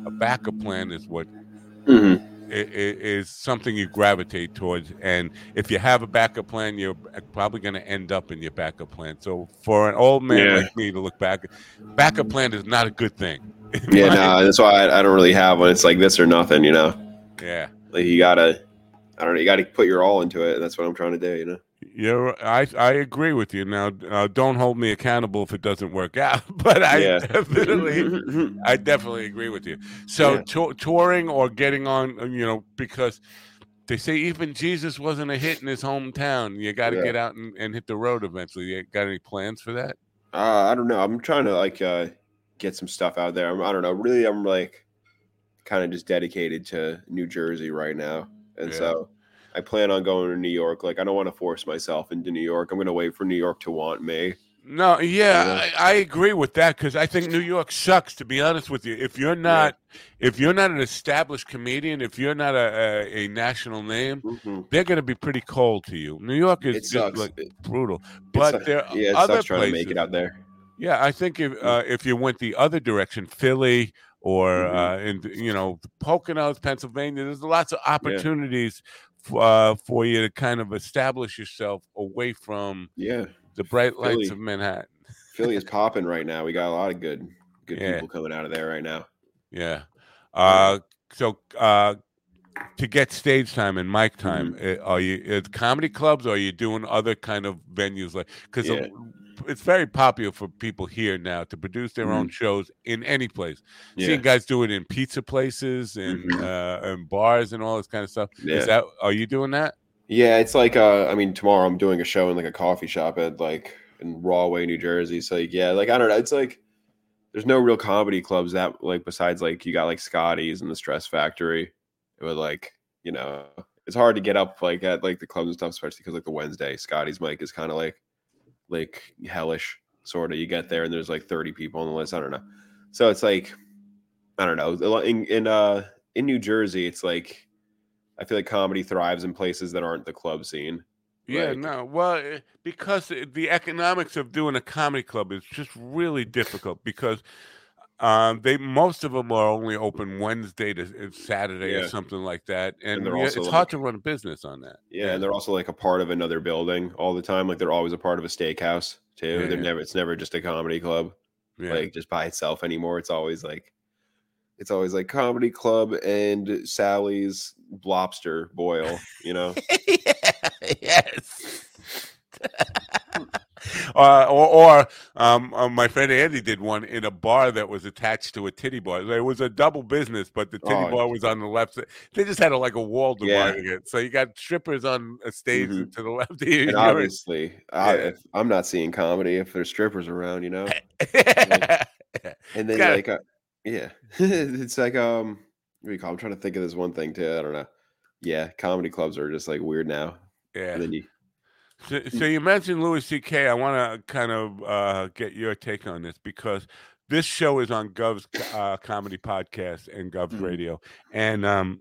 a backup plan is what mm-hmm. is something you gravitate towards. And if you have a backup plan, you're probably going to end up in your backup plan. So for an old man yeah. like me to look back, backup plan is not a good thing. Yeah, no, that's why I, I don't really have one. It's like this or nothing, you know. Yeah, like you gotta, I don't know, you gotta put your all into it, and that's what I'm trying to do, you know. Yeah, I I agree with you. Now, uh, don't hold me accountable if it doesn't work out, but I yeah. definitely, I definitely agree with you. So yeah. t- touring or getting on, you know, because they say even Jesus wasn't a hit in his hometown. You got to yeah. get out and, and hit the road eventually. You got any plans for that? Uh, I don't know. I'm trying to like uh, get some stuff out there. I'm, I don't know. Really, I'm like kind of just dedicated to New Jersey right now, and yeah. so. I plan on going to New York. Like, I don't want to force myself into New York. I'm going to wait for New York to want me. No, yeah, yeah. I, I agree with that because I think New York sucks, to be honest with you. If you're not yeah. if you're not an established comedian, if you're not a, a, a national name, mm-hmm. they're going to be pretty cold to you. New York is just, sucks. Like, brutal. But sucks. There are yeah, it other sucks trying places. To make it out there. Yeah, I think if uh, if you went the other direction, Philly or, mm-hmm. uh, in, you know, Poconos, Pennsylvania, there's lots of opportunities yeah. Uh, for you to kind of establish yourself away from yeah. the bright Philly, lights of Manhattan. Philly is popping right now. We got a lot of good good yeah. people coming out of there right now. Yeah. Uh, so uh, to get stage time and mic time, mm-hmm. are you at comedy clubs or are you doing other kind of venues? Like, because yeah. it's very popular for people here now to produce their mm-hmm. own shows in any place. Yeah. Seeing guys do it in pizza places and mm-hmm. uh, and bars and all this kind of stuff. Yeah. Is that are you doing that? Yeah, it's like uh, I mean, tomorrow I'm doing a show in like a coffee shop at like in Rahway, New Jersey. So like, yeah, like I don't know. It's like there's no real comedy clubs that like besides like you got like Scotty's and the Stress Factory. It would like you know it's hard to get up like at like the clubs and stuff, especially because like the Wednesday Scotty's mic is kind of like. like hellish sort of you get there and there's like thirty people on the list. I don't know. So it's like, I don't know in, in, uh, in New Jersey, it's like, I feel like comedy thrives in places that aren't the club scene. Yeah, like, no. Well, because the economics of doing a comedy club is just really difficult because um, they, most of them are only open Wednesday to Saturday yeah. or something like that. And, and they're yeah, also it's like, hard to run a business on that. Yeah, yeah. And they're also like a part of another building all the time. Like they're always a part of a steakhouse too. Yeah. They're never, it's never just a comedy club, yeah. like just by itself anymore. It's always like, it's always like comedy club and Sally's lobster boil, you know? yeah, yes. Uh, or, or um, uh, my friend Andy did one in a bar that was attached to a titty bar. It was a double business, but the titty oh, bar was on the left side. They just had a, like a wall dividing yeah. it. So you got strippers on a stage mm-hmm. to the left. Of you. And obviously, I, yeah. if I'm not seeing comedy if there's strippers around, you know. like, and then Got like, uh, yeah, it's like um, what do you call it? I'm trying to think of this one thing too. I don't know. Yeah, comedy clubs are just like weird now. Yeah. And then you, So, so you mentioned Louis C K. I want to kind of uh, get your take on this because this show is on Gov's uh, comedy podcast and Gov's mm-hmm. radio. And um,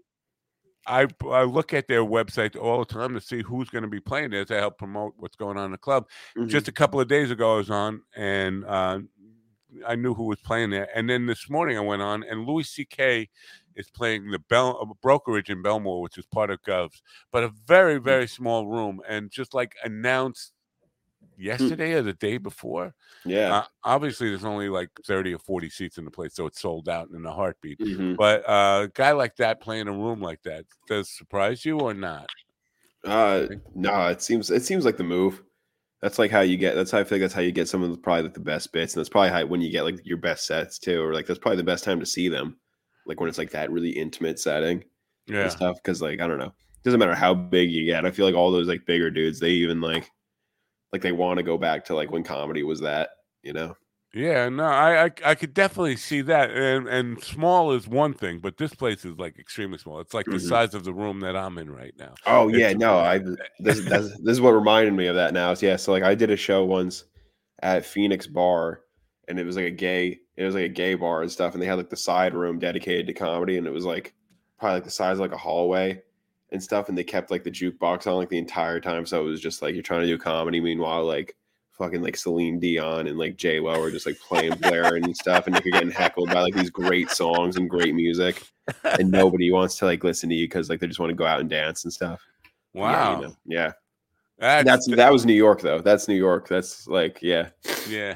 I, I look at their website all the time to see who's going to be playing there to help promote what's going on in the club. Mm-hmm. Just a couple of days ago I was on and uh, I knew who was playing there. And then this morning I went on, and Louis C K is playing the Bel- Brokerage in Belmore, which is part of Gov's, but a very, very small room, and just like announced yesterday or the day before. Yeah. Uh, obviously, there's only like thirty or forty seats in the place, so it's sold out in a heartbeat. Mm-hmm. But uh, a guy like that playing a room like that, does surprise you or not? Uh, no, nah, it seems it seems like the move. That's like how you get. That's how I feel like that's how you get some of the probably like the best bits, and that's probably how when you get like your best sets too, or like that's probably the best time to see them, like when it's like that really intimate setting, yeah, and stuff. Because like I don't know, it doesn't matter how big you get. I feel like all those like bigger dudes, they even like, like they want to go back to like when comedy was that, you know. Yeah, no, I, I I could definitely see that, and and small is one thing, but this place is like extremely small. It's like the mm-hmm. size of the room that I'm in right now. Oh it's yeah, no, I this this is what reminded me of that now. So, yeah, so like I did a show once at Phoenix Bar, and it was like a gay, it was like a gay bar and stuff, and they had like the side room dedicated to comedy, and it was like probably like the size of like a hallway and stuff, and they kept like the jukebox on like the entire time, so it was just like you're trying to do comedy, meanwhile like fucking like Celine Dion and like J-Lo are just like playing Blair and stuff, and like you're getting heckled by like these great songs and great music, and nobody wants to like listen to you because like they just want to go out and dance and stuff. Wow. Yeah, you know, yeah. That's, that's that was New York though. That's New York. That's like yeah, yeah,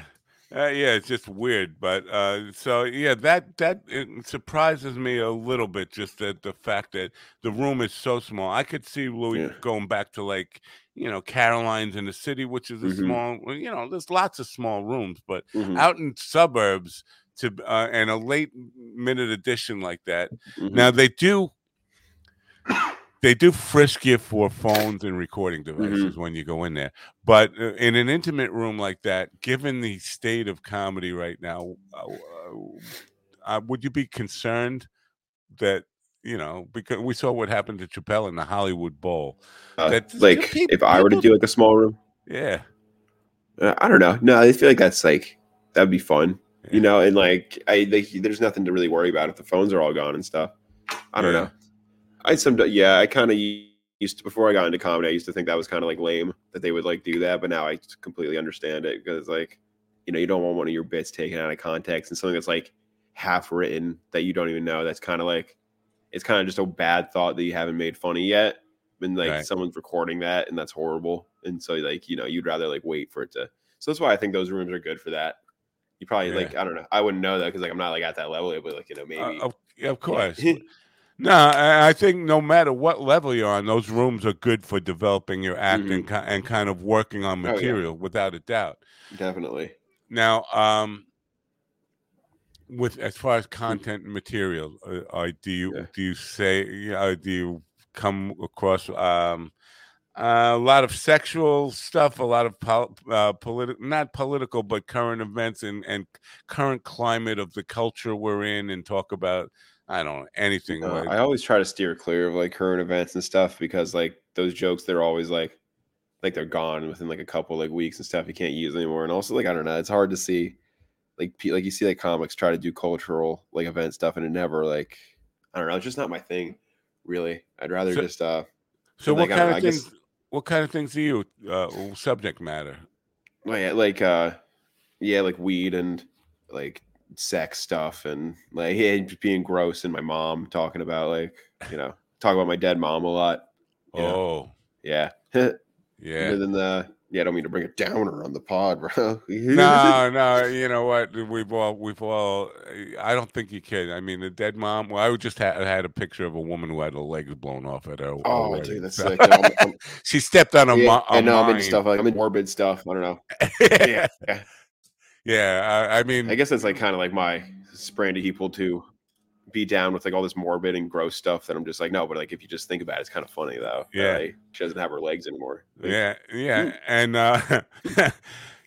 uh, yeah. It's just weird, but uh, so yeah, that that it surprises me a little bit. Just that the fact that the room is so small, I could see Louis yeah. going back to like, you know, Caroline's in the city, which is a mm-hmm. small, you know, there's lots of small rooms, but mm-hmm. out in suburbs to, uh, and a late minute edition like that. Mm-hmm. Now they do, they do frisk you for phones and recording devices mm-hmm. when you go in there, but uh, in an intimate room like that, given the state of comedy right now, uh, uh, would you be concerned that, you know, because we saw what happened to Chappelle in the Hollywood Bowl. Uh, that, like, people, if I were to do like a small room, yeah, uh, I don't know. No, I feel like that's like that'd be fun, yeah. you know. And like, I they, there's nothing to really worry about if the phones are all gone and stuff. I don't yeah. know. I some yeah, I kind of used to, before I got into comedy, I used to think that was kind of like lame that they would like do that, but now I completely understand it because like, you know, you don't want one of your bits taken out of context and something that's like half written that you don't even know. That's kind of like, it's kind of just a bad thought that you haven't made funny yet. And like right. someone's recording that, and that's horrible. And so like, you know, you'd rather like wait for it to, so that's why I think those rooms are good for that. You probably yeah. like, I don't know. I wouldn't know that because like, I'm not like at that level, but like, you know, maybe. Uh, of, of course. Yeah. No, I think no matter what level you're on, those rooms are good for developing your act mm-hmm. and, and kind of working on material oh, yeah. without a doubt. Definitely. Now, um, with as far as content and material, uh, uh, do you yeah. do you say uh, do you come across um, uh, a lot of sexual stuff, a lot of pol- uh, political, not political, but current events and, and current climate of the culture we're in, and talk about I don't know, anything. No, like I always try to steer clear of like current events and stuff because like those jokes, they're always like like they're gone within like a couple like weeks and stuff. You can't use anymore, and also like I don't know, it's hard to see. Like, like you see, like comics try to do cultural like event stuff, and it never like I don't know. It's just not my thing, really. I'd rather so, just. uh So what like, kind of things? Guess, what kind of things do you uh, subject matter? Well, yeah, like uh, yeah, like weed and like sex stuff, and like yeah, just being gross, and my mom talking about like you know talking about my dead mom a lot. Oh, know? Yeah, yeah. Other than the. Yeah, I don't mean to bring a downer on the pod, bro. no, no, you know what? We've all, we've all. I don't think you can. I mean, the dead mom. Well, I just had had a picture of a woman who had her legs blown off at her. Oh, her dude, that's so. Sick. I'm, I'm, she stepped on a. Yeah, mo- a I know. Mine. I'm into stuff. Like, I'm in morbid stuff. I don't know. yeah, yeah. yeah I, I mean, I guess that's like kind of like my brand of people to be down with like all this morbid and gross stuff that I'm just like no, but like if you just think about it, it's kind of funny though. Yeah, like, she doesn't have her legs anymore. Like, yeah, yeah, mm. and uh,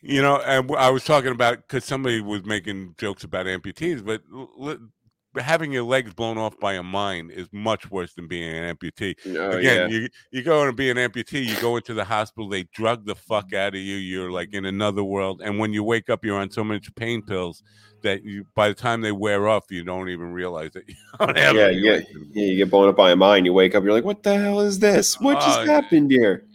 you know, and I was talking about because somebody was making jokes about amputees, but l- l- having your legs blown off by a mine is much worse than being an amputee. Oh, Again, yeah. you you go and be an amputee, you go into the hospital, they drug the fuck out of you, you're like in another world, and when you wake up, you're on so much pain pills that you, by the time they wear off, you don't even realize that you don't have yeah, yeah, yeah, you get blown up by a mine. You wake up, you're like, what the hell is this? What uh, just happened here?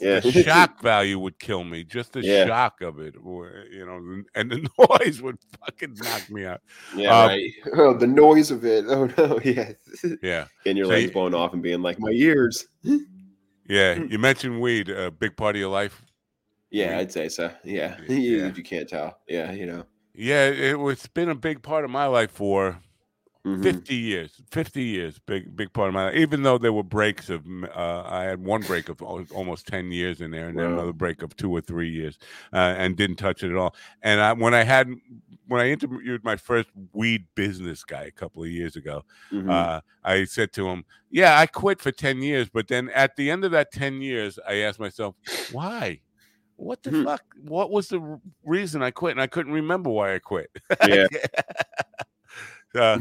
yeah. The shock value would kill me. Just the yeah. shock of it, or, you know, and the noise would fucking knock me out. Yeah, um, right. Oh, the noise of it. Oh no, yeah, yeah. And your so legs you, blowing off and being like, my ears. Yeah, you mentioned weed, a big part of your life. Yeah, weed? I'd say so. Yeah, yeah. You, you can't tell. Yeah, you know. Yeah, it, it's been a big part of my life for. Mm-hmm. fifty years, fifty years, big big part of my life. Even though there were breaks of, uh, I had one break of almost ten years in there, and wow. then another break of two or three years, uh, and didn't touch it at all. And I, when I had, when I interviewed my first weed business guy a couple of years ago, mm-hmm. uh, I said to him, yeah, I quit for ten years. But then at the end of that ten years, I asked myself, why? What the mm-hmm. fuck? What was the reason I quit? And I couldn't remember why I quit. Yeah. uh,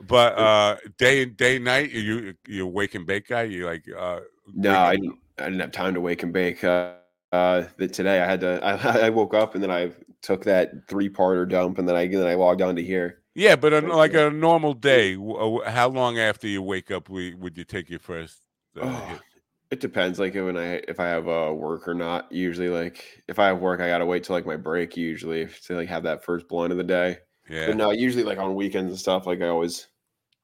But uh, day day night, you you wake and bake guy. You like uh, no, I didn't, I didn't have time to wake and bake. Uh, uh, that today I had to. I, I woke up and then I took that three parter dump and then I then I logged on to here. Yeah, but on, like a normal day, how long after you wake up would you take your first? Uh, oh, it depends. Like when I if I have uh, work or not. Usually, like if I have work, I gotta wait till like my break. Usually to like have that first blunt of the day. Yeah. But no, usually like on weekends and stuff, like I always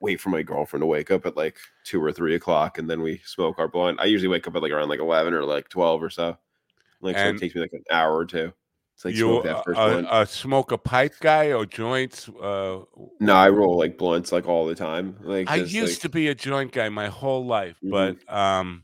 wait for my girlfriend to wake up at like two or three o'clock, and then we smoke our blunt. I usually wake up at like around like eleven or like twelve or so. Like and so, it takes me like an hour or two. It's like you smoke that first a, a smoke a pipe guy or joints? Uh, no, I roll like blunts like all the time. Like I just, used like, to be a joint guy my whole life, mm-hmm. but um,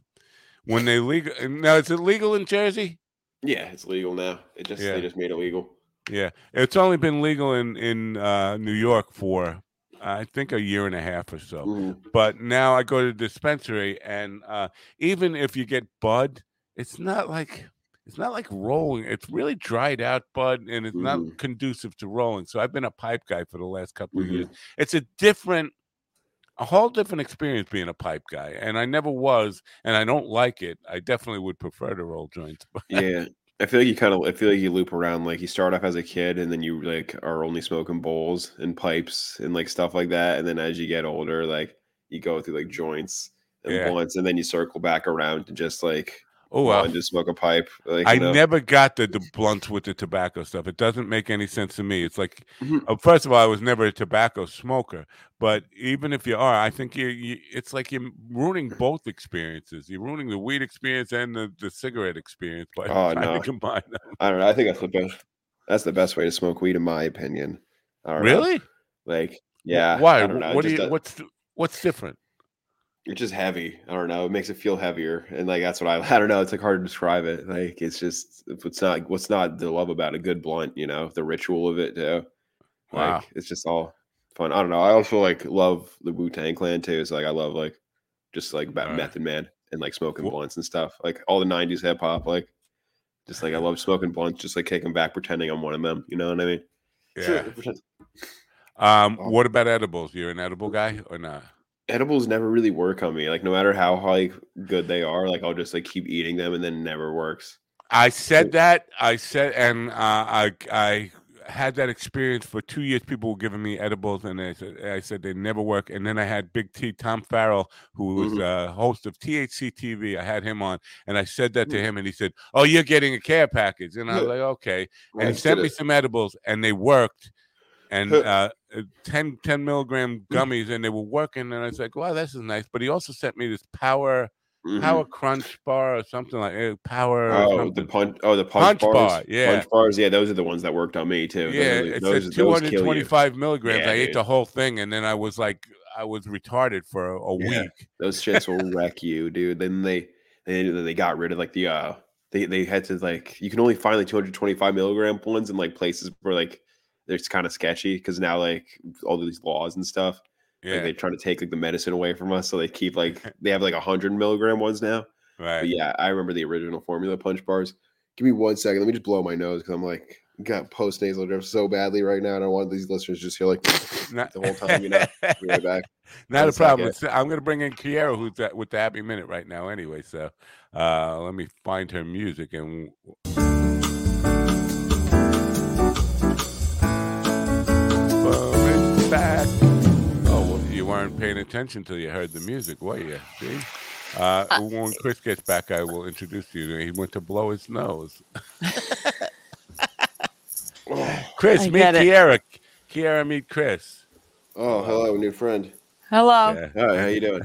when they legal now, is it legal in Jersey? Yeah, it's legal now. It just yeah. they just made it legal. Yeah, it's only been legal in in uh, New York for uh, I think a year and a half or so. Mm. But now I go to the dispensary, and uh, even if you get bud, it's not like it's not like rolling. It's really dried out bud, and it's mm. not conducive to rolling. So I've been a pipe guy for the last couple mm-hmm. of years. It's a different, a whole different experience being a pipe guy, and I never was, and I don't like it. I definitely would prefer to roll joints. But yeah. I feel like you kind of, I feel like you loop around, like you start off as a kid and then you like are only smoking bowls and pipes and like stuff like that. And then as you get older, like you go through like joints and yeah. blunts, and then you circle back around to just like, oh, wow. and just smoke a pipe. Like, I you know? never got the, the blunts with the tobacco stuff. It doesn't make any sense to me. It's like, mm-hmm. first of all, I was never a tobacco smoker, but even if you are, I think you, you it's like you're ruining both experiences. You're ruining the weed experience and the, the cigarette experience by oh, trying no. to combine them. I don't know. I think that's the best. That's the best way to smoke weed, in my opinion. I don't really? Know. Like, yeah. Why? I don't know. What do you? Does... What's what's different? It's just heavy. I don't know. It makes it feel heavier, and like that's what I. I don't know. It's like hard to describe it. Like it's just what's not what's not the love about a good blunt. You know, the ritual of it too. Wow. Like it's just all fun. I don't know. I also like love the Wu-Tang Clan too. It's like I love like just like about right. Method Man and like smoking cool. blunts and stuff. Like all the nineties hip hop. Like just like I love smoking blunts. Just like kicking back, pretending I'm one of them. You know what I mean? Yeah. um. Oh. What about edibles? You're an edible guy or not? Edibles never really work on me. Like no matter how like good they are, like I'll just like keep eating them, and then it never works. I said that. I said, and uh, I I had that experience for two years. People were giving me edibles, and I said, I said they never work. And then I had Big T, Tom Farrell, who was mm-hmm. uh, host of T H C T V. I had him on, and I said that to him, and he said, "Oh, you're getting a care package," and I was like, "Okay." And he sent me some edibles, and they worked. And uh, ten, ten milligram gummies, and they were working. And I was like, wow, this is nice. But he also sent me this power mm-hmm. power crunch bar or something like it. Power. Oh, the punch. Oh, the punch, punch bars. Bar, yeah. Punch bars. Yeah, those are the ones that worked on me, too. Yeah, those, it those, said two hundred twenty-five milligrams. Yeah, I dude. ate the whole thing. And then I was like, I was retarded for a, a yeah. week. Those shits will wreck you, dude. Then they, they, they got rid of like the, uh, they, they had to like, you can only find like two hundred twenty-five milligram ones in like places where like, it's kind of sketchy because now like all these laws and stuff, yeah. like, they're trying to take like the medicine away from us. So they keep like they have like a hundred milligram ones now. Right. But yeah, I remember the original formula punch bars. Give me one second. Let me just blow my nose because I'm like got post nasal drip so badly right now, and I want these listeners just hear like Not- the whole time. You know, be right back. Not a problem. Second. I'm gonna bring in Kiera, who's at, with the Happy Minute right now. Anyway, so uh, let me find her music and. Back. Oh, well, you weren't paying attention till you heard the music, were you? See? Uh, uh, when Chris gets back, I will introduce you. He went to blow his nose. Chris, I meet Kiara. Kiara, meet Chris. Oh, hello, new friend. Hello. Yeah. Hi, how you doing?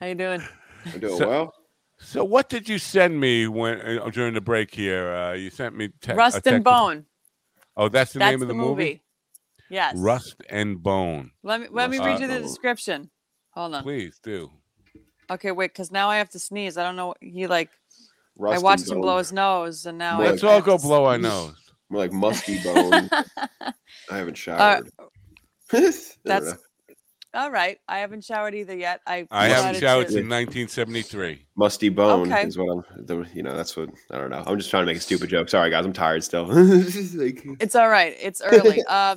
How you doing? I'm doing so, well. So, what did you send me when uh, during the break here? Uh, you sent me te- Rust and Bone. Oh, that's the that's name of the, the movie? movie. Yes. Rust and Bone. Let me let Rust me read you the description. Hold on. Please do. Okay, wait, because now I have to sneeze. I don't know. He like, Rust I watched him blow his nose, and now let's all go blow our nose. More like musky bone. I haven't showered. Uh, that's all right. I haven't showered either yet. I I haven't showered since nineteen seventy-three. Musty bone okay. is what I'm. The, you know, that's what I don't know. I'm just trying to make a stupid joke. Sorry, guys. I'm tired still. Like, it's all right. It's early. uh,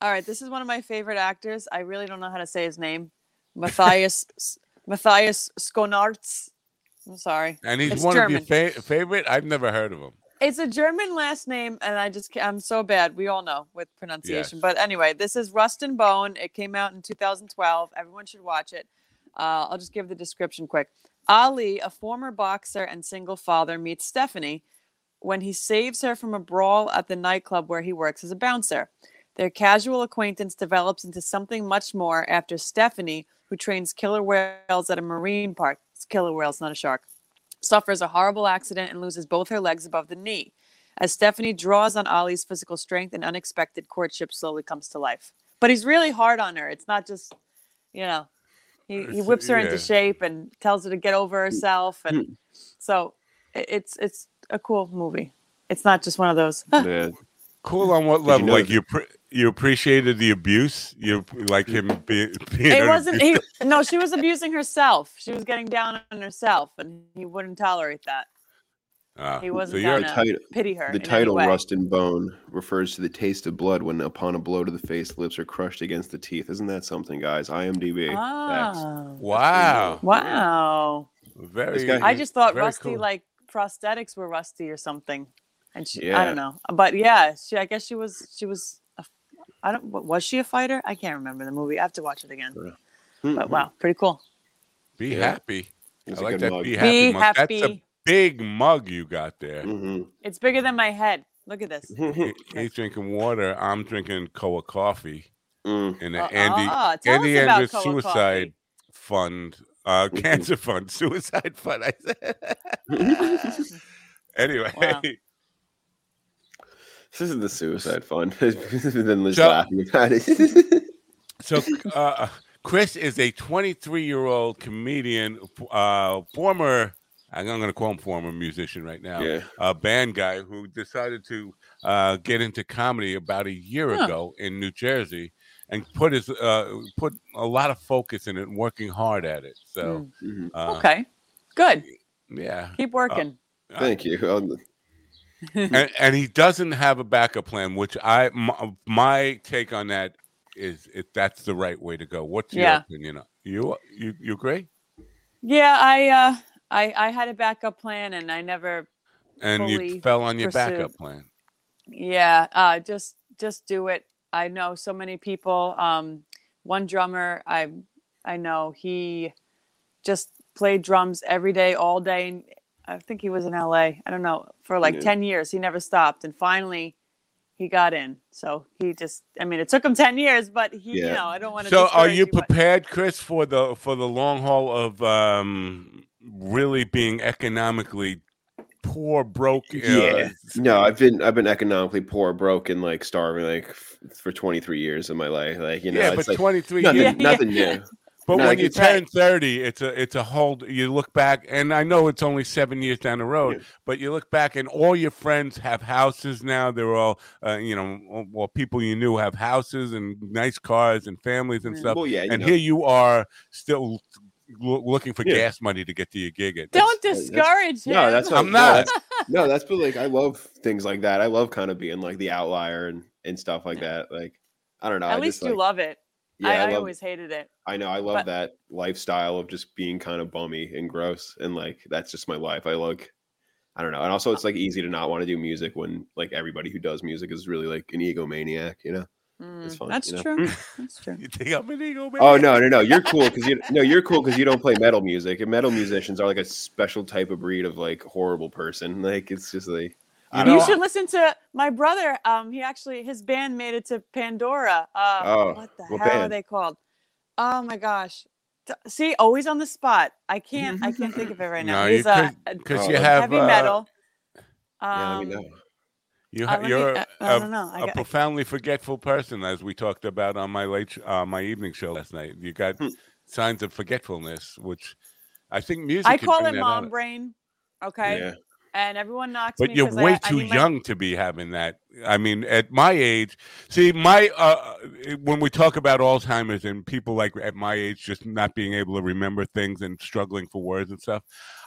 all right. This is one of my favorite actors. I really don't know how to say his name. Matthias. Matthias Schoenaerts. I'm sorry. And he's it's one German. of your fa- favorite? I've never heard of him. It's a German last name, and I just, I'm so bad. We all know with pronunciation. Yes. But anyway, this is Rust and Bone. It came out in two thousand twelve. Everyone should watch it. Uh, I'll just give the description quick. Ali, a former boxer and single father, meets Stephanie when he saves her from a brawl at the nightclub where he works as a bouncer. Their casual acquaintance develops into something much more after Stephanie, who trains killer whales at a marine park. It's killer whales, not a shark. Suffers a horrible accident and loses both her legs above the knee. As Stephanie draws on Ollie's physical strength, an unexpected courtship slowly comes to life. But he's really hard on her. It's not just, you know, he, he whips her yeah. into shape and tells her to get over herself. And so it's it's a cool movie. It's not just one of those. Yeah. Cool on what level? You know, like you pre- you appreciated the abuse? You like him being being It wasn't he, no, she was abusing herself. She was getting down on herself and he wouldn't tolerate that. Uh, he wasn't so gonna title, pity her. The title Rust and Bone refers to the taste of blood when upon a blow to the face lips are crushed against the teeth. Isn't that something, guys? I M D B. Oh, that's, wow. That's wow. Very guy, I just thought rusty cool. like prosthetics were rusty or something. And she, yeah. I don't know, but yeah, she. I guess she was. She was. A, I don't. Was she a fighter? I can't remember the movie. I have to watch it again. Mm-hmm. But wow, pretty cool. Be yeah. happy. It's I like that. Mug. Be happy. Be mug. happy. That's a big mug you got there. Mm-hmm. It's bigger than my head. Look at this. he, he's drinking water. I'm drinking Koa Coffee. Mm. And the uh, Andy uh, uh, Andy Andrews Suicide coffee. Fund, uh, Cancer Fund, Suicide Fund. I said. Anyway. Wow. This is the suicide fund. Then Liz so, laughing about it. So, uh, Chris is a twenty-three-year-old comedian, uh, former, I'm going to call him former musician right now, yeah. a band guy who decided to uh, get into comedy about a year huh. ago in New Jersey and put his uh, put a lot of focus in it and working hard at it. So, mm-hmm. uh, okay, good. Yeah. Keep working. Uh, Thank you. I'll- and, and he doesn't have a backup plan, which I my, my take on that is if that's the right way to go. What's your yeah. opinion? You you you agree? Yeah, I uh I I had a backup plan and I never and you fell on your pursued. backup plan. Yeah, uh, just just do it. I know so many people. Um, one drummer I I know he just played drums every day, all day. And, I think he was in L A. I don't know. For like yeah. ten years, he never stopped. And finally, he got in. So he just, I mean, it took him ten years, but he, yeah. you know, I don't want to. So are you prepared, but... Chris, for the for the long haul of um, really being economically poor, broke? Uh... Yeah. No, I've been I've been economically poor, broke, and like starving like f- for twenty-three years of my life. Like, you know, yeah, it's but like, twenty-three nothing, years. Nothing yeah. new. But no, when you turn right. thirty, it's a it's a whole. You look back, and I know it's only seven years down the road, yeah. but you look back, and all your friends have houses now. They're all, uh, you know, well, people you knew have houses and nice cars and families and yeah. stuff. Well, yeah, you and know. Here you are still l- looking for yeah. gas money to get to your gig. At. Don't that's, discourage that's, him. No, that's what, I'm not. No that's, no, that's but like I love things like that. I love kind of being like the outlier and, and stuff like that. Like I don't know. At I least just, you like, love it. Yeah, I, I, I love, always hated it. I know. I love but, that lifestyle of just being kind of bummy and gross. And like, that's just my life. I like, I don't know. And also it's like easy to not want to do music when like everybody who does music is really like an egomaniac, you know? Mm, it's fine, that's you know? true. That's true. You think I'm an ego man? Oh no, no, no! You're cool because you no, you're cool because you don't play metal music, and metal musicians are like a special type of breed of like horrible person. Like it's just like I don't you know. should listen to my brother. Um, he actually his band made it to Pandora. Uh, oh, what the what hell band? are they called? Oh my gosh! See, always on the spot. I can't. I can't think of it right now. No, He's a because uh, you have heavy uh, metal. Yeah, um, let me know. You ha- you're a, I don't know. I a got, profoundly forgetful person, as we talked about on my late, sh- uh, my evening show last night. You got signs of forgetfulness, which I think music. I call it mom brain. Okay, yeah. And everyone knocks. But me you're way I, too I mean, young like, to be having that. I mean, at my age, see, my uh, when we talk about Alzheimer's and people like at my age just not being able to remember things and struggling for words and stuff.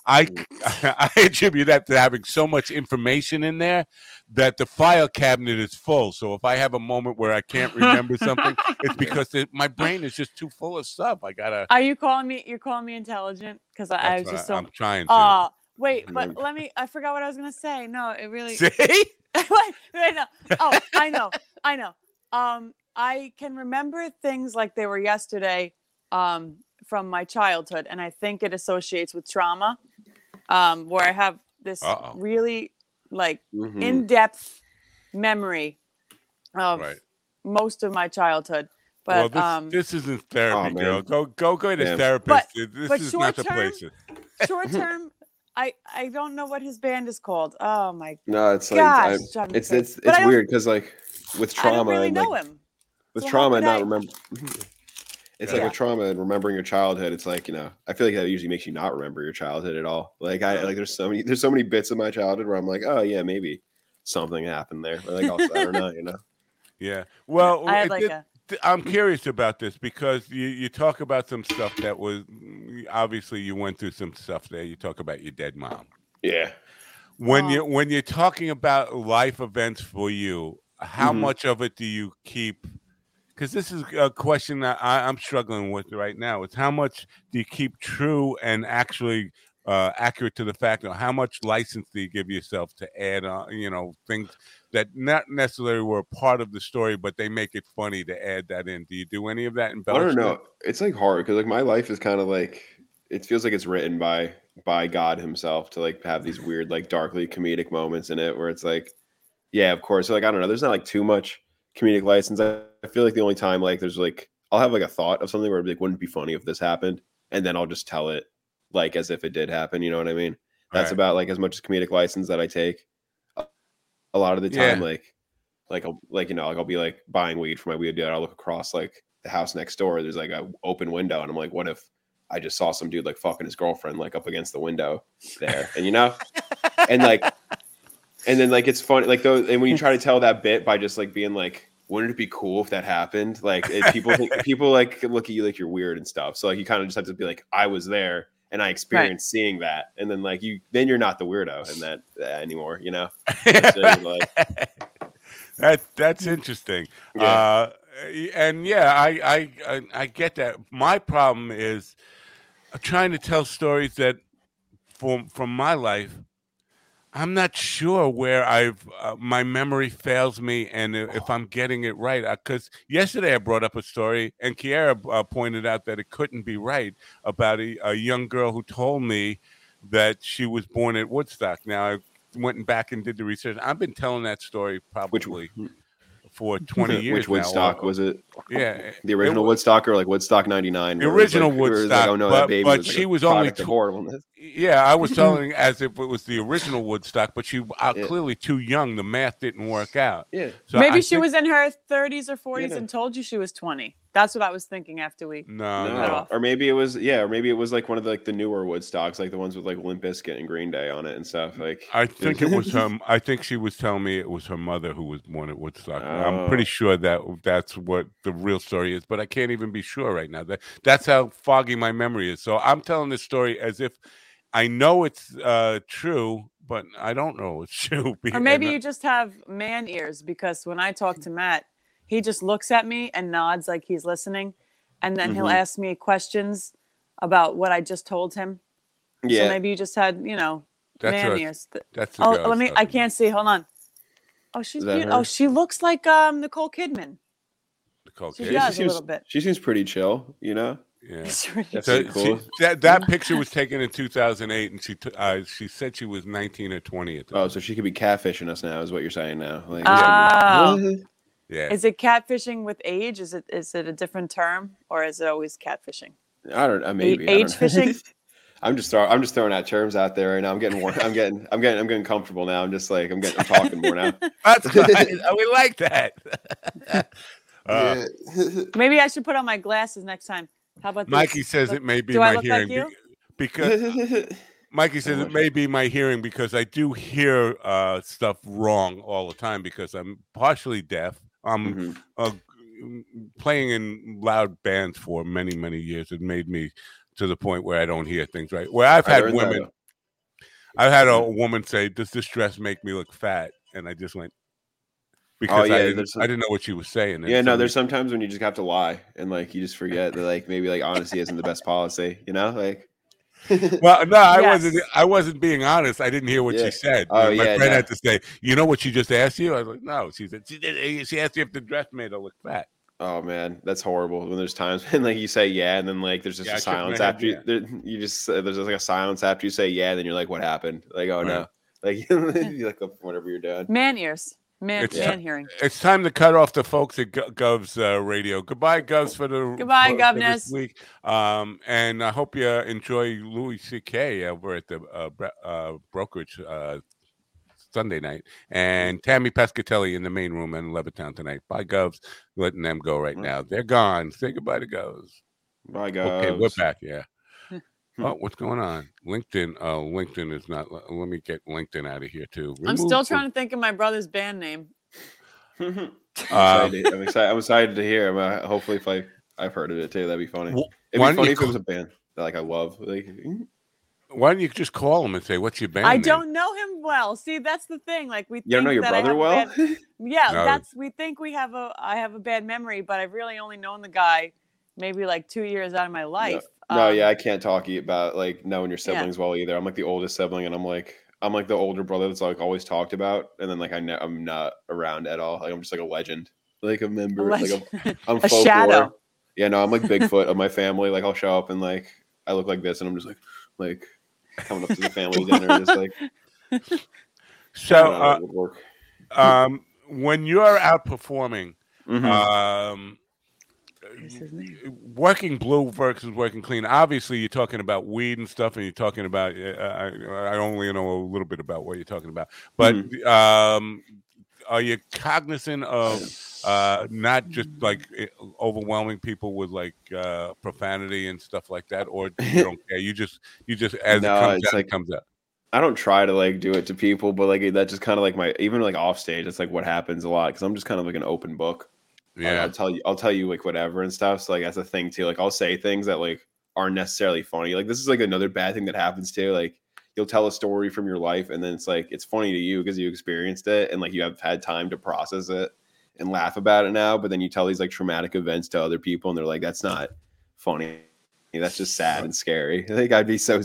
I, I attribute that to having so much information in there that the file cabinet is full. So if I have a moment where I can't remember something, it's because the, my brain is just too full of stuff. I gotta. Are you calling me? You're calling me intelligent because I, I was just I, so. I'm trying. To. Uh, wait, but let me. I forgot what I was gonna say. No, it really. See? wait, wait, no. Oh, I know. I know. Um, I can remember things like they were yesterday. Um. From my childhood, and I think it associates with trauma, um, where I have this Uh-oh. really like mm-hmm. in-depth memory of right. most of my childhood. But well, this, um, this isn't therapy, oh, girl. Go go go to yeah. therapist. But, this but is not the place. Short term, I I don't know what his band is called. Oh my no, it's gosh, like I, it's it's it's but weird because like with trauma, I don't really and, like, know him. With so trauma, I not I, remember. It's yeah. like a trauma and remembering your childhood. It's like, you know, I feel like that usually makes you not remember your childhood at all. Like I like there's so many there's so many bits of my childhood where I'm like, oh yeah, maybe something happened there. But like also, I don't know, you know. Yeah. Well, I had like it, a... I'm curious about this because you, you talk about some stuff that was obviously you went through some stuff there. You talk about your dead mom. Yeah. When oh. you when you're talking about life events for you, how mm-hmm. much of it do you keep? Because this is a question that I, I'm struggling with right now. It's how much do you keep true and actually uh, accurate to the fact, or how much license do you give yourself to add on, you know, things that not necessarily were part of the story, but they make it funny to add that in. Do you do any of that? In I don't know. It's like hard because like my life is kind of like, it feels like it's written by by God himself to like have these weird, like darkly comedic moments in it where it's like, yeah, of course. So, like, I don't know. There's not like too much comedic license. I, I feel like the only time like there's like I'll have like a thought of something where it'd be like wouldn't it be funny if this happened, and then I'll just tell it like as if it did happen. You know what I mean? That's right. About like as much as comedic license that I take. A lot of the time, yeah. like like I'll like you know like I'll be like buying weed for my weed deal. I'll look across like the house next door. There's like an open window, and I'm like, what if I just saw some dude like fucking his girlfriend like up against the window there, and you know, and like and then like it's funny like though, and when you try to tell that bit by just like being like. Wouldn't it be cool if that happened? Like if people, think, people like look at you like you're weird and stuff. So like you kind of just have to be like, I was there and I experienced right. seeing that, and then like you, then you're not the weirdo in that uh, anymore. You know, that's, it, like... that, that's interesting. Yeah. Uh, and yeah, I, I I I get that. My problem is trying to tell stories that from from my life. I'm not sure where I've uh, my memory fails me, and if I'm getting it right, because yesterday I brought up a story, and Kiara uh, pointed out that it couldn't be right about a, a young girl who told me that she was born at Woodstock. Now I went back and did the research. I've been telling that story probably which, for twenty which years. Which Woodstock now. was it? Yeah, the original was, Woodstock or like Woodstock ninety-nine. The original like, Woodstock. Like, oh no, but that baby but was she like was only tw- horribleness. Yeah, I was telling as if it was the original Woodstock, but she uh, yeah. clearly too young. The math didn't work out. Yeah, so maybe I she think, was in her thirties or forties yeah. and told you she was twenty. That's what I was thinking after we. No, no. Or maybe it was yeah, or maybe it was like one of the, like the newer Woodstocks, like the ones with like Limp Bizkit and Green Day on it and stuff. Like I think it was her. I think she was telling me it was her mother who was born at Woodstock. Oh. I'm pretty sure that that's what the real story is, but I can't even be sure right now. That that's how foggy my memory is. So I'm telling this story as if. I know it's uh, true, but I don't know it's true. Or maybe you just have man ears, because when I talk to Matt, he just looks at me and nods like he's listening, and then mm-hmm. he'll ask me questions about what I just told him. Yeah. So maybe you just had, you know, that's man a, ears. That's oh, let me. I can't see. Hold on. Oh, she's beautiful. Oh, she looks like um, Nicole Kidman. the cocaine. She does she seems, a little bit. She seems pretty chill, you know. Yeah, that's so cool. She, that that picture was taken in two thousand eight, and she t- uh, she said she was nineteen or twenty at the time. Oh, so she could be catfishing us now, is what you're saying now? Like, oh. Be, yeah. Is it catfishing with age? Is it is it a different term, or is it always catfishing? I don't. Uh, maybe age I don't fishing. I'm just throwing. I'm just throwing out terms out there right now. I'm getting. More, I'm getting. I'm getting. I'm getting comfortable now. I'm just like. I'm getting. I'm talking more now. That's right. We like that. Uh, yeah. Maybe I should put on my glasses next time. How about Mikey this? says it may be do my hearing like because Mikey says it may be my hearing because I do hear uh, stuff wrong all the time because I'm partially deaf. I'm mm-hmm. uh, playing in loud bands for many many years. It made me to the point where I don't hear things right. Where I've had women, that. I've had a woman say, "Does this dress make me look fat?" And I just went. Because oh, yeah, I, didn't, some... I didn't know what she was saying. Yeah, no, there's sometimes when you just have to lie and like you just forget that like maybe like honesty isn't the best policy, you know? Like well, no, I yes. wasn't I wasn't being honest. I didn't hear what yeah. she said. Oh, my yeah, friend no. had to say, you know what she just asked you? I was like, no, she said she, she asked you if the dress made her look fat. Oh man, that's horrible. When there's times when like you say yeah, and then like there's just yeah, a silence after you, yeah. there, you just uh, there's just, like a silence after you say yeah, and then you're like, what happened? Like, oh right. no. Like you look up whatever you're doing. Man ears. Man, it's, man hearing. It's time to cut off the folks at Gov's uh, radio. Goodbye, Gov's, for the goodbye, for, Govness. For this week. Um, and I hope you enjoy Louis C K over at the uh, uh, brokerage uh, Sunday night, and Tammy Pescatelli in the main room in Levittown tonight. Bye, Gov's. Letting them go right now. They're gone. Say goodbye to Gov's. Bye, Gov's. Okay, we're back. Yeah. Oh, what's going on? LinkedIn. Oh, LinkedIn is not. Let me get LinkedIn out of here, too. Remove I'm still trying from... to think of my brother's band name. um, I'm, excited. I'm excited. I'm excited to hear. Uh, hopefully, if I, I've heard of it, too, that'd be funny. Well, It'd be funny if it was a band that like, I love. Like, why don't you just call him and say, what's your band I name? don't know him well. See, that's the thing. Like we. You think don't know your brother well? Bad... Yeah, no. that's. We think we have a. I have a bad memory, but I've really only known the guy maybe like two years out of my life. No. No, yeah, I can't talk about like knowing your siblings yeah. well either. I'm like the oldest sibling, and I'm like I'm like the older brother that's like always talked about, and then like I ne- I'm not around at all. Like I'm just like a legend, like a member, a like I'm, I'm a folklore. Shadow. Yeah, no, I'm like Bigfoot of my family. Like I'll show up and like I look like this, and I'm just like like coming up to the family dinner, just like. So, uh, um, when you're outperforming, mm-hmm. um. working blue versus working clean. Obviously, you're talking about weed and stuff, and you're talking about. Uh, I, I only know a little bit about what you're talking about, but mm-hmm. um, are you cognizant of uh, not just like overwhelming people with like uh, profanity and stuff like that, or you don't care? You just you just as no, it comes out, like, it comes out. I don't try to like do it to people, but like that's just kind of like my even like off stage. It's like what happens a lot because I'm just kind of like an open book. Yeah, like, I'll tell you. I'll tell you like whatever and stuff. So like that's a thing too. Like I'll say things that like aren't necessarily funny. Like this is like another bad thing that happens too. Like you'll tell a story from your life and then it's like it's funny to you because you experienced it and like you have had time to process it and laugh about it now. But then you tell these like traumatic events to other people and they're like, that's not funny. That's just sad and scary. Like I'd be so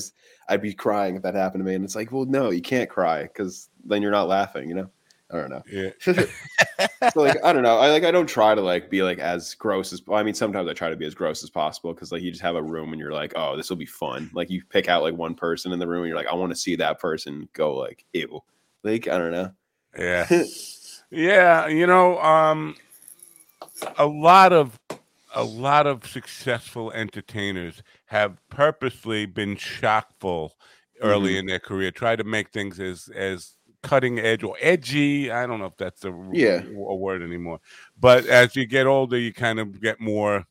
I'd be crying if that happened to me. And it's like, well, no, you can't cry because then you're not laughing. You know. I don't know. Yeah. So like I don't know. I like I don't try to like be like as gross as well, I mean sometimes I try to be as gross as possible because like you just have a room and you're like, oh, this will be fun. Like you pick out like one person in the room and you're like, I want to see that person go like ew. Like I don't know. Yeah. yeah, you know, um a lot of a lot of successful entertainers have purposely been shockful early mm-hmm. in their career, try to make things as as cutting edge or edgy. I don't know if that's a, yeah. a word anymore. But as you get older, you kind of get more,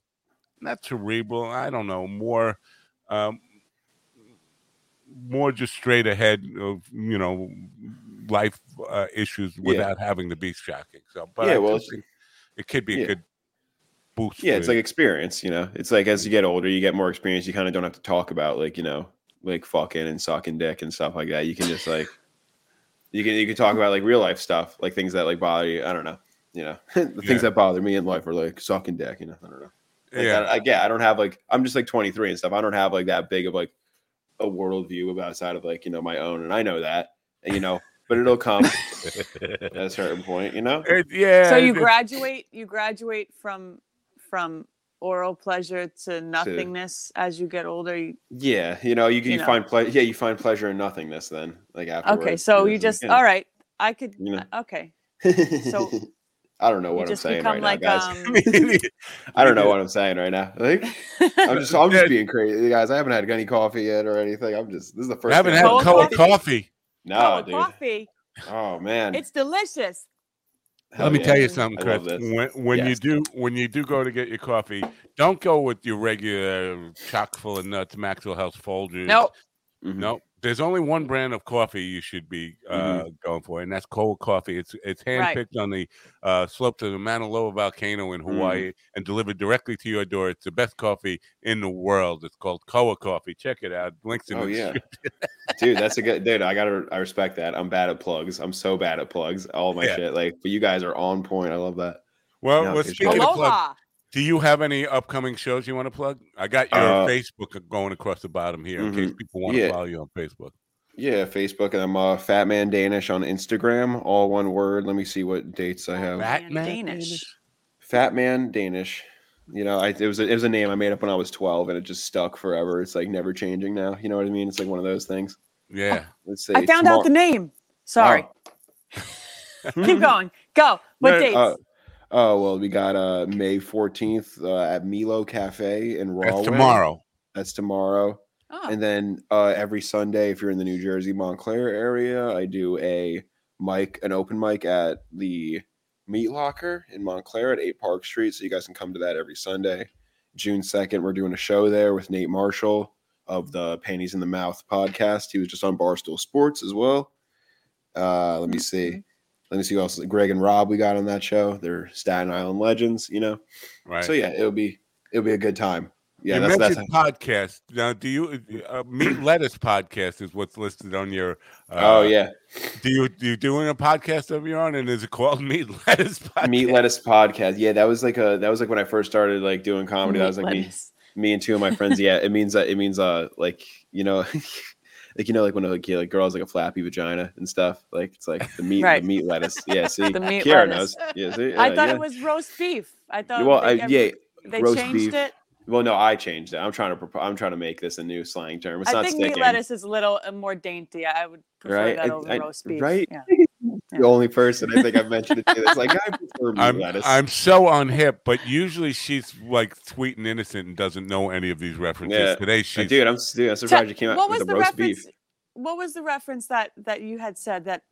not cerebral, I don't know, more um, more just straight ahead of, you know, life uh, issues without yeah. having to be shocking. So, but yeah, well, it could be a yeah. good boost. Yeah, it's like experience, you know. It's like as you get older, you get more experience. You kind of don't have to talk about like, you know, like fucking and sucking dick and stuff like that. You can just like You can you can talk about like real life stuff, like things that like bother you. I don't know, you know, the yeah. things that bother me in life are like sucking dick, you know. I don't know. Like, yeah, I, I, yeah. I don't have like I'm just like twenty-three and stuff. I don't have like that big of like a worldview outside of like you know my own, and I know that, and you know, but it'll come at a certain point, you know. It, yeah. So you graduate, you graduate from from oral pleasure to nothingness to, as you get older. You, yeah, you know, you, you, you know. find pleasure. Yeah, you find pleasure in nothingness. Then, like afterwards. Okay, so you just yeah. all right. I could. You know. Okay. So I don't know what I'm saying right like, now, guys. Um... I don't know what I'm saying right now. Like, I'm just, I'm just being crazy, guys. I haven't had any coffee yet or anything. I'm just. This is the first. I haven't had Koa coffee. No, Koa dude. Coffee. Oh man, it's delicious. Hell Let me yeah. tell you something, Chris. When, when yes. you do when you do go to get your coffee, don't go with your regular chock full of nuts, Maxwell House Folgers. No, nope. mm-hmm. no. Nope. There's only one brand of coffee you should be uh, mm-hmm. going for, and that's Koa Coffee. It's it's handpicked right. on the uh, slopes of the Mauna Loa volcano in Hawaii mm-hmm. and delivered directly to your door. It's the best coffee in the world. It's called Koa Coffee. Check it out. Links in oh, the yeah. Dude, that's a good dude. I gotta I respect that. I'm bad at plugs. I'm so bad at plugs. All my yeah. shit. Like, but you guys are on point. I love that. Well, no, well speaking of plugs, do you have any upcoming shows you want to plug? I got your uh, Facebook going across the bottom here mm-hmm. in case people want yeah. to follow you on Facebook. Yeah, Facebook. I'm uh, Fat Man Danish on Instagram, all one word. Let me see what dates I have. Fat Man Danish. Fat Man Danish. You know, I, it was a, it was a name I made up when I was twelve, and it just stuck forever. It's like never changing now. You know what I mean? It's like one of those things. Yeah. Oh, let's see. I found Smart. out the name. Sorry. Oh. Keep going. Go. What no, dates? Uh, Oh, well, we got uh, May fourteenth uh, at Milo Cafe in Rahway. That's tomorrow. That's tomorrow. Oh. And then uh, every Sunday, if you're in the New Jersey, Montclair area, I do a mic, an open mic at the Meat Locker in Montclair at eight Park Street. So you guys can come to that every Sunday. June second, we're doing a show there with Nate Marshall of the Panties in the Mouth podcast. He was just on Barstool Sports as well. Uh, let me see. Let me see who else. Greg and Rob we got on that show. They're Staten Island legends, you know. Right. So yeah, it'll be it'll be a good time. Yeah, you that's that's podcast. Now, do you uh, Meat Lettuce Podcast is what's listed on your? Uh, oh yeah. Do you do you doing a podcast of your own, and is it called Meat Lettuce Podcast? Meat Lettuce Podcast. Yeah, that was like a that was like when I first started like doing comedy. Meat that was like lettuce. me, me and two of my friends. Yeah, it means that uh, it means uh like you know. Like, you know, like when a like, like girl has like a flappy vagina and stuff, like it's like the meat, right. the meat lettuce. Yeah, see, the meat Kiara lettuce. knows. Yeah, see? Uh, I thought yeah. it was roast beef. I thought well, I, ever, yeah, they roast changed beef. it. Well, no, I changed it. I'm trying to I'm trying to make this a new slang term. It's I not think sticking. Meat lettuce is a little more dainty. I would prefer right? that over I, I, roast beef. Right? Yeah. The only person I think I've mentioned it to that's like I prefer meat I'm, lettuce. I'm so unhip, but usually she's like sweet and innocent and doesn't know any of these references. Yeah. Today she's dude, I'm, dude, I'm surprised Ta- you came out with the roast reference, beef. What was the reference that, that you had said that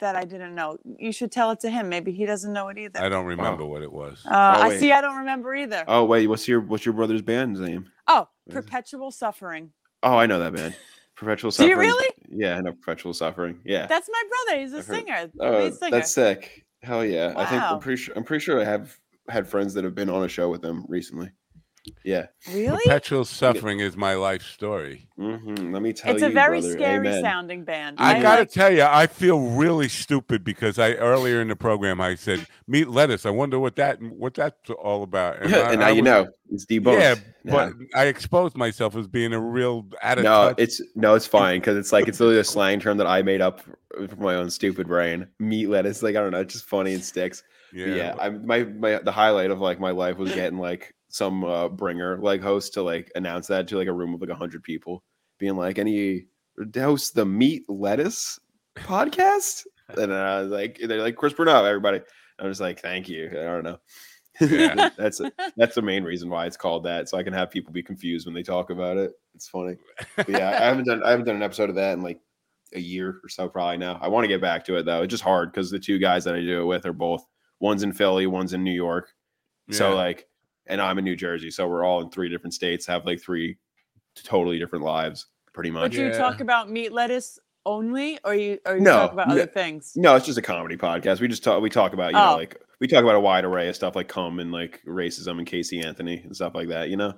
that I didn't know? You should tell it to him. Maybe he doesn't know it either. I don't remember wow. what it was. Uh, oh, I see. I don't remember either. Oh wait, what's your what's your brother's band's name? Oh, Perpetual Suffering. Oh, I know that band. Perpetual Suffering. Do you really? Yeah, I know Perpetual Suffering. Yeah. That's my brother. He's a singer. Oh, he's a singer. That's sick. Hell yeah. Wow. I think I'm pretty sure I'm pretty sure I have had friends that have been on a show with them recently. Yeah. Really? Perpetual Suffering yeah. is my life story. Mm-hmm. Let me tell you, it's a you, very brother. scary Amen. sounding band. I, I gotta like... tell you, I feel really stupid because I earlier in the program I said meat lettuce. I wonder what that what that's all about. And, yeah, I, and now I was, you know, it's debunked. Yeah, but yeah. I exposed myself as being a real out of no. Touch. It's no, it's fine because it's like it's literally a slang term that I made up from my own stupid brain. Meat lettuce, like I don't know, it's just funny and sticks. Yeah, but yeah. But... I my my the highlight of like my life was getting like. some uh, bringer like host to like announce that to like a room of like a hundred people being like any host the Meat Lettuce Podcast and I was like they're like Chris Bruno everybody I'm just like thank you I don't know yeah. that's a, that's the main reason why it's called that so I can have people be confused when they talk about it it's funny but yeah I haven't done I haven't done an episode of that in like a year or so probably now I want to get back to it though it's just hard because the two guys that I do it with are both one's in Philly one's in New York yeah. so like and I'm in New Jersey, so we're all in three different states, have like three totally different lives, pretty much. But do you yeah. talk about meat lettuce only, or you or you no, talk about no, other things? No, it's just a comedy podcast. We just talk we talk about, you oh. know, like we talk about a wide array of stuff like cum and like racism and Casey Anthony and stuff like that, you know?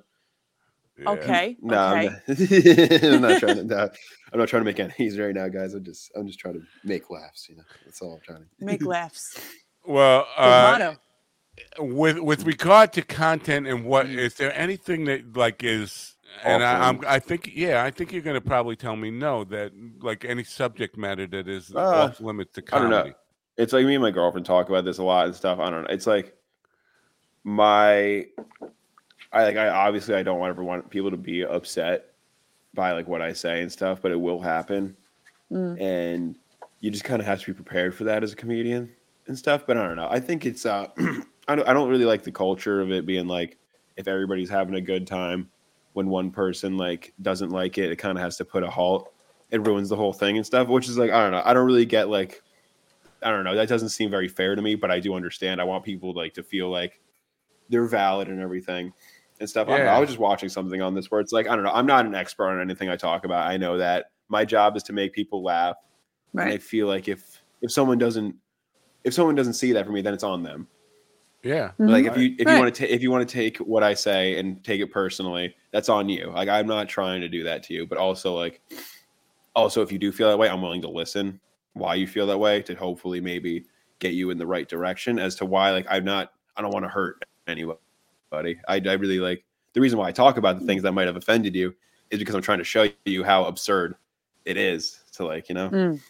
Yeah. Okay. No, okay. I'm, not, I'm not trying to no, I'm not trying to make enemies right now, guys. I'm just I'm just trying to make laughs, you know. That's all I'm trying to do. Make laughs. Well uh motto. With with regard to content and what is there anything that like is and I, I'm I think yeah I think you're gonna probably tell me no that like any subject matter that is uh, off limits to comedy. I don't know. It's like me and my girlfriend talk about this a lot and stuff. I don't know. It's like my, I like, I obviously I don't ever want people to be upset by like what I say and stuff, but it will happen. Mm. And you just kind of have to be prepared for that as a comedian and stuff. But I don't know. I think it's, uh, I don't, I don't really like the culture of it being like, if everybody's having a good time, when one person like doesn't like it, it kind of has to put a halt. It ruins the whole thing and stuff, which is like, I don't know. I don't really get like, I don't know. That doesn't seem very fair to me, but I do understand. I want people like to feel like they're valid and everything and stuff. Yeah. I don't know. I was just watching something on this where it's like, I don't know. I'm not an expert on anything I talk about. I know that my job is to make people laugh. Right. And I feel like if, if someone doesn't, if someone doesn't see that for me, then it's on them. Yeah. Mm-hmm. Like if you, if right. you want to ta- if you want to take what I say and take it personally, that's on you. Like, I'm not trying to do that to you, but also like, also if you do feel that way, I'm willing to listen why you feel that way to hopefully maybe get you in the right direction as to why, like, I'm not, I don't want to hurt anybody. I, I really like the reason why I talk about the things that might have offended you is because I'm trying to show you how absurd it is to like, you know, mm.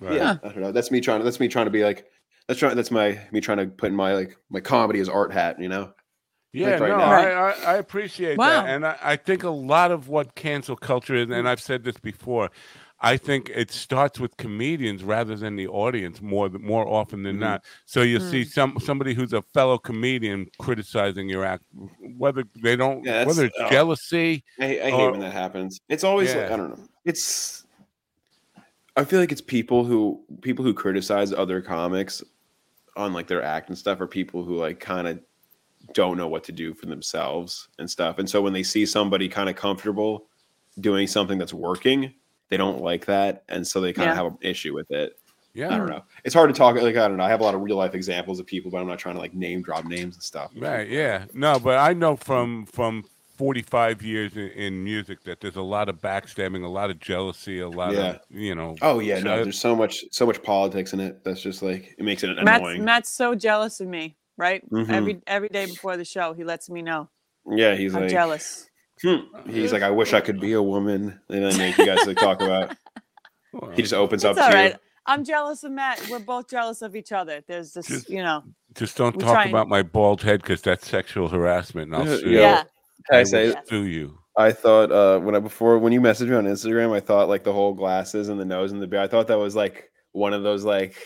right. yeah, I don't know. That's me trying to, that's me trying to be like, that's trying, that's my, me trying to put in my, like my comedy as art hat, you know? Yeah, like right no, I, I, I appreciate wow. that. And I, I think a lot of what cancel culture is, and I've said this before, I think it starts with comedians rather than the audience more more often than mm-hmm. not. So you'll mm-hmm. see some somebody who's a fellow comedian criticizing your act, whether they don't, yeah, whether it's uh, jealousy. I, I or, hate when that happens. It's always, yeah. like, I don't know. It's, I feel like it's people who people who criticize other comics on like their act and stuff are people who like kind of don't know what to do for themselves and stuff. And so when they see somebody kind of comfortable doing something that's working, they don't like that. And so they kind yeah. of have an issue with it. Yeah. I don't know. It's hard to talk. Like, I don't know. I have a lot of real life examples of people, but I'm not trying to like name drop names and stuff. Right. Yeah. No, but I know from, from forty-five years in, in music that there's a lot of backstabbing, a lot of jealousy, a lot yeah. of, you know. Oh yeah. No, there's so much, so much politics in it. That's just like, it makes it Matt's, annoying. Matt's so jealous of me. Right, mm-hmm. every every day before the show, he lets me know. Yeah, he's I'm like jealous. Hmm. He's like, I wish I could be a woman. And then like, you guys like talk about. He just opens it's up. All to right. you. I'm jealous of Matt. We're both jealous of each other. There's this, just, you know. Just don't talk trying... about my bald head because that's sexual harassment. And I'll sue you. Yeah. I say sue you. I thought uh, when I before when you messaged me on Instagram, I thought like the whole glasses and the nose and the beard. I thought that was like one of those like.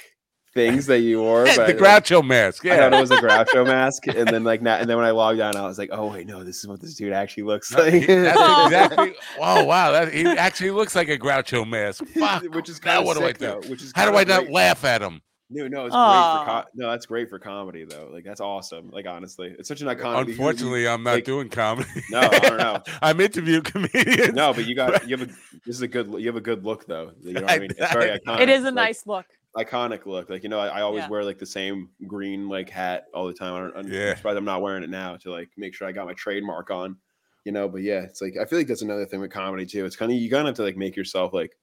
Things that you wore, but the Groucho like, mask. Yeah, I thought it was a Groucho mask, and then like now, and then when I logged on, I was like, oh wait, no, this is what this dude actually looks no, like. He, that's exactly. Oh wow, that he actually looks like a Groucho mask. Fuck, which is kind of what do I do? Though, which is how do I great. not laugh at him? No, no, it's Aww. great. For com- no, that's great for comedy though. Like that's awesome. Like honestly, it's such an iconic. Unfortunately, movie. I'm not like, doing comedy. No, I don't know. I'm interviewing comedians. No, but you got you have a this is a good you have a good look though. You know what I mean? It's very iconic. It is a like, nice look. Iconic look, like you know, I, I always yeah. wear like the same green like hat all the time. I don't, I'm yeah. surprised I'm not wearing it now to like make sure I got my trademark on, you know. But yeah, it's like I feel like that's another thing with comedy too. It's kind of you kind of have to like make yourself like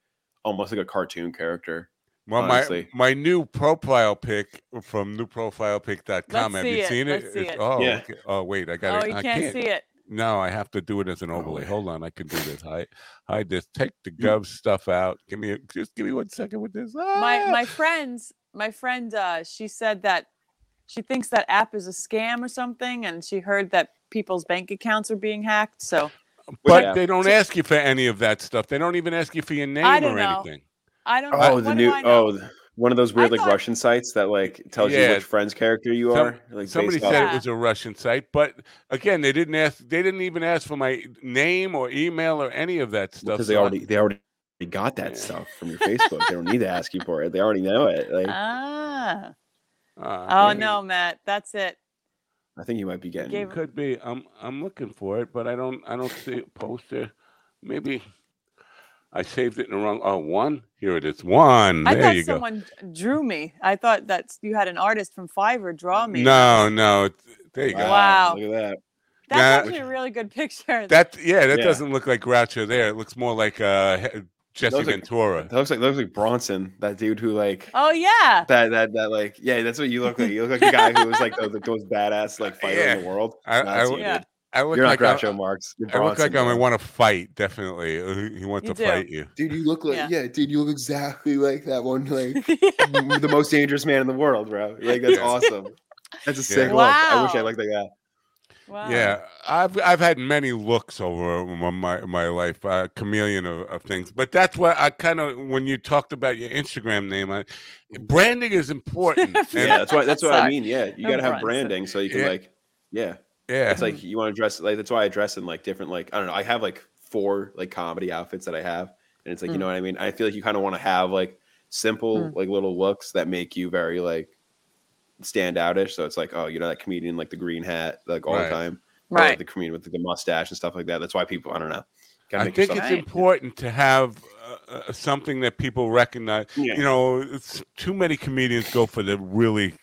almost like a cartoon character. Well, honestly. my my new profile pic from new profile pic dot com. Have you it. seen it? See it? Oh, yeah. okay. oh wait, I got it. Oh, you I can't, can't see it. No, I have to do it as an overlay. Oh, hold on, I can do this. Hide, hide this. Take the Gov's stuff out. Give me, a, just give me one second with this. Ah! My, my friends, my friend, uh, she said that she thinks that app is a scam or something, and she heard that people's bank accounts are being hacked. So, but yeah. they don't ask you for any of that stuff. They don't even ask you for your name I don't or know. anything. I don't. know. Oh, the what new. Oh. The- One of those weird I like thought, Russian sites that like tells yeah, you which friend's character you some, are. Like somebody said yeah. it was a Russian site, but again, they didn't ask. They didn't even ask for my name or email or any of that stuff. Because they so already I, they already got that yeah. stuff from your Facebook. They don't need to ask you for it. They already know it. Like, ah. Uh, oh maybe. no, Matt, that's it. I think you might be getting. It could be. I'm I'm looking for it, but I don't I don't see a poster. Maybe. I saved it in the wrong. Oh, one. Here it is. One. I there thought you someone go. drew me. I thought that you had an artist from Fiverr draw me. No, no. There you wow. go. Wow. Look at that. That's now, actually a really good picture. That yeah. That yeah. doesn't look like Groucho there. It looks more like uh, Jesse that Ventura. Like, that looks like that looks like Bronson. That dude who like. Oh yeah. That that that like yeah. That's what you look like. You look like the guy who was like the, the most badass like fighter yeah. in the world. I, I, I, yeah. I look You're like not Groucho Marx. You're I look like I'm, I want to fight. Definitely, he wants you to do. fight you, dude. You look like yeah. yeah, dude. You look exactly like that one, like yeah. the most dangerous man in the world, bro. Like that's awesome. That's a sick yeah. look. Wow. I wish I looked like that. Wow. Yeah, I've I've had many looks over my my life, uh, chameleon of, of things. But that's why I kind of, when you talked about your Instagram name, I, branding is important. And yeah, that's what that's what I mean. Yeah, you gotta have branding so you can yeah. like, yeah, yeah. It's like you want to dress like that's why I dress in like different like I don't know. I have like four like comedy outfits that I have, and it's like mm. you know what I mean. I feel like you kind of want to have like simple mm. like little looks that make you very like. standoutish, so it's like, oh, you know that comedian like the green hat like all right. the time, right? Or, like, the comedian with the mustache and stuff like that. That's why people, I don't know. I think it's right. important to have uh, something that people recognize. Yeah. You know, it's, too many comedians go for the really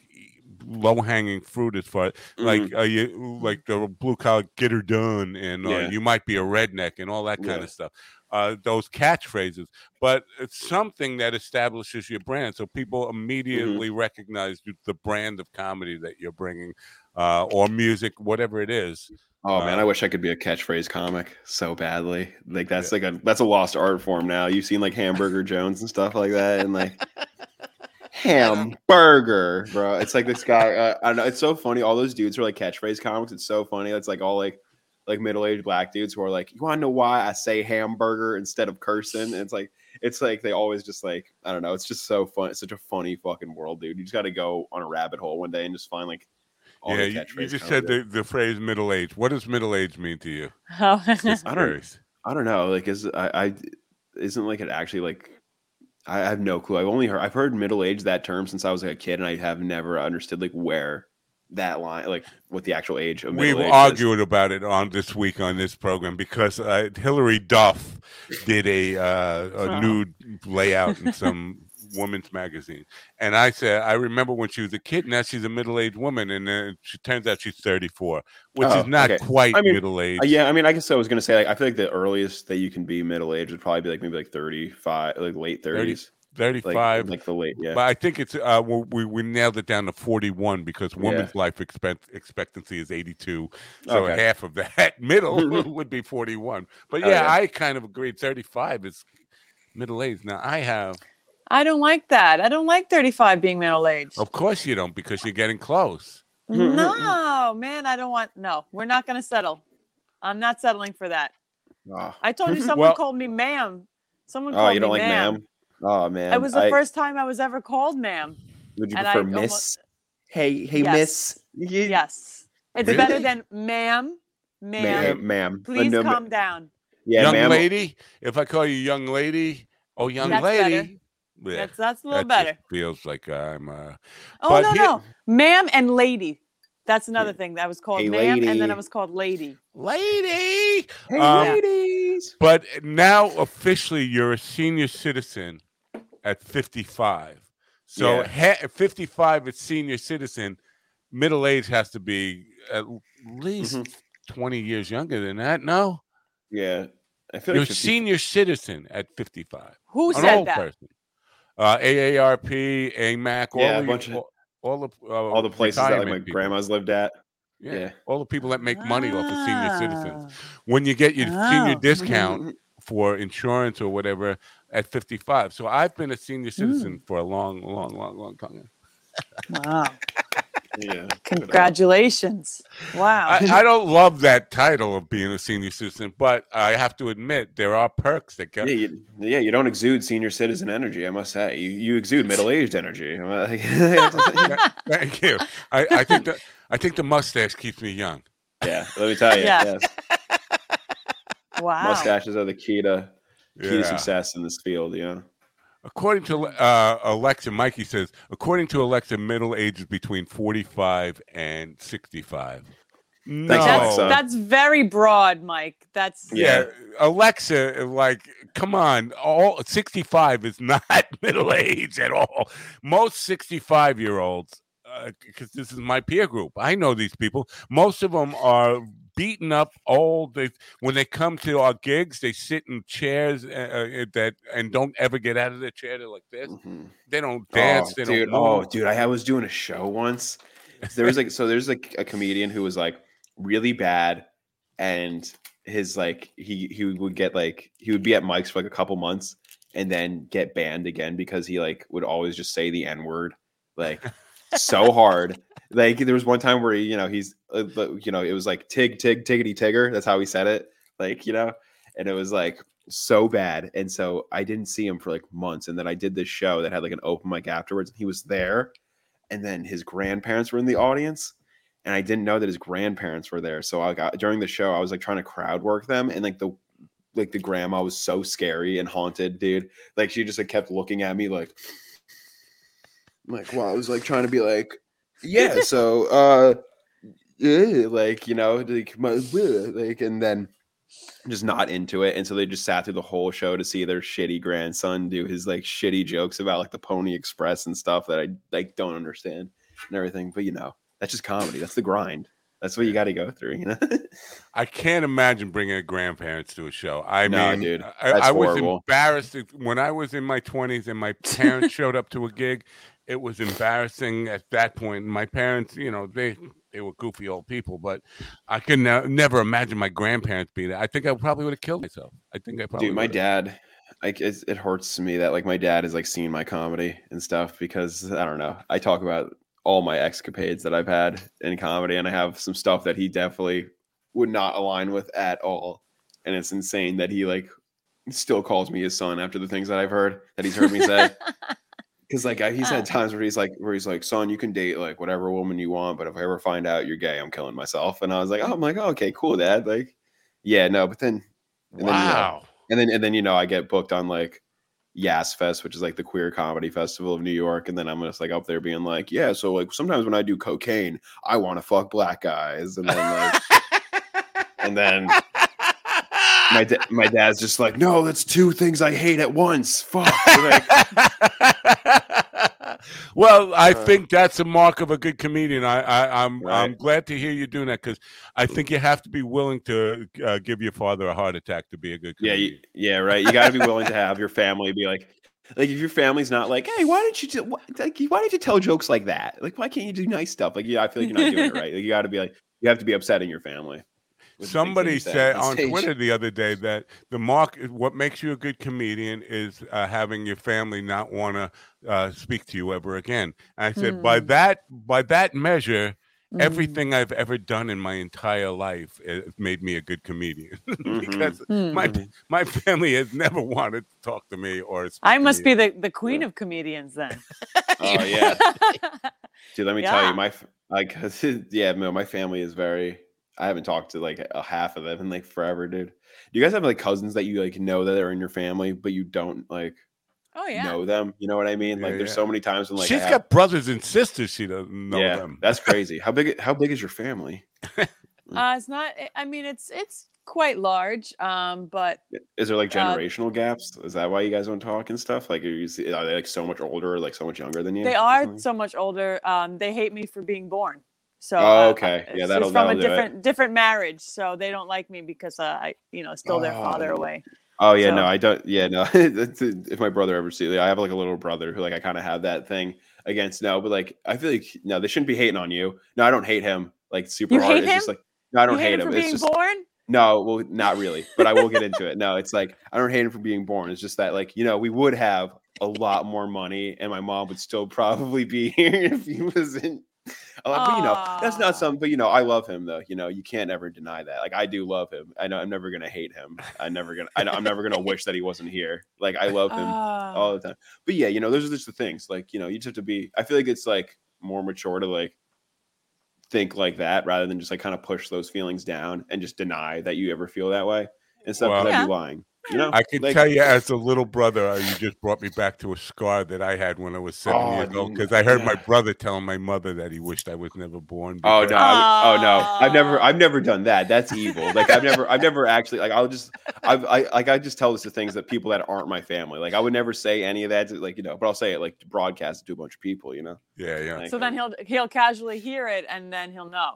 low-hanging fruit as far as mm-hmm. like uh, you like the blue collar get her done and uh, yeah. you might be a redneck and all that kind yeah. of stuff. Uh, those catchphrases, but it's something that establishes your brand, so people immediately mm-hmm. recognize the brand of comedy that you're bringing, uh, or music, whatever it is. Oh uh, man, I wish I could be a catchphrase comic so badly. Like that's yeah. like a that's a lost art form now. You've seen like Hamburger Jones and stuff like that, and like hamburger, bro. It's like this guy. Uh, I don't know. It's so funny. All those dudes are like catchphrase comics. It's so funny. It's like all like. like middle-aged black dudes who are like, you want to know why I say hamburger instead of cursing? And it's like, it's like they always just like, I don't know. It's just so fun. It's such a funny fucking world, dude. You just got to go on a rabbit hole one day and just find like all yeah, the catchphrases. You just said the, the phrase middle-aged. What does middle-aged mean to you? Oh. I don't I don't know. Like, is I, I isn't like it actually like, I have no clue. I've only heard, I've heard middle-aged that term since I was like a kid, and I have never understood like where that line, like with the actual age of middle age. We've argued about it on this week on this program because uh, Hillary Duff did a, uh, a oh. nude layout in some woman's magazine. And I said, I remember when she was a kid, now she's a middle-aged woman, and uh, she turns out she's thirty-four, which oh, is not okay. quite I mean, middle-aged. Yeah, I mean, I guess I was going to say, like, I feel like the earliest that you can be middle-aged would probably be like maybe like thirty-five, like late thirties. thirty thirty-five, like, like the late, yeah. But I think it's uh, we we nailed it down to forty-one because women's yeah. life expect, expectancy is eighty-two, so okay. half of that middle would be forty-one. But yeah, oh, yeah, I kind of agree. thirty-five is middle age. Now I have. I don't like that. I don't like thirty-five being middle aged. Of course you don't, because you're getting close. No, man, I don't want. No, we're not going to settle. I'm not settling for that. Oh. I told you someone well, called me ma'am. Someone. Oh, called you don't me like ma'am. ma'am? Oh man! It was the I, first time I was ever called ma'am. Would you and prefer I miss? Almost, hey, hey, yes. miss. Yes, it's really? Better than ma'am, ma'am, ma'am. ma'am. Please no, calm ma- down. Yeah, young ma'am. Lady. If I call you young lady, oh young that's lady, yeah, that's that's a little that better. Feels like I'm. Uh, oh no, here, no, ma'am and lady. That's another yeah. thing that I was called hey, ma'am, lady. And then I was called lady. Lady, hey um, ladies. But now officially, you're a senior citizen. At fifty-five, so yeah. ha- fifty-five is senior citizen. Middle age has to be at least mm-hmm. twenty years younger than that. No, yeah, I feel you're like senior citizen at fifty-five. Who An said old that? Person. Uh, A A R P, A M A C, all yeah, the, a bunch all, of all the uh, all the places that like, my people. grandma's lived at. Yeah. yeah, all the people that make ah. money off of senior citizens. When you get your oh. senior discount for insurance or whatever. At fifty-five. So I've been a senior citizen mm. for a long, long, long, long time. Wow. yeah. Congratulations. Wow. I, I don't love that title of being a senior citizen, but I have to admit there are perks that come. Yeah, you, yeah, you don't exude senior citizen energy, I must say. You you exude middle-aged energy. Thank you. I, I think the I think the mustache keeps me young. Yeah, let me tell you. Yeah. Yes. Wow. Mustaches are the key to Key yeah. to success in this field, yeah. According to uh, Alexa, Mikey says, according to Alexa, middle age is between forty-five and sixty-five. No. That's, that's very broad, Mike. That's yeah. yeah. Alexa, like, come on. All sixty-five is not middle age at all. Most sixty-five-year-olds, because uh, this is my peer group. I know these people. Most of them are beaten up old. They, when they come to our gigs, they sit in chairs uh, uh, that and don't ever get out of their chair. They're like this. Mm-hmm. They don't dance. Oh, they dude, don't. Oh, dude, I was doing a show once. There was like so. There's like a comedian who was like really bad, and his like he he would get like he would be at mics for like a couple months and then get banned again because he like would always just say the N word like. so hard. Like there was one time where, you know, he's, uh, you know, it was like tig, tig, tiggity, tigger. That's how he said it. Like, you know, and it was like so bad. And so I didn't see him for like months. And then I did this show that had like an open mic afterwards. And he was there. And then his grandparents were in the audience. And I didn't know that his grandparents were there. So I got during the show, I was like trying to crowd work them. And like the like the grandma was so scary and haunted, dude. Like she just like kept looking at me like, like, wow, I was like trying to be like, yeah, so uh like, you know, like my like and then just not into it. And so they just sat through the whole show to see their shitty grandson do his like shitty jokes about like the Pony Express and stuff that I like don't understand and everything. But you know, that's just comedy. That's the grind. That's what you got to go through, you know. I can't imagine bringing grandparents to a show. I no, mean, dude, I, I was embarrassed when I was in my twenties and my parents showed up to a gig. It was embarrassing at that point. My parents, you know, they they were goofy old people, but I could ne- never imagine my grandparents being there. I think I probably would have killed myself. I think I probably. Dude, my would've. dad. Like it, it hurts me that like my dad is like seeing my comedy and stuff because I don't know. I talk about all my escapades that I've had in comedy. And I have some stuff that he definitely would not align with at all. And it's insane that he like still calls me his son after the things that I've heard that he's heard me say. Cause like I, he's had times where he's like, where he's like, son, you can date like whatever woman you want, but if I ever find out you're gay, I'm killing myself. And I was like, oh, I'm like, oh, okay, cool, dad. Like, yeah, no, but then, and wow. Then, you know, and then, and then, you know, I get booked on like Yas Fest, which is like the queer comedy festival of New York, and then I'm just like up there being like, yeah, so like sometimes when I do cocaine, I want to fuck black guys, and then like, and then my da- my dad's just like, no, that's two things I hate at once. Fuck. Like, well, I uh, think that's a mark of a good comedian. I, I I'm right. I'm glad to hear you doing that because I think you have to be willing to uh, give your father a heart attack to be a good comedian. Yeah, you, yeah, right. You got to be willing to have your family be like, like if your family's not like, hey, why didn't you do, why, like why did you tell jokes like that? Like why can't you do nice stuff? Like yeah, I feel like you're not doing it right. Like, you got to be like, you have to be upsetting your family. Somebody said on Twitter the other day that the mark, what makes you a good comedian is uh, having your family not want to uh, speak to you ever again. And I said, mm. by that, by that measure, mm. everything I've ever done in my entire life made me a good comedian mm-hmm. because mm. my my family has never wanted to talk to me or. Speak I must to be the, the queen yeah. of comedians then. Oh yeah, dude. Let me yeah. tell you, my like, yeah, no, my family is very. I haven't talked to like a half of them in like forever, dude. Do you guys have like cousins that you like know that are in your family, but you don't like oh, yeah. know them? You know what I mean? Yeah, like there's yeah. so many times when like she's have... got brothers and sisters, she doesn't know yeah, them. That's crazy. How big how big is your family? uh it's not I mean it's it's quite large. Um, but is there like generational uh, gaps? Is that why you guys don't talk and stuff? Like are you are they like so much older, or, like so much younger than you? They are so much older. Um, they hate me for being born. So oh, okay, uh, yeah, that's from that'll a different it. different marriage, so they don't like me because uh, I, you know, stole oh. their father away. Oh yeah, so. no, I don't. Yeah, no. If my brother ever sees, I have like a little brother who like I kind of have that thing against. No, but like I feel like no, they shouldn't be hating on you. No, I don't hate him. Like super you hard. Hate it's him? Just like no, I don't you hate him. For him. Being it's just born. No, well, not really. But I will get into it. No, it's like I don't hate him for being born. It's just that like you know we would have a lot more money, and my mom would still probably be here if he wasn't. Love, but you know that's not something but you know I love him though, you know, you can't ever deny that. Like I do love him. I know I'm never gonna hate him. I'm never gonna I know I'm never gonna wish that he wasn't here. Like I love him uh. all the time. But yeah, you know, those are just the things. Like, you know, you just have to be I feel like it's like more mature to like think like that rather than just like kind of push those feelings down and just deny that you ever feel that way and stuff well, yeah. I'd be lying. You know, I can like, tell you as a little brother, you just brought me back to a scar that I had when I was seven oh, years old because I heard yeah. my brother telling my mother that he wished I was never born. Before. Oh no! I, oh no! I've never, I've never done that. That's evil. Like I've never, I've never actually like I'll just, I've, I like I just tell this to things that people that aren't my family. Like I would never say any of that. To, like you know, but I'll say it like to broadcast it to a bunch of people. You know. Yeah, yeah. Like, so then he'll he'll casually hear it and then he'll know.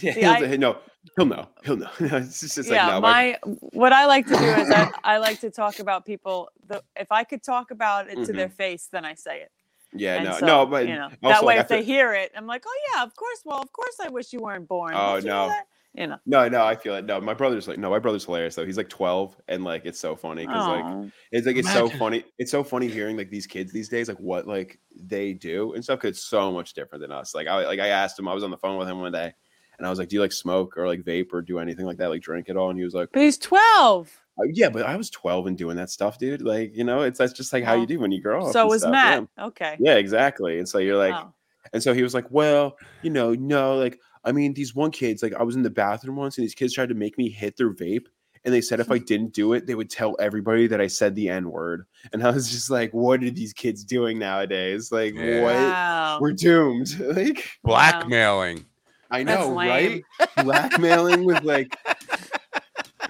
Yeah, See, he'll, I, no, he'll know. He'll know. It's just yeah, like, no, my I'm... what I like to do is I, I like to talk about people. The, if I could talk about it mm-hmm. to their face, then I say it. Yeah, and no, so, no, but you know, also, that way like, if feel... they hear it, I'm like, oh yeah, of course. Well, of course, I wish you weren't born. Oh no, you know. No, no, I feel it. No, my brother's like, no, my brother's hilarious though. He's like twelve, and like it's so funny because like it's like it's Imagine. so funny. It's so funny hearing like these kids these days, like what like they do and stuff. Cause it's so much different than us. Like I like I asked him. I was on the phone with him one day, and I was like, "Do you like smoke or like vape or do anything like that? Like drink at all?" And he was like, "But he's twelve." Yeah, but I was twelve and doing that stuff, dude. Like, you know, it's that's just like how you do when you grow up. So was stuff. Matt. Yeah. Okay. Yeah, exactly. And so you're like, wow. And so he was like, well, you know, no, like, I mean, these one kids, like, I was in the bathroom once and these kids tried to make me hit their vape. And they said if I didn't do it, they would tell everybody that I said the N-word. And I was just like, what are these kids doing nowadays? Like, yeah. what? Wow. We're doomed. Like, blackmailing. I know, right? Blackmailing with like.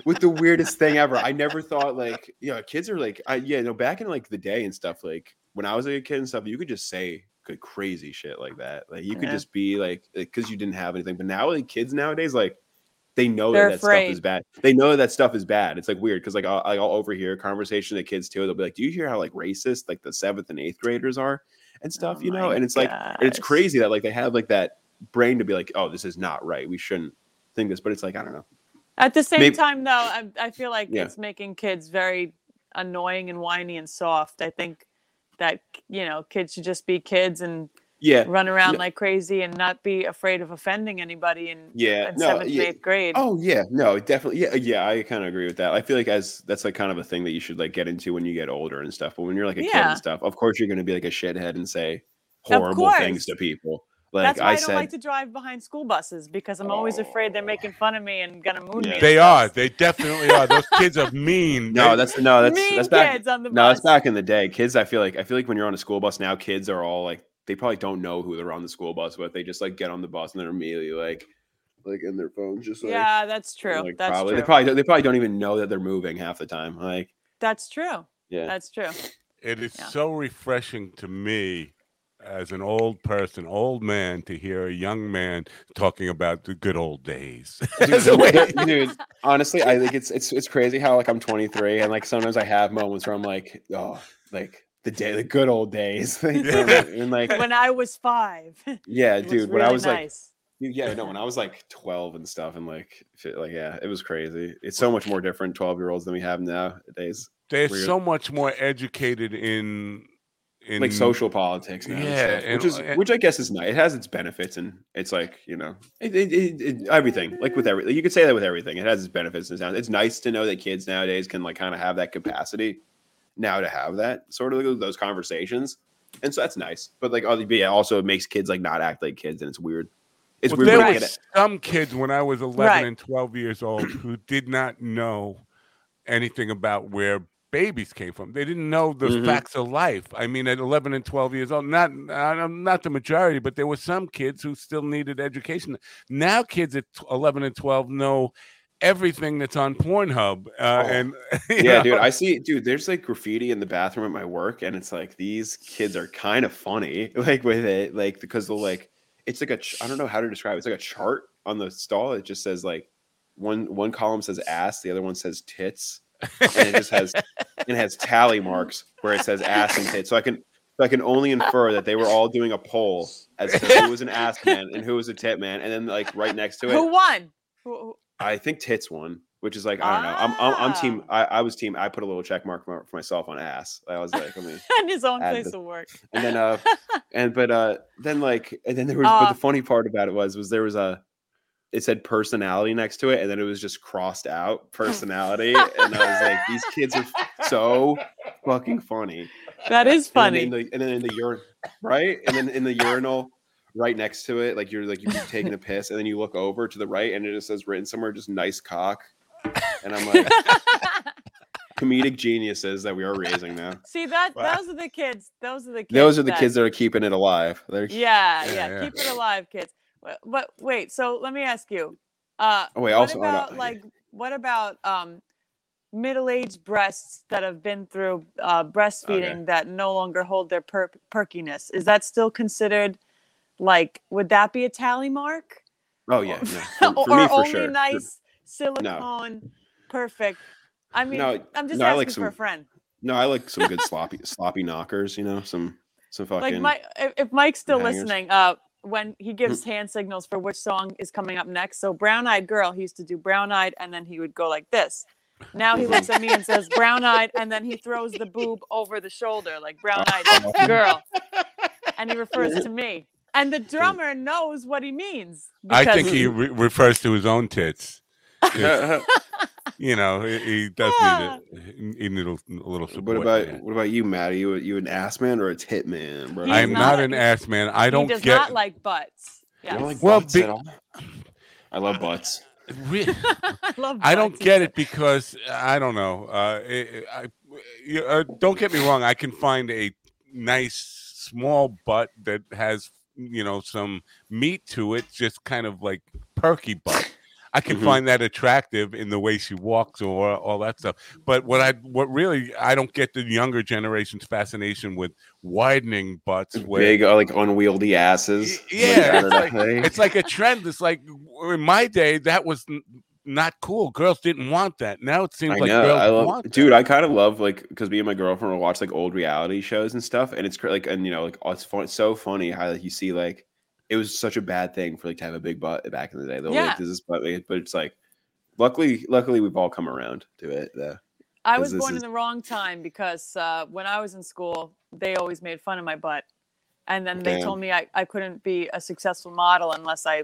With the weirdest thing ever. I never thought like, yeah, you know, kids are like, I, yeah, no, back in like the day and stuff, like when I was like, a kid and stuff, you could just say good, crazy shit like that. Like you yeah. could just be like, because like, you didn't have anything. But now like kids nowadays, like they know They're that, that stuff is bad. They know that stuff is bad. It's like weird. Cause like I'll, I'll overhear conversation to kids too. They'll be like, do you hear how like racist like the seventh and eighth graders are and stuff, oh you know? And it's gosh. like, and it's crazy that like they have like that brain to be like, oh, this is not right. We shouldn't think this, but it's like, I don't know. At the same Maybe. time, though, I, I feel like yeah. it's making kids very annoying and whiny and soft. I think that, you know, kids should just be kids and yeah. run around no. like crazy and not be afraid of offending anybody in yeah. in no, seventh yeah. and eighth grade. Oh, yeah. No, definitely. Yeah, yeah. I kind of agree with that. I feel like as that's like kind of a thing that you should like get into when you get older and stuff. But when you're like a yeah. kid and stuff, of course, you're going to be like a shithead and say horrible things to people. Like That's why I, I don't said, like to drive behind school buses because I'm always oh, afraid they're making fun of me and gonna moon yeah. me. They are. They definitely are. Those kids are mean. No, that's no, that's mean that's back. Kids on the no, bus. That's back in the day. Kids, I feel like I feel like when you're on a school bus now, kids are all like they probably don't know who they're on the school bus with. They just like get on the bus and they're immediately like, like in their phones, just like yeah, that's true. Like, that's probably, true. They probably they probably don't even know that they're moving half the time. Like that's true. Yeah, that's true. It is yeah. so refreshing to me. As an old person, old man, to hear a young man talking about the good old days. Dude, dude, honestly, I think it's it's it's crazy how like I'm twenty-three and like sometimes I have moments where I'm like, oh, like the day, the good old days. And like when I was five. Yeah, dude. Really when I was nice. like, dude, yeah, no, when I was like twelve and stuff, and like, shit, like yeah, it was crazy. It's so much more different twelve-year-olds than we have nowadays. They're Weird. so much more educated in. In, like social politics now, yeah, and stuff, which is which I guess is nice. It has its benefits, and it's like you know, it, it, it, it, everything. Like with everything, you could say that with everything. It has its benefits and sounds. It's nice to know that kids nowadays can like kind of have that capacity now to have that sort of those conversations, and so that's nice. But like, yeah, also it makes kids like not act like kids, and it's weird. It's well, weird. There was some kids when I was eleven right. and twelve years old who did not know anything about where. Babies came from. They didn't know the mm-hmm. facts of life. I mean, at eleven and twelve years old, not not the majority, but there were some kids who still needed education. Now kids at eleven and twelve know everything that's on Pornhub. Uh, oh. And yeah, know. dude, I see, dude, there's like graffiti in the bathroom at my work, and it's like these kids are kind of funny, like with it, like because they'll like, it's like a, I don't know how to describe it. It's like a chart on the stall. It just says like one one column says ass, the other one says tits. And it just has it has tally marks where it says ass and tits. So I can so I can only infer that they were all doing a poll as to who was an ass man and who was a tit man. And then like right next to it, who won? I think tits won, which is like I don't know. I'm I'm, I'm team. I, I was team. I put a little check mark for myself on ass. I was like, I mean, in his own place the, of work. And then uh, and but uh, then like and then there was. Uh, but the funny part about it was was there was a. It said personality next to it, and then it was just crossed out personality. And I was like, these kids are so fucking funny. That is funny. And then in the, and then in the urinal, right? And then in the urinal, right next to it, like you're like you're taking a piss, and then you look over to the right, and it just says written somewhere, just nice cock. And I'm like, comedic geniuses that we are raising now. See that? Wow. Those are the kids. Those are the kids. Those are the that... kids that are keeping it alive. They're... Yeah, yeah, yeah, keep it alive, kids. But wait, so let me ask you. Uh, oh, wait, what also, about like what about um, middle-aged breasts that have been through uh, breastfeeding okay. that no longer hold their per- perkiness? Is that still considered like? Would that be a tally mark? Oh yeah, no. for, for or me, for only sure. nice silicone, no. perfect. I mean, no, I'm just no, asking like some, for a friend. No, I like some good sloppy sloppy knockers. You know, some some fucking like my, if Mike's still hangers. listening. Uh, when he gives hand signals for which song is coming up next. So Brown Eyed Girl, he used to do Brown Eyed, and then he would go like this. Now he looks at me and says Brown Eyed, and then he throws the boob over the shoulder like Brown Eyed Girl. And he refers to me. And the drummer knows what he means. I think he re- refers to his own tits. You know, he, he does yeah. need, a, he need a little support. What about man. What about you, Matt? Are you, are you an ass man or a tit man, bro? I am not, not an ass man. I don't get. He does get... not like butts. Yes. You don't like well, butts be... at all? I love butts. I love butts. I don't get it because, I don't know. Uh, it, I, you, uh, don't get me wrong. I can find a nice small butt that has, you know, some meat to it, just kind of like perky butt. I can mm-hmm. find that attractive in the way she walks or all that stuff. But what I, what really, I don't get the younger generation's fascination with widening butts. Big, with, like unwieldy asses. Yeah. It's like, it's like a trend. It's like in my day, that was not cool. Girls didn't want that. Now it seems I like know, girls I love, want that. Dude, I kind of love, like, because me and my girlfriend will watch like old reality shows and stuff. And it's like, and you know, like, oh, it's fun, it's so funny how like, you see like, it was such a bad thing for like to have a big butt back in the day. They'll yeah. like, this is, but it's like, luckily, luckily we've all come around to it. Though, I was born is... in the wrong time because uh, when I was in school, they always made fun of my butt. And then Damn. they told me I, I couldn't be a successful model unless I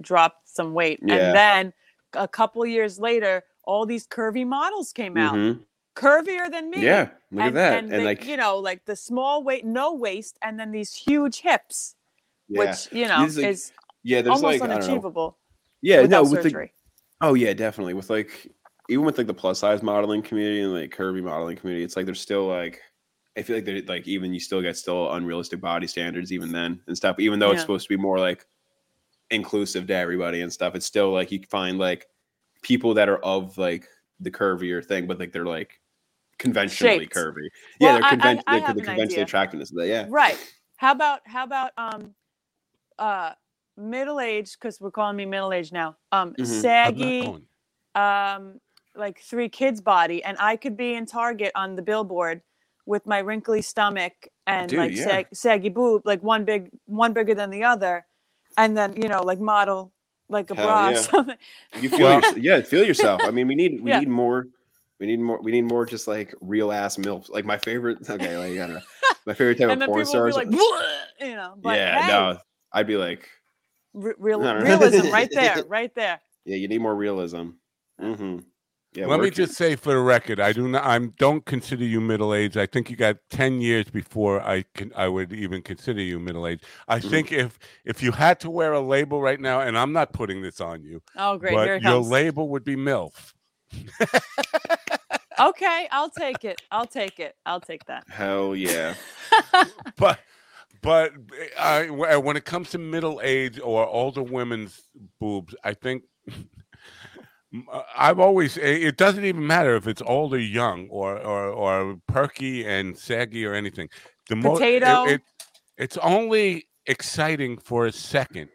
dropped some weight. Yeah. And then a couple years later, all these curvy models came out. Mm-hmm. Curvier than me. Yeah, look and, at that. And, and the, like, you know, like the small waist, no waist, and then these huge hips. Yeah. Which, you know, like, is yeah, almost like, unachievable. Yeah, no, with surgery. The, oh, yeah, definitely. With like, even with like the plus size modeling community and like curvy modeling community, it's like they're still like, I feel like they're like, even you still get still unrealistic body standards even then and stuff. Even though yeah. it's supposed to be more like inclusive to everybody and stuff, it's still like you find like people that are of like the curvier thing, but like they're like conventionally Shaped. curvy. Well, yeah, they're convention- I, I, I like, the conventional attractiveness of that. Yeah. Right. How about, how about, um, Uh, middle-aged, because we're calling me middle-aged now, um, mm-hmm. saggy, um, like three kids body, and I could be in Target on the billboard with my wrinkly stomach and Dude, like yeah. sag- saggy boob, like one big, one bigger than the other, and then you know, like model like a Hell bra yeah. or something. You feel, your, yeah, feel yourself. I mean, we need, we yeah. need more, we need more, we need more, just like real ass milfs. Like my favorite. Okay, like, I don't know. My favorite type of porn stars. Like, you know, but yeah, hey, no. I'd be like, real, realism, right there, right there. Yeah, you need more realism. Mm-hmm. Yeah. Let me just say, for the record, I do not. I'm don't consider you middle aged. I think you got ten years before I can. I would even consider you middle aged. I mm-hmm. think if if you had to wear a label right now, and I'm not putting this on you. Oh, great! But Here it your comes. label would be MILF. Okay, I'll take it. I'll take it. I'll take that. Hell yeah! but. But I, when it comes to middle age or older women's boobs, I think I've always, it doesn't even matter if it's old or young or or, or perky and saggy or anything. The Potato. Mo- it, it, it's only exciting for a second.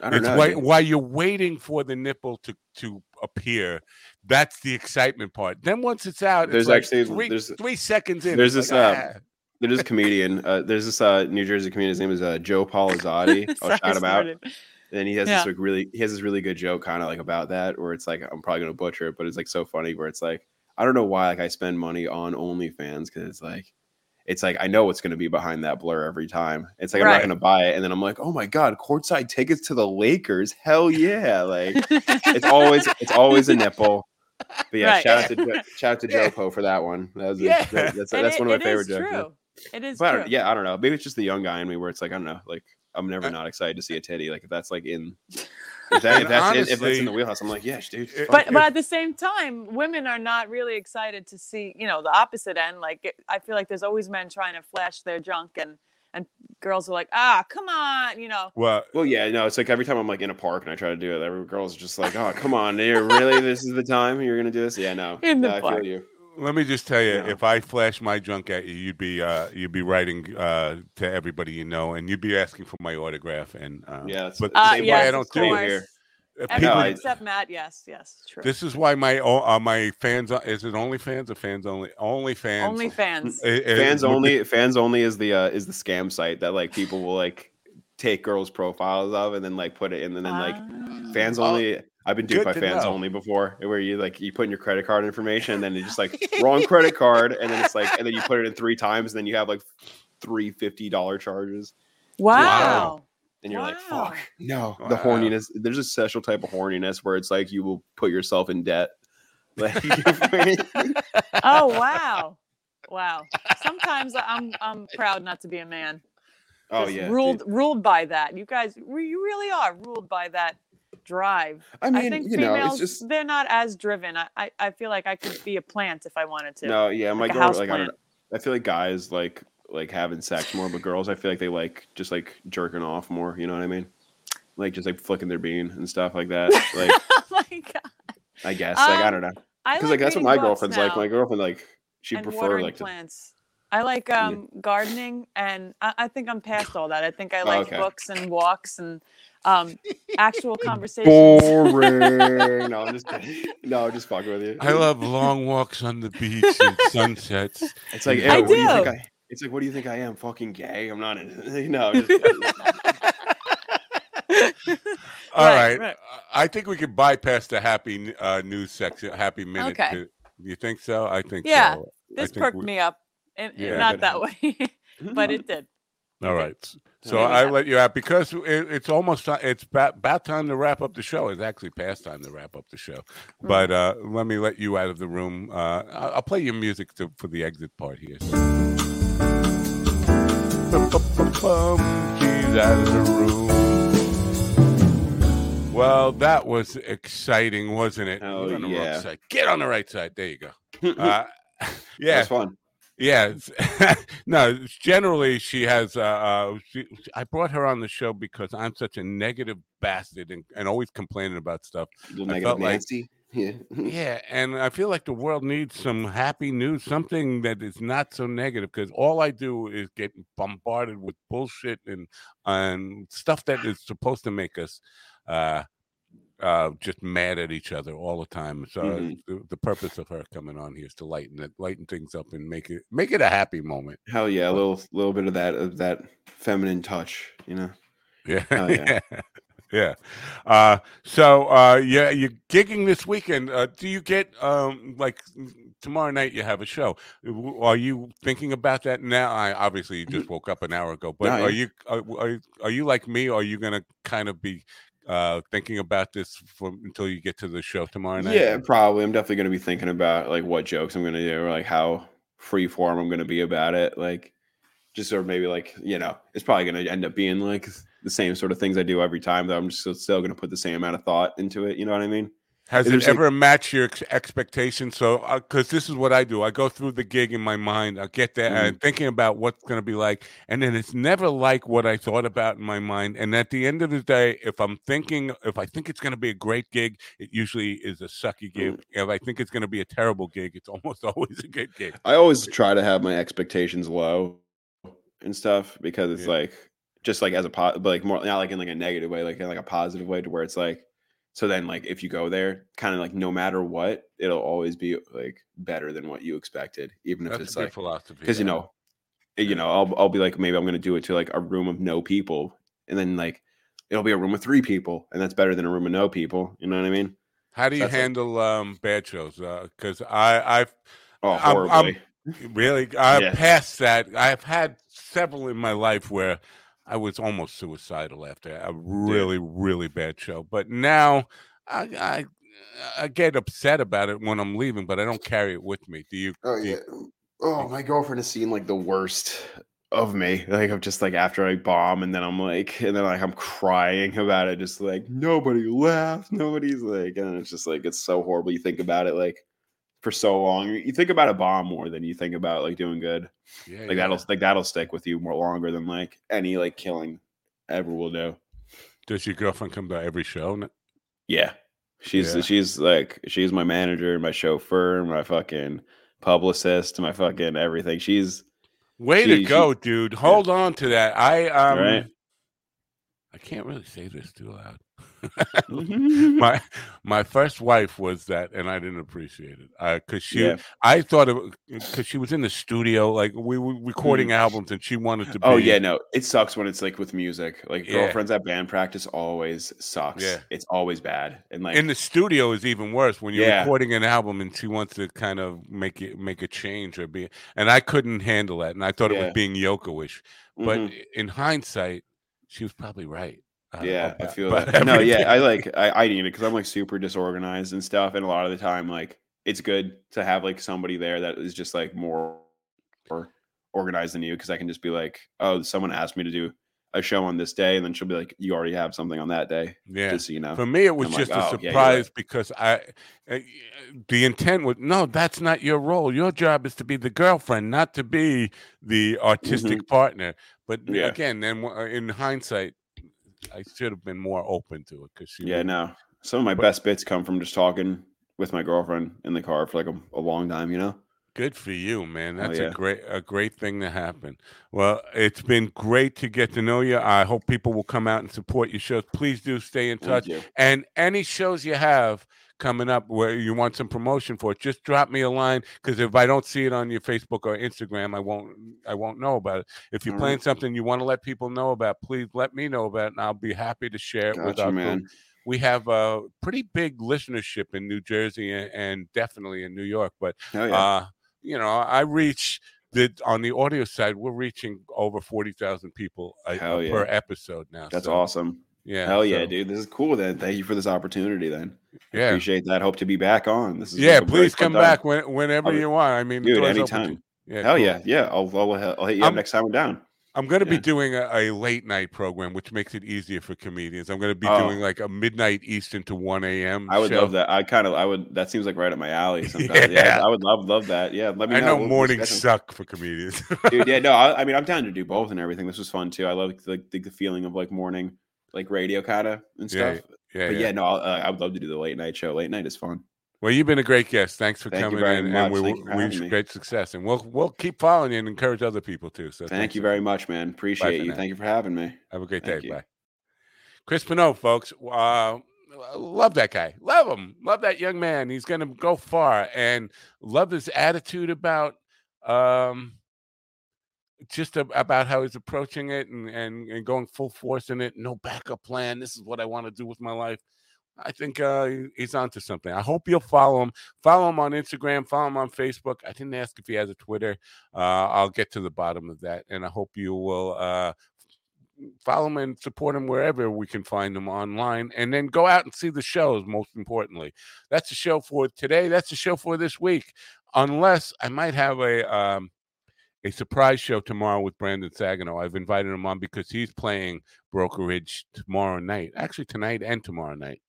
I don't it's know. Why, while you're waiting for the nipple to, to appear, that's the excitement part. Then once it's out, there's it's like actually three, there's, three seconds in. There's this like, uh, ah. There's a comedian. Uh, there's this uh, New Jersey comedian. His name is uh, Joe Polizzotti. I'll shout him out. And he has yeah. this like really, he has this really good joke, kind of like about that, where it's like, I'm probably gonna butcher it, but it's like so funny. Where it's like, I don't know why like I spend money on OnlyFans because it's like, it's like I know what's gonna be behind that blur every time. It's like right. I'm not gonna buy it, and then I'm like, oh my god, courtside tickets to the Lakers, hell yeah! Like it's always, it's always a nipple. But yeah, right. shout out to jo- shout out to Joe yeah. Po for that one. That was yeah. a, that's a, that's it, one of my favorite jokes. True. It is but, true. Yeah, I don't know. Maybe it's just the young guy in me where it's like, I don't know. Like, I'm never not excited to see a titty. Like, if that's like in, if, that, if, that's, honestly, in, if that's in the wheelhouse, I'm like, yes, dude. But but at the same time, women are not really excited to see, you know, the opposite end. Like, it, I feel like there's always men trying to flash their junk, and and girls are like, ah, come on, you know. Well, well, yeah, no. It's like every time I'm like in a park and I try to do it, every girl's just like, oh, come on, really? This is the time you're gonna do this? Yeah, no. In the no, park. I feel you. Let me just tell you, yeah. if I flash my junk at you, you'd be uh, you'd be writing uh, to everybody you know, and you'd be asking for my autograph. And uh, yeah, that's, but uh, that's yes, why I don't do it here. Everyone people, except Matt, yes, yes, true. This is why my uh, my fans is it OnlyFans or fans only? OnlyFans, OnlyFans, fans only, fans only is the uh, is the scam site that like people will like take girls' profiles of and then like put it in and then like uh, fans only. I've been duped by fans know. only before, where you like you put in your credit card information and then it's just like wrong credit card and then it's like and then you put it in three times and then you have like three fifty dollar charges. Wow. wow. And you're wow. like, fuck. No. Wow. The horniness. There's a special type of horniness where it's like you will put yourself in debt. Like, oh wow. Wow. Sometimes I'm I'm proud not to be a man. Just oh yeah. Ruled dude. ruled by that. You guys we, you really are ruled by that drive. I mean, I think you females, know, it's just they're not as driven. I, I, I feel like I could be a plant if I wanted to. No, yeah, my like girl like I, don't, I feel like guys like like having sex more, but girls I feel like they like just like jerking off more, you know what I mean? Like just like flicking their bean and stuff like that. Like oh my god. I guess. Um, like I don't know. Because like, like that's what my girlfriend's now. like. My girlfriend like she prefers like plants. To, I like um, gardening, and I, I think I'm past all that. I think I like oh, okay. books and walks and um, actual conversations. Boring. No, I'm just no, I'm just fucking with you. I love long walks on the beach and sunsets. It's like, hey, I what do. do you think I, it's like, what do you think I am? Fucking gay? I'm not. In, no. Just, all right, right. I think we could bypass the happy uh, news section, happy minute. Okay. To, you think so? I think. Yeah, so. This think perked we, me up. And yeah, not that way, but it did. All right. So yeah. I let you out because it, it's almost it's about, about time to wrap up the show. It's actually past time to wrap up the show. Mm-hmm. But uh, let me let you out of the room. Uh, I'll play your music to, for the exit part here. She's out of the room. Well, that was exciting, wasn't it? Oh, Get on the yeah. wrong side. Get on the right side. There you go. Uh, yeah. That's fun. Yeah, no, generally she has, uh, uh, she, I brought her on the show because I'm such a negative bastard and, and always complaining about stuff. A little I negative Nancy. Like, yeah. yeah, and I feel like the world needs some happy news, something that is not so negative, because all I do is get bombarded with bullshit and, and stuff that is supposed to make us uh, uh, just mad at each other all the time. So mm-hmm. the, the purpose of her coming on here is to lighten it, lighten things up and make it, make it a happy moment. Hell yeah. A little, little bit of that, of that feminine touch, you know? Yeah. Hell yeah. yeah. yeah. Uh, so, uh, yeah, you're gigging this weekend. Uh, do you get, um, like tomorrow night you have a show. Are you thinking about that now? I obviously you just woke up an hour ago, but no, are you, are, are, are you like me? Or are you going to kind of be, Uh, thinking about this for, until you get to the show tomorrow night? Yeah, probably. I'm definitely going to be thinking about like what jokes I'm going to do, or like how free form I'm going to be about it. Like, just or maybe like you know, it's probably going to end up being like the same sort of things I do every time. Though I'm just still going to put the same amount of thought into it. You know what I mean? Has it ever like, matched your ex- expectations? So, because uh, this is what I do, I go through the gig in my mind. I get there mm-hmm. and thinking about what's going to be like, and then it's never like what I thought about in my mind. And at the end of the day, if I'm thinking, if I think it's going to be a great gig, it usually is a sucky gig. Mm-hmm. If I think it's going to be a terrible gig, it's almost always a good gig. I always try to have my expectations low and stuff because it's yeah. like just like as a po- but like more not like in like a negative way, like in like a positive way, to where it's like. So then, like, if you go there, kind of like no matter what, it'll always be like better than what you expected, even That's if it's a good like philosophy. Because you know, yeah. you know, I'll I'll be like maybe I'm gonna do it to like a room of no people, and then like it'll be a room of three people, and that's better than a room of no people. You know what I mean? How do you that's handle like, um, bad shows? Because uh, I I've oh horribly I'm, I'm, really I yeah. passed that. I've had several in my life where. I was almost suicidal after a really, Dude. really bad show. But now I, I I get upset about it when I'm leaving, but I don't carry it with me. Do you? Oh, do yeah. you, oh my girlfriend has seen like the worst of me. Like I'm just like after I bomb and then I'm like, and then like I'm crying about it. Just like nobody laughed. Nobody's like, and it's just like, it's so horrible. You think about it like for so long. You think about a bomb more than you think about like doing good. Yeah, like yeah. that'll like that'll stick with you more longer than like any like killing ever will do. Does your girlfriend come to every show? Yeah, she's yeah. she's like she's my manager, my chauffeur, my fucking publicist, my fucking everything. She's way she, to go, she, dude. Hold yeah. on to that. I um, right? I can't really say this too loud. Mm-hmm. my my first wife was that, and I didn't appreciate it because uh, she yeah. I thought it because she was in the studio, like we were recording mm-hmm. albums, and she wanted to. Oh be, yeah, no, it sucks when it's like with music, like yeah. girlfriends at band practice always sucks. Yeah. It's always bad, and like in the studio is even worse when you're yeah. recording an album and she wants to kind of make it make a change or be. And I couldn't handle that, and I thought yeah. it was being Yoko-ish, but mm-hmm. in hindsight, she was probably right. Uh, yeah, I feel that. Everything. No, yeah, I like I, I need it because I'm like super disorganized and stuff, and a lot of the time, like it's good to have like somebody there that is just like more organized than you, because I can just be like, oh, someone asked me to do a show on this day, and then she'll be like, you already have something on that day. Yeah, just so you know. For me, it was just like, a oh, surprise yeah, right. because I uh, the intent was no, that's not your role. Your job is to be the girlfriend, not to be the artistic mm-hmm. partner. But yeah. again, then in hindsight. I should have been more open to it because she. Yeah, no. Some of my but, best bits come from just talking with my girlfriend in the car for like a, a long time, you know. Good for you, man. That's oh, yeah. a great, a great thing to happen. Well, it's been great to get to know you. I hope people will come out and support your shows. Please do stay in touch. And any shows you have coming up where you want some promotion for it, just drop me a line, because if I don't see it on your Facebook or Instagram, I won't I won't know about it. If you're All playing right. something you want to let people know about, please let me know about it, and I'll be happy to share it gotcha, with our man. Group. We have a pretty big listenership in New Jersey and, and definitely in New York, but yeah. uh, you know, I reach the on the audio side, we're reaching over forty thousand people a, a, yeah. per episode now. That's so. Awesome. Yeah. Hell yeah, so. Dude. This is cool then. Thank you for this opportunity then. Yeah. Appreciate that. Hope to be back on. This is Yeah, please come back when, whenever be, you want. I mean, dude, anytime. Yeah, Hell cool. yeah. Yeah. I'll, I'll, I'll hit you I'm, up next time I'm down. I'm going to yeah. be doing a, a late night program, which makes it easier for comedians. I'm going to be oh. doing like a midnight Eastern to one a.m. I would show. Love that. I kind of, I would, that seems like right up my alley sometimes. yeah. yeah. I would love, love that. Yeah. Let me know. I know we'll, mornings we'll suck for comedians. Dude, yeah. No, I, I mean, I'm down to do both and everything. This was fun too. I love like the, the feeling of like morning. Like radio kind of and stuff. Yeah, yeah, but yeah, yeah. no, uh, I would love to do the late night show. Late night is fun. Well, you've been a great guest. Thanks for thank coming in, much. And we wish we great success. And we'll we'll keep following you and encourage other people too. So thank you very much, man. Appreciate you. Now. Thank you for having me. Have a great thank day. You. Bye. Chris Pinault, folks. Uh, love that guy. Love him. Love that young man. He's gonna go far, and love his attitude about. Um, Just about how he's approaching it and, and, and going full force in it. No backup plan. This is what I want to do with my life. I think uh, he's onto something. I hope you'll follow him. Follow him on Instagram. Follow him on Facebook. I didn't ask if he has a Twitter. Uh, I'll get to the bottom of that. And I hope you will uh, follow him and support him wherever we can find him online. And then go out and see the shows, most importantly. That's the show for today. That's the show for this week. Unless I might have a... Um, A surprise show tomorrow with Brandon Saginaw. I've invited him on because he's playing Brokerage tomorrow night. Actually, tonight and tomorrow night.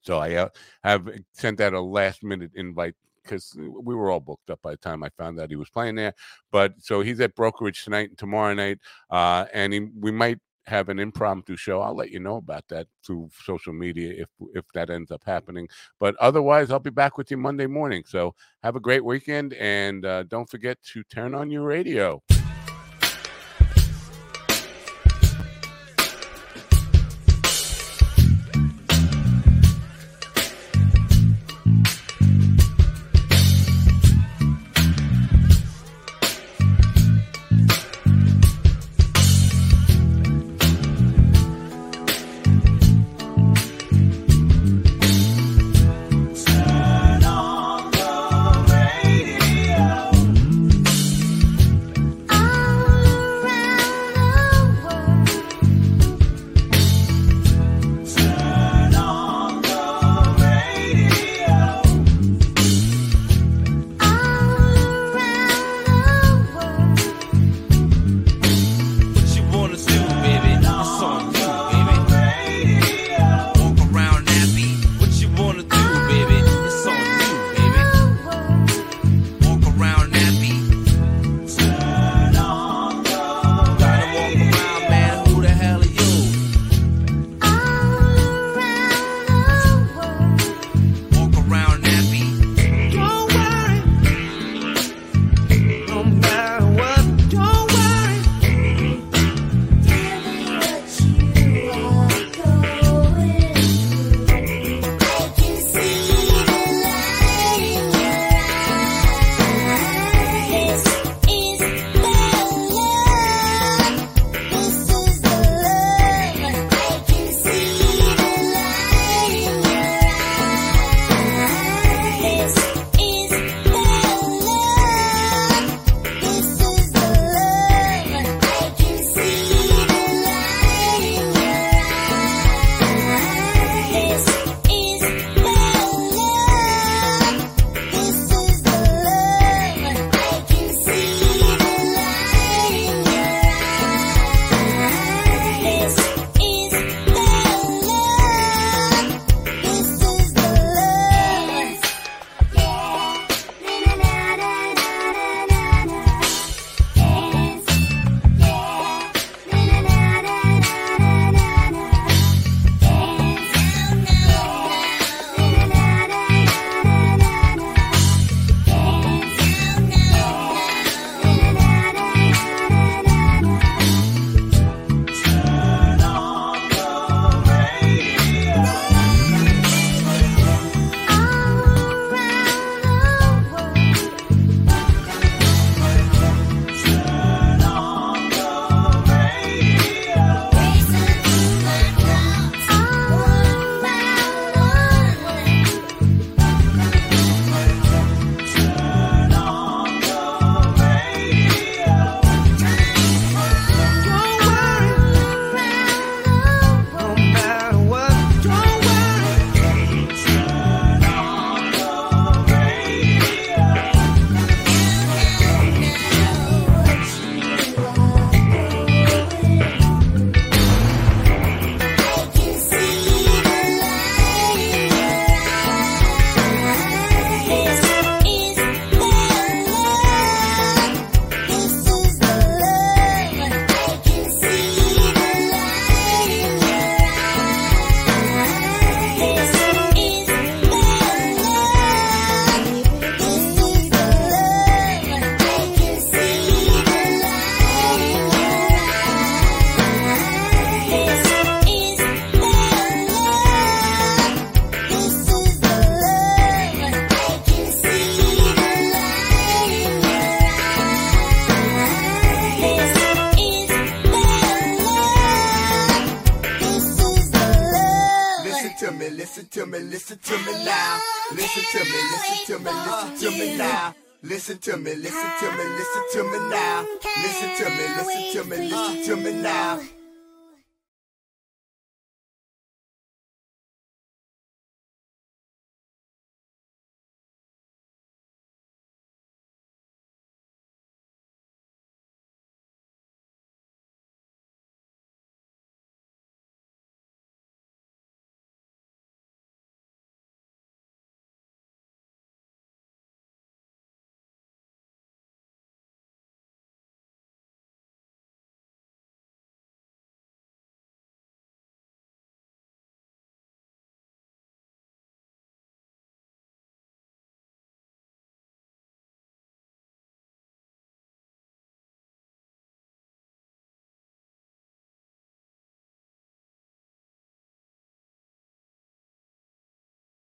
So I uh, have sent out a last-minute invite because we were all booked up by the time I found out he was playing there. But so he's at Brokerage tonight and tomorrow night, uh, and he, we might have an impromptu show. I'll let you know about that through social media if if that ends up happening. But otherwise, I'll be back with you Monday morning. So have a great weekend, and uh, don't forget to turn on your radio. listen to me, listen to me, listen to me now. Listen to me, listen to me, listen to me now. Listen to me, listen to me, listen to me now.